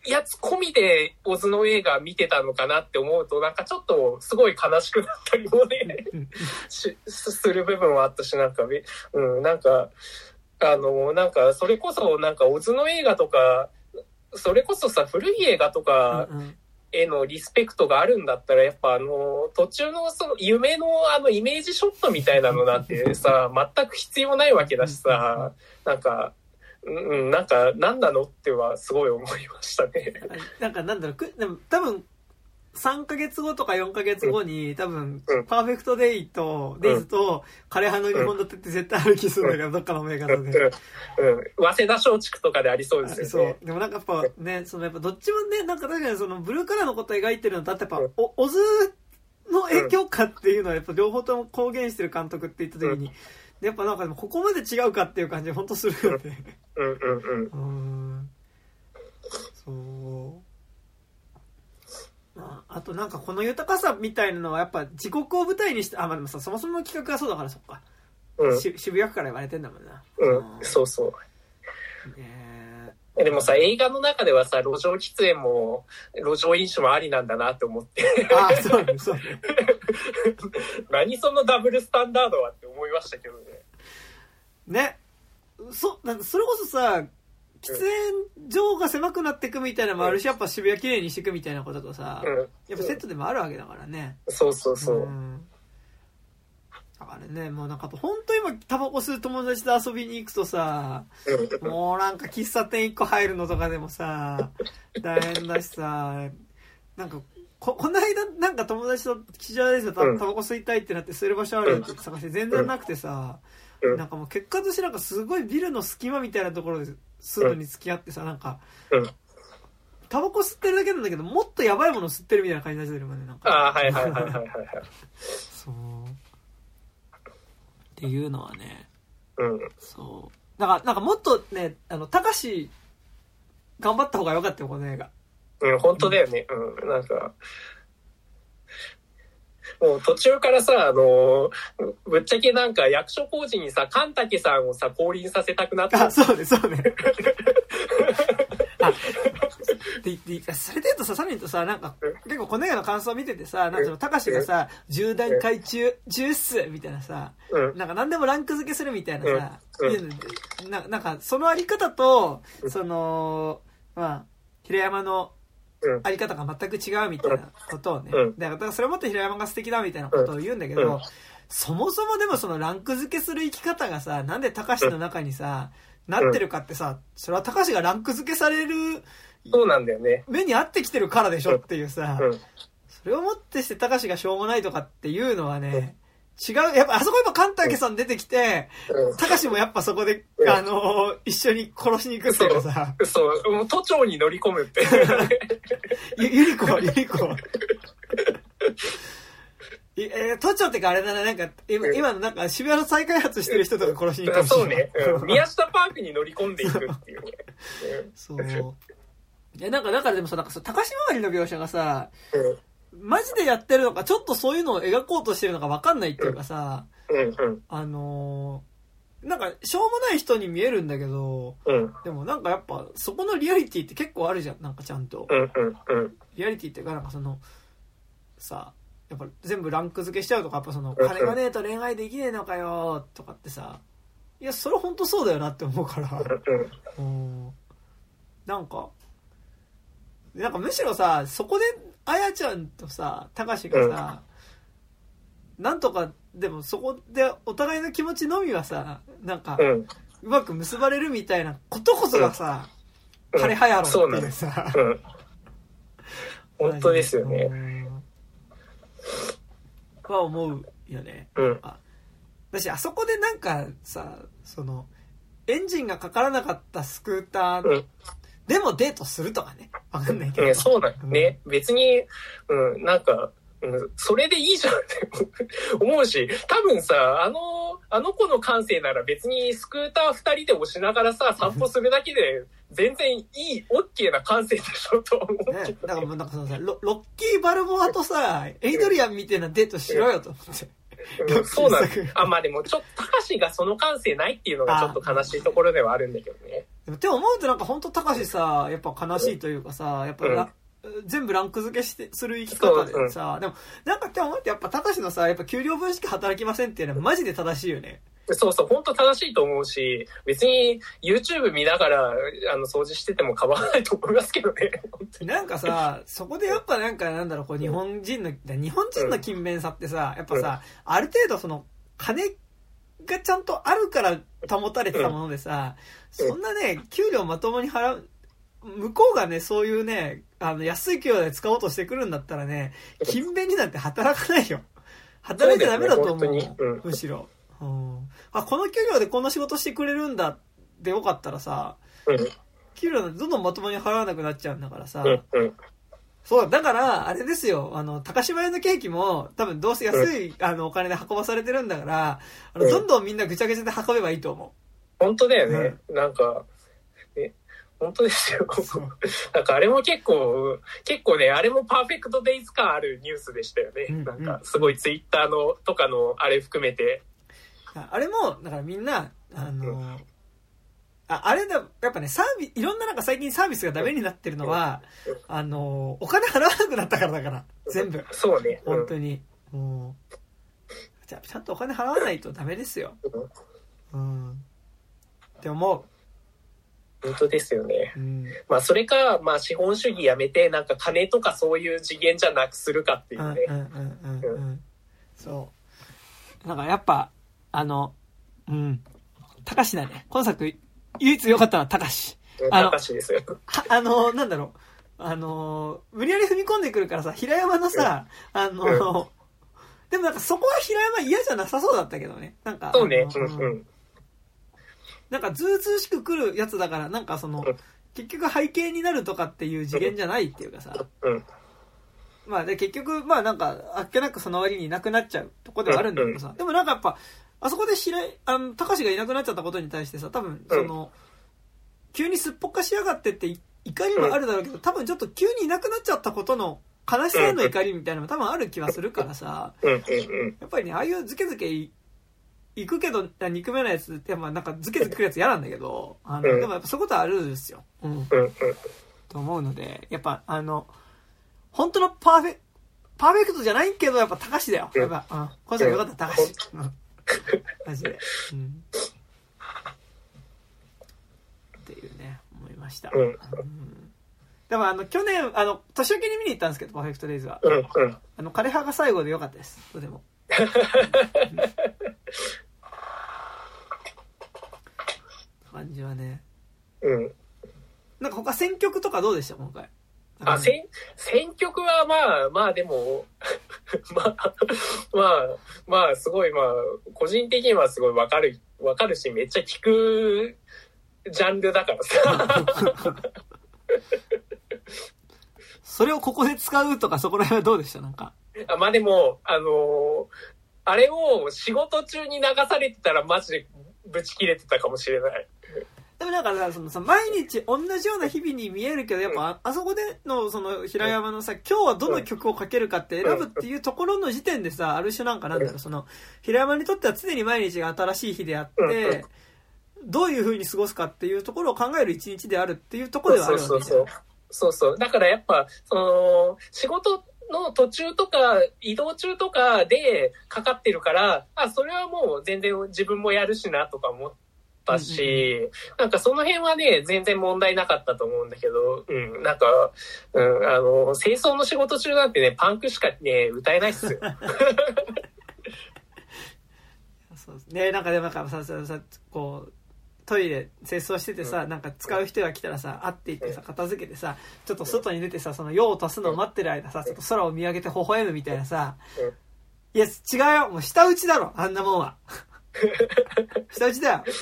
やつ込みでオズの映画見てたのかなって思うと、なんかちょっとすごい悲しくなったりもねする部分はあったし、なんか、なんかなんかそれこそなんかオズの映画とか、それこそさ古い映画とかへのリスペクトがあるんだったら、やっぱ途中のその夢のイメージショットみたいなのなんてさ全く必要ないわけだしさ、なんか。なんか何なのってはすごい思いましたねなんかなんだろう、でも多分3ヶ月後とか4ヶ月後に多分、パーフェクトデイと、デイズと枯葉の2本立てって絶対ある気するんだけど、どっかの映画で、早稲田松竹とかでありそうですよね。そうでもなんかやっぱね、そのやっぱどっちもね、なんか確かにそのブルーカラーのことを描いてるのだってやっぱ、オズの影響かっていうのはやっぱ両方とも公言してる監督って言った時に、やっぱなんかでもここまで違うかっていう感じ本当するよねそう、まあ、あとなんかこの豊かさみたいなのはやっぱ地獄を舞台にして、あ、まあでもさ、そもそもの企画がそうだから、そっか、渋谷区から言われてんだもんな、そうそうね。でもさ、映画の中ではさ、路上喫煙も路上飲酒もありなんだなって思ってあ、そうね、そうね何そのダブルスタンダードはって思いましたけどね。ね、なんかそれこそさ、喫煙場が狭くなっていくみたいなのもあるし、やっぱ渋谷きれいにしていくみたいなこととさ、やっぱセットでもあるわけだからね。そうそうそう。だからね、もうなんか本当今タバコ吸う友達と遊びに行くとさ、もうなんか喫茶店1個入るのとかでもさ、大変だしさ、なんか。この間なんか友達と吉祥寺でタバコ吸いたいってなって吸える場所あるって探して全然なくてさ、なんかもう結果としてなんかすごいビルの隙間みたいなところで吸うのに付き合ってさ、なんかタバコ吸ってるだけなんだけどもっとやばいもの吸ってるみたいな感じになってるもんね、なんか。ああ、はいはいはいはいはいそうっていうのはね、そうだからなんかもっとね、高橋頑張った方が良かったよ、この映画。本当だよね。なんかもう途中からさ、ぶっちゃけなんか役所工事にさ、神武さんをさ降臨させたくなった。あ、そうね、そうねあでそれで言うとさ、サミンとさ、なんか結構この映画の感想を見ててさ、なんか高橋がさ、10段階中10っすみたいなさ、なんか何でもランク付けするみたいなさ、なんかそのあり方と、そのまあ平山のあり方が全く違うみたいなことをね、だからそれをもって平山が素敵だみたいなことを言うんだけど、そもそもでもそのランク付けする生き方がさ、なんで高橋の中にさなってるかってさ、それは高橋がランク付けされる、そうなんだよね、目に合ってきてるからでしょっていうさ、それをもってして高橋がしょうもないとかっていうのはね、違う。やっぱあそこやっぱ神武さん出てきて、高橋もやっぱそこで、一緒に殺しに行くっていうかさ。そう、もう都庁に乗り込むってゆり子。都庁ってかあれだな、なんか、今のなんか渋谷の再開発してる人とか殺しに行く。そうね、宮下パークに乗り込んでいくっていうね。そう。いや、なんかだからでもさ、なんか高島割の描写がさ、マジでやってるのか、ちょっとそういうのを描こうとしてるのか分かんないっていうかさ、なんかしょうもない人に見えるんだけど、でもなんかやっぱそこのリアリティって結構あるじゃん、なんかちゃんと、リアリティっていうか、なんかそのさ、やっぱ全部ランク付けしちゃうとか、やっぱその金がねえと恋愛できねえのかよとかってさ、いやそれほんとそうだよなって思うから、なんかむしろさ、そこであやちゃんとさ、たかしがさ、なんとか、でもそこでお互いの気持ちのみはさ、なんか、うまく結ばれるみたいなことこそがさ、枯葉やろっていうさ、本当ですよね。は思うよね。私、あそこでなんかさ、その、エンジンがかからなかったスクーターでもデートするとかね、わかんないけど、うん、そうだね、うん、別に、うん、なんか、うん、それでいいじゃんって思うし、多分さ、あの子の感性なら別にスクーター2人で押しながらさ散歩するだけで全然いいオッケーな感性でしょと思うけど、ね、だからなんかそのさ ロッキー・バルボアとさエイドリアンみたいなデートしろよと思ってうん、そうなんです。あ、まあでもちょっと高橋がその感性ないっていうのがちょっと悲しいところではあるんだけどね。でもって思うとなんか本当高橋さ、やっぱ悲しいというかさ、やっぱ全部ランク付けしてする生き方でさ、でもなんかって思うとやっぱ高橋のさ、やっぱ給料分しか働きませんっていうのはマジで正しいよね。そうそう、本当正しいと思うし、別に YouTube 見ながら掃除してても変わらないと思いますけどね。なんかさ、そこでやっぱなんかなんだろう、こう日本人の勤勉さってさ、やっぱさ、ある程度その金がちゃんとあるから保たれてたものでさ、そんなね給料まともに払う向こうがね、そういうね安い給料で使おうとしてくるんだったらね、勤勉になんて働かないよ。働いてダメだと思う、ね、むしろ。あ、この給料でこんな仕事してくれるんだってよかったらさ、給料どんどんまともに払わなくなっちゃうんだからさ、そうだからあれですよ、高島屋のケーキも多分どうせ安いお金で運ばされてるんだから、どんどんみんなぐちゃぐちゃで運べばいいと思う。本当だよね、なんか本当ですよ。なんかあれも結構ね、あれもパーフェクトデイズ感あるニュースでしたよね、なんかすごいツイッターのとかのあれ含めて、あれもだからみんなあれだ、やっぱねサービス、いろんななんか最近サービスがダメになってるのはお金払わなくなったからだから、全部そうね、本当にもうじゃあちゃんとお金払わないとダメですよ、って思う。本当ですよね、まあそれか、まあ資本主義やめてなんか金とかそういう次元じゃなくするかっていうね、そうなんかやっぱ高志だね。今作、唯一良かったのは高志。高志ですよ。なんだろう。無理やり踏み込んでくるからさ、平山のさ、でもなんかそこは平山嫌じゃなさそうだったけどね。なんか、そうね。なんかずうずうしく来るやつだから、なんかその、結局背景になるとかっていう次元じゃないっていうかさ。まあで結局、まあなんか、あっけなくその割にいなくなっちゃうとこではあるんだけどさ。でもなんかやっぱ、あそこで高志がいなくなっちゃったことに対してさ、多分その、急にすっぽかしやがってって怒りもあるだろうけど、多分ちょっと急にいなくなっちゃったことの悲しさへの怒りみたいなのも多分ある気はするからさ、やっぱりね、ああいうズケズケ行くけど憎めないやつって、まあなんかズケズケくるやつ嫌なんだけど、でもやっぱそういうことはあるんですよ、と思うので、やっぱ本当のパーフェクトじゃないけど、やっぱ高志だよ、やっぱ今作よかった、高志。マジで、っていうね思いました。でも去年年明けに見に行ったんですけど、パーフェクトデイズは、枯葉が最後で良かったです。とても。感じはね。なんか他選曲とかどうでした今回？あ、選曲はまあでもまあすごい、まあ個人的にはすごいわかるし、めっちゃ聞くジャンルだからさ。それをここで使うとかそこら辺はどうでした？なんか。あ、まあでもあれを仕事中に流されてたらマジでブチ切れてたかもしれない。でもなんかそのさ、毎日同じような日々に見えるけど、やっぱあそこでのその平山のさ、今日はどの曲をかけるかって選ぶっていうところの時点でさ、ある種なんかなんだろう、その平山にとっては常に毎日が新しい日であって、どういう風に過ごすかっていうところを考える一日であるっていうところではあるわけですよ。そうだからやっぱその仕事の途中とか移動中とかでかかってるから、あ、それはもう全然自分もやるしなとか思ってだし、なんかその辺はね全然問題なかったと思うんだけど、なんか、清掃の仕事中なんてね、パンクしかね歌えないっすよ。そうね、なんかでもなんかさこうトイレ清掃しててさ、なんか使う人が来たらさ、会っていってさ、片付けてさ、ちょっと外に出てさ、その用を足すのを待ってる間さ、ちょっと空を見上げて微笑むみたいなさ、いや違うよ、もう舌打ちだろあんなもんは。舌打ちだよ。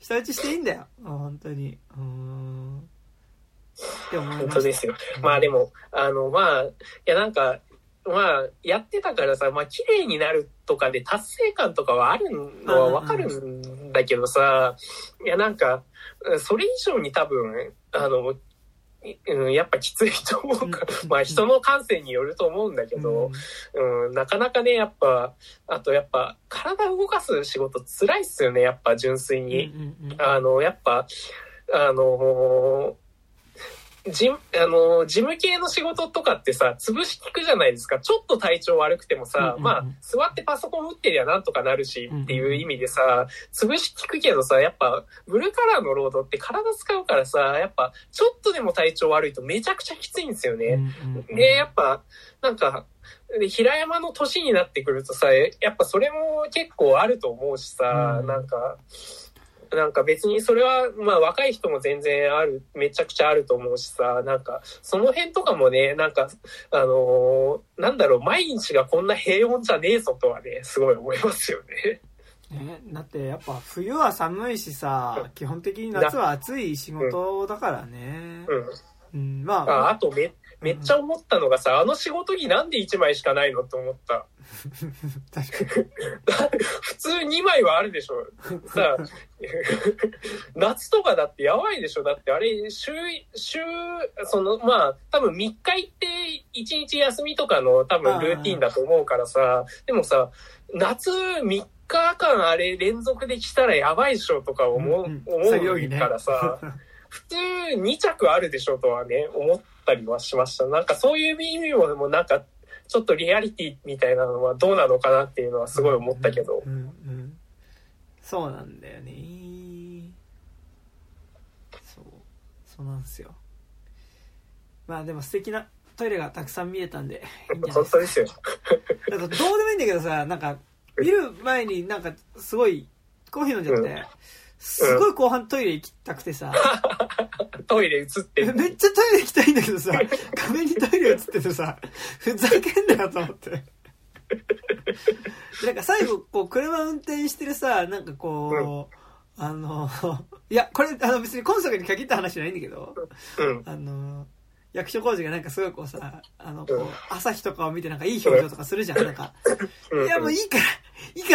下打ちしていいんだよ本当に。って思います。本当ですよ。まあでもやってたからさ、まあ綺麗になるとかで達成感とかはあるのは分かるんだけどさ、いやなんかそれ以上に多分やっぱきついと思うか、まあ人の感性によると思うんだけど、なかなかね、やっぱあとやっぱ体を動かす仕事つらいっすよね、やっぱ純粋に、やっぱ事務系の仕事とかってさ、潰し効くじゃないですか。ちょっと体調悪くてもさ、まあ座ってパソコン打ってりゃなんとかなるしっていう意味でさ、潰し効くけどさ、やっぱブルーカラーの労働って体使うからさ、やっぱちょっとでも体調悪いとめちゃくちゃきついんですよね。でやっぱなんか平山の年になってくるとさ、やっぱそれも結構あると思うしさ、なんか別にそれはまあ若い人も全然ある、めちゃくちゃあると思うしさ、なんかその辺とかもね、なんかなんだろう、毎日がこんな平穏じゃねえぞとはね、すごい思いますよね。だってやっぱ冬は寒いしさ、基本的に夏は暑い仕事だからね。あとめっちゃ思ったのがさ、あの仕事着なんで1枚しかないのって思った。確かに普通2枚はあるでしょさあ夏とかだってやばいでしょ。だってあれまあ多分3日行って1日休みとかの多分ルーティンだと思うからさ、でもさ夏3日間あれ連続で着たらやばいでしょとか思うからさ普通2着あるでしょとはね思ったりはしました。なんかそういう意味もなんかちょっとリアリティみたいなのはどうなのかなっていうのはすごい思ったけど、そうなんだよね。そうなんですよ。まあでも素敵なトイレがたくさん見えたんでいいんじゃないですか。本当ですよ。だとどうでもいいんだけどさ、なんか見る前になんかすごいコーヒー飲んじゃって、すごい後半トイレ行きたくてさ、トイレ映ってる、めっちゃトイレ行きたいんだけどさ、画面にトイレ映っててさ、ふざけんなよと思ってなんか最後こう車運転してるさ、なんかこう、いやこれ別に今作に限った話じゃないんだけど、役所工事がなんかすごいこうさ、こう朝日とかを見てなんかいい表情とかするじゃん。なんかいやもういいから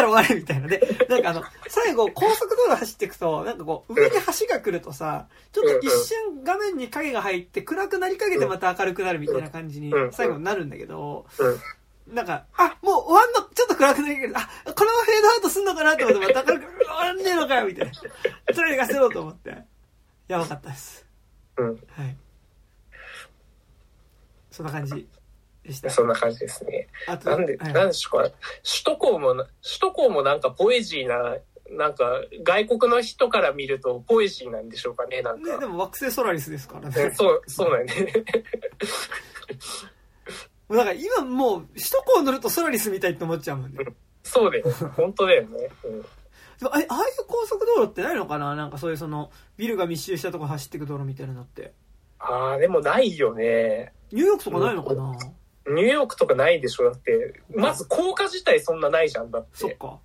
終われみたいなで、なんか最後高速道路走っていくとなんかこう上に橋が来るとさ、ちょっと一瞬画面に影が入って暗くなりかけてまた明るくなるみたいな感じに最後になるんだけど、なんかもう終わんの、ちょっと暗くなりかけて、このままフェードアウトすんのかなと思ってまた明るく終わんねえのかよみたいな、それがせろうと思ってやばかったです。はい。そんな感じでした。そんな感じですね。あとなんでしょうか。首都高もなんかポエジーな、なんか外国の人から見るとポエジーなんでしょうかね。なんかね、でも惑星ソラリスですからね。そうなんね。もうなんか今もう首都高乗るとソラリスみたいって思っちゃうもんね。そうだよ。本当だよね。ああいう高速道路ってないのかな。なんかそういうそのビルが密集したとこ走っていく道路みたいなのって。ああでもないよね。ニューヨークとかないのかな。ニューヨークとかないでしょ。だってまず高架自体そんなないじゃん。だってそっか。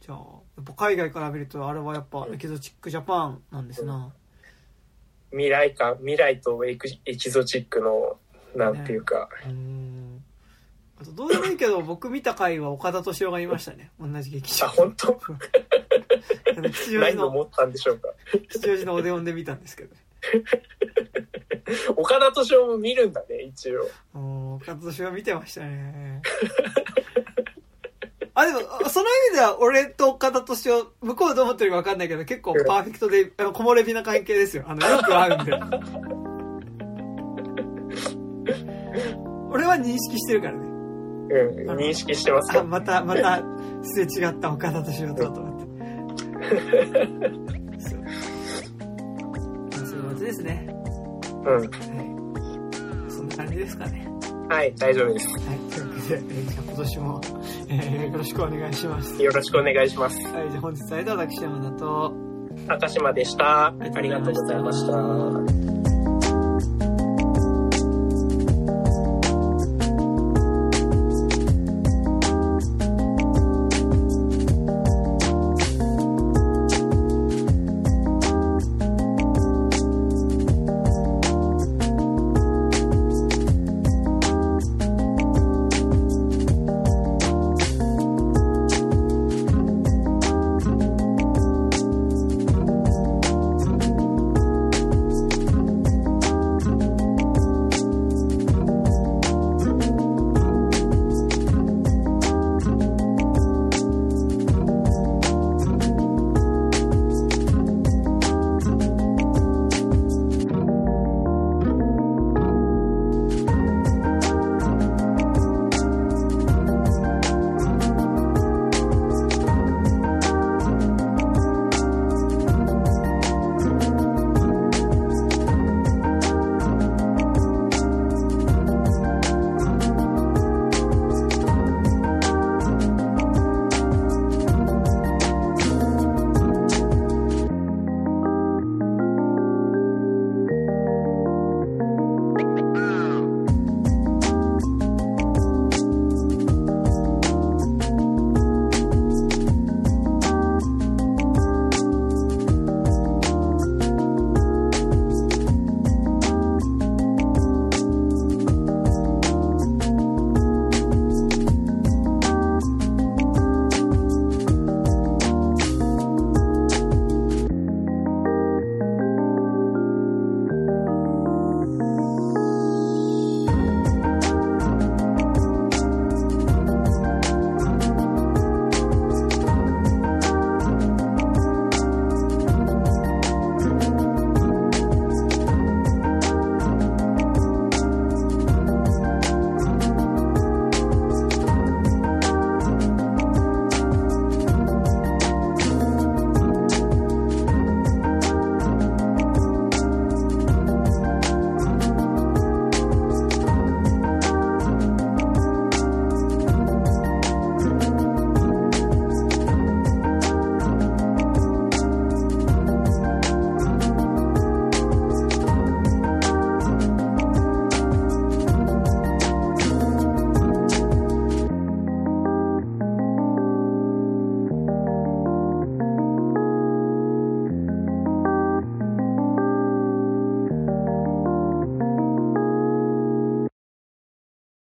じゃあやっぱ海外から見るとあれはやっぱエキゾチックジャパンなんですな。未来とエキゾチックのなんていうか、あとどうでもいいけど僕見た回は岡田斗司夫がいましたね。同じ劇場。あ本当。何を思ったんでしょうか。吉祥寺のオデオンで見たんですけど、ね。岡田斗司夫も見るんだね一応。岡田斗司夫見てましたね。あでもその意味では俺と岡田斗司夫向こうどう思ってるか分かんないけど結構パーフェクトで木漏れ日な関係ですよ。よく合うんで。俺は認識してるからね。認識してますか。またすれ違った岡田斗司夫だと思って。ですね。はい。そんな感じですかね。はい、大丈夫です。はい、というわけで、じゃあ今年も、よろしくお願いします。よろしくお願いします。はい、じゃあ本日は私山田と高島でした。ありがとうございました。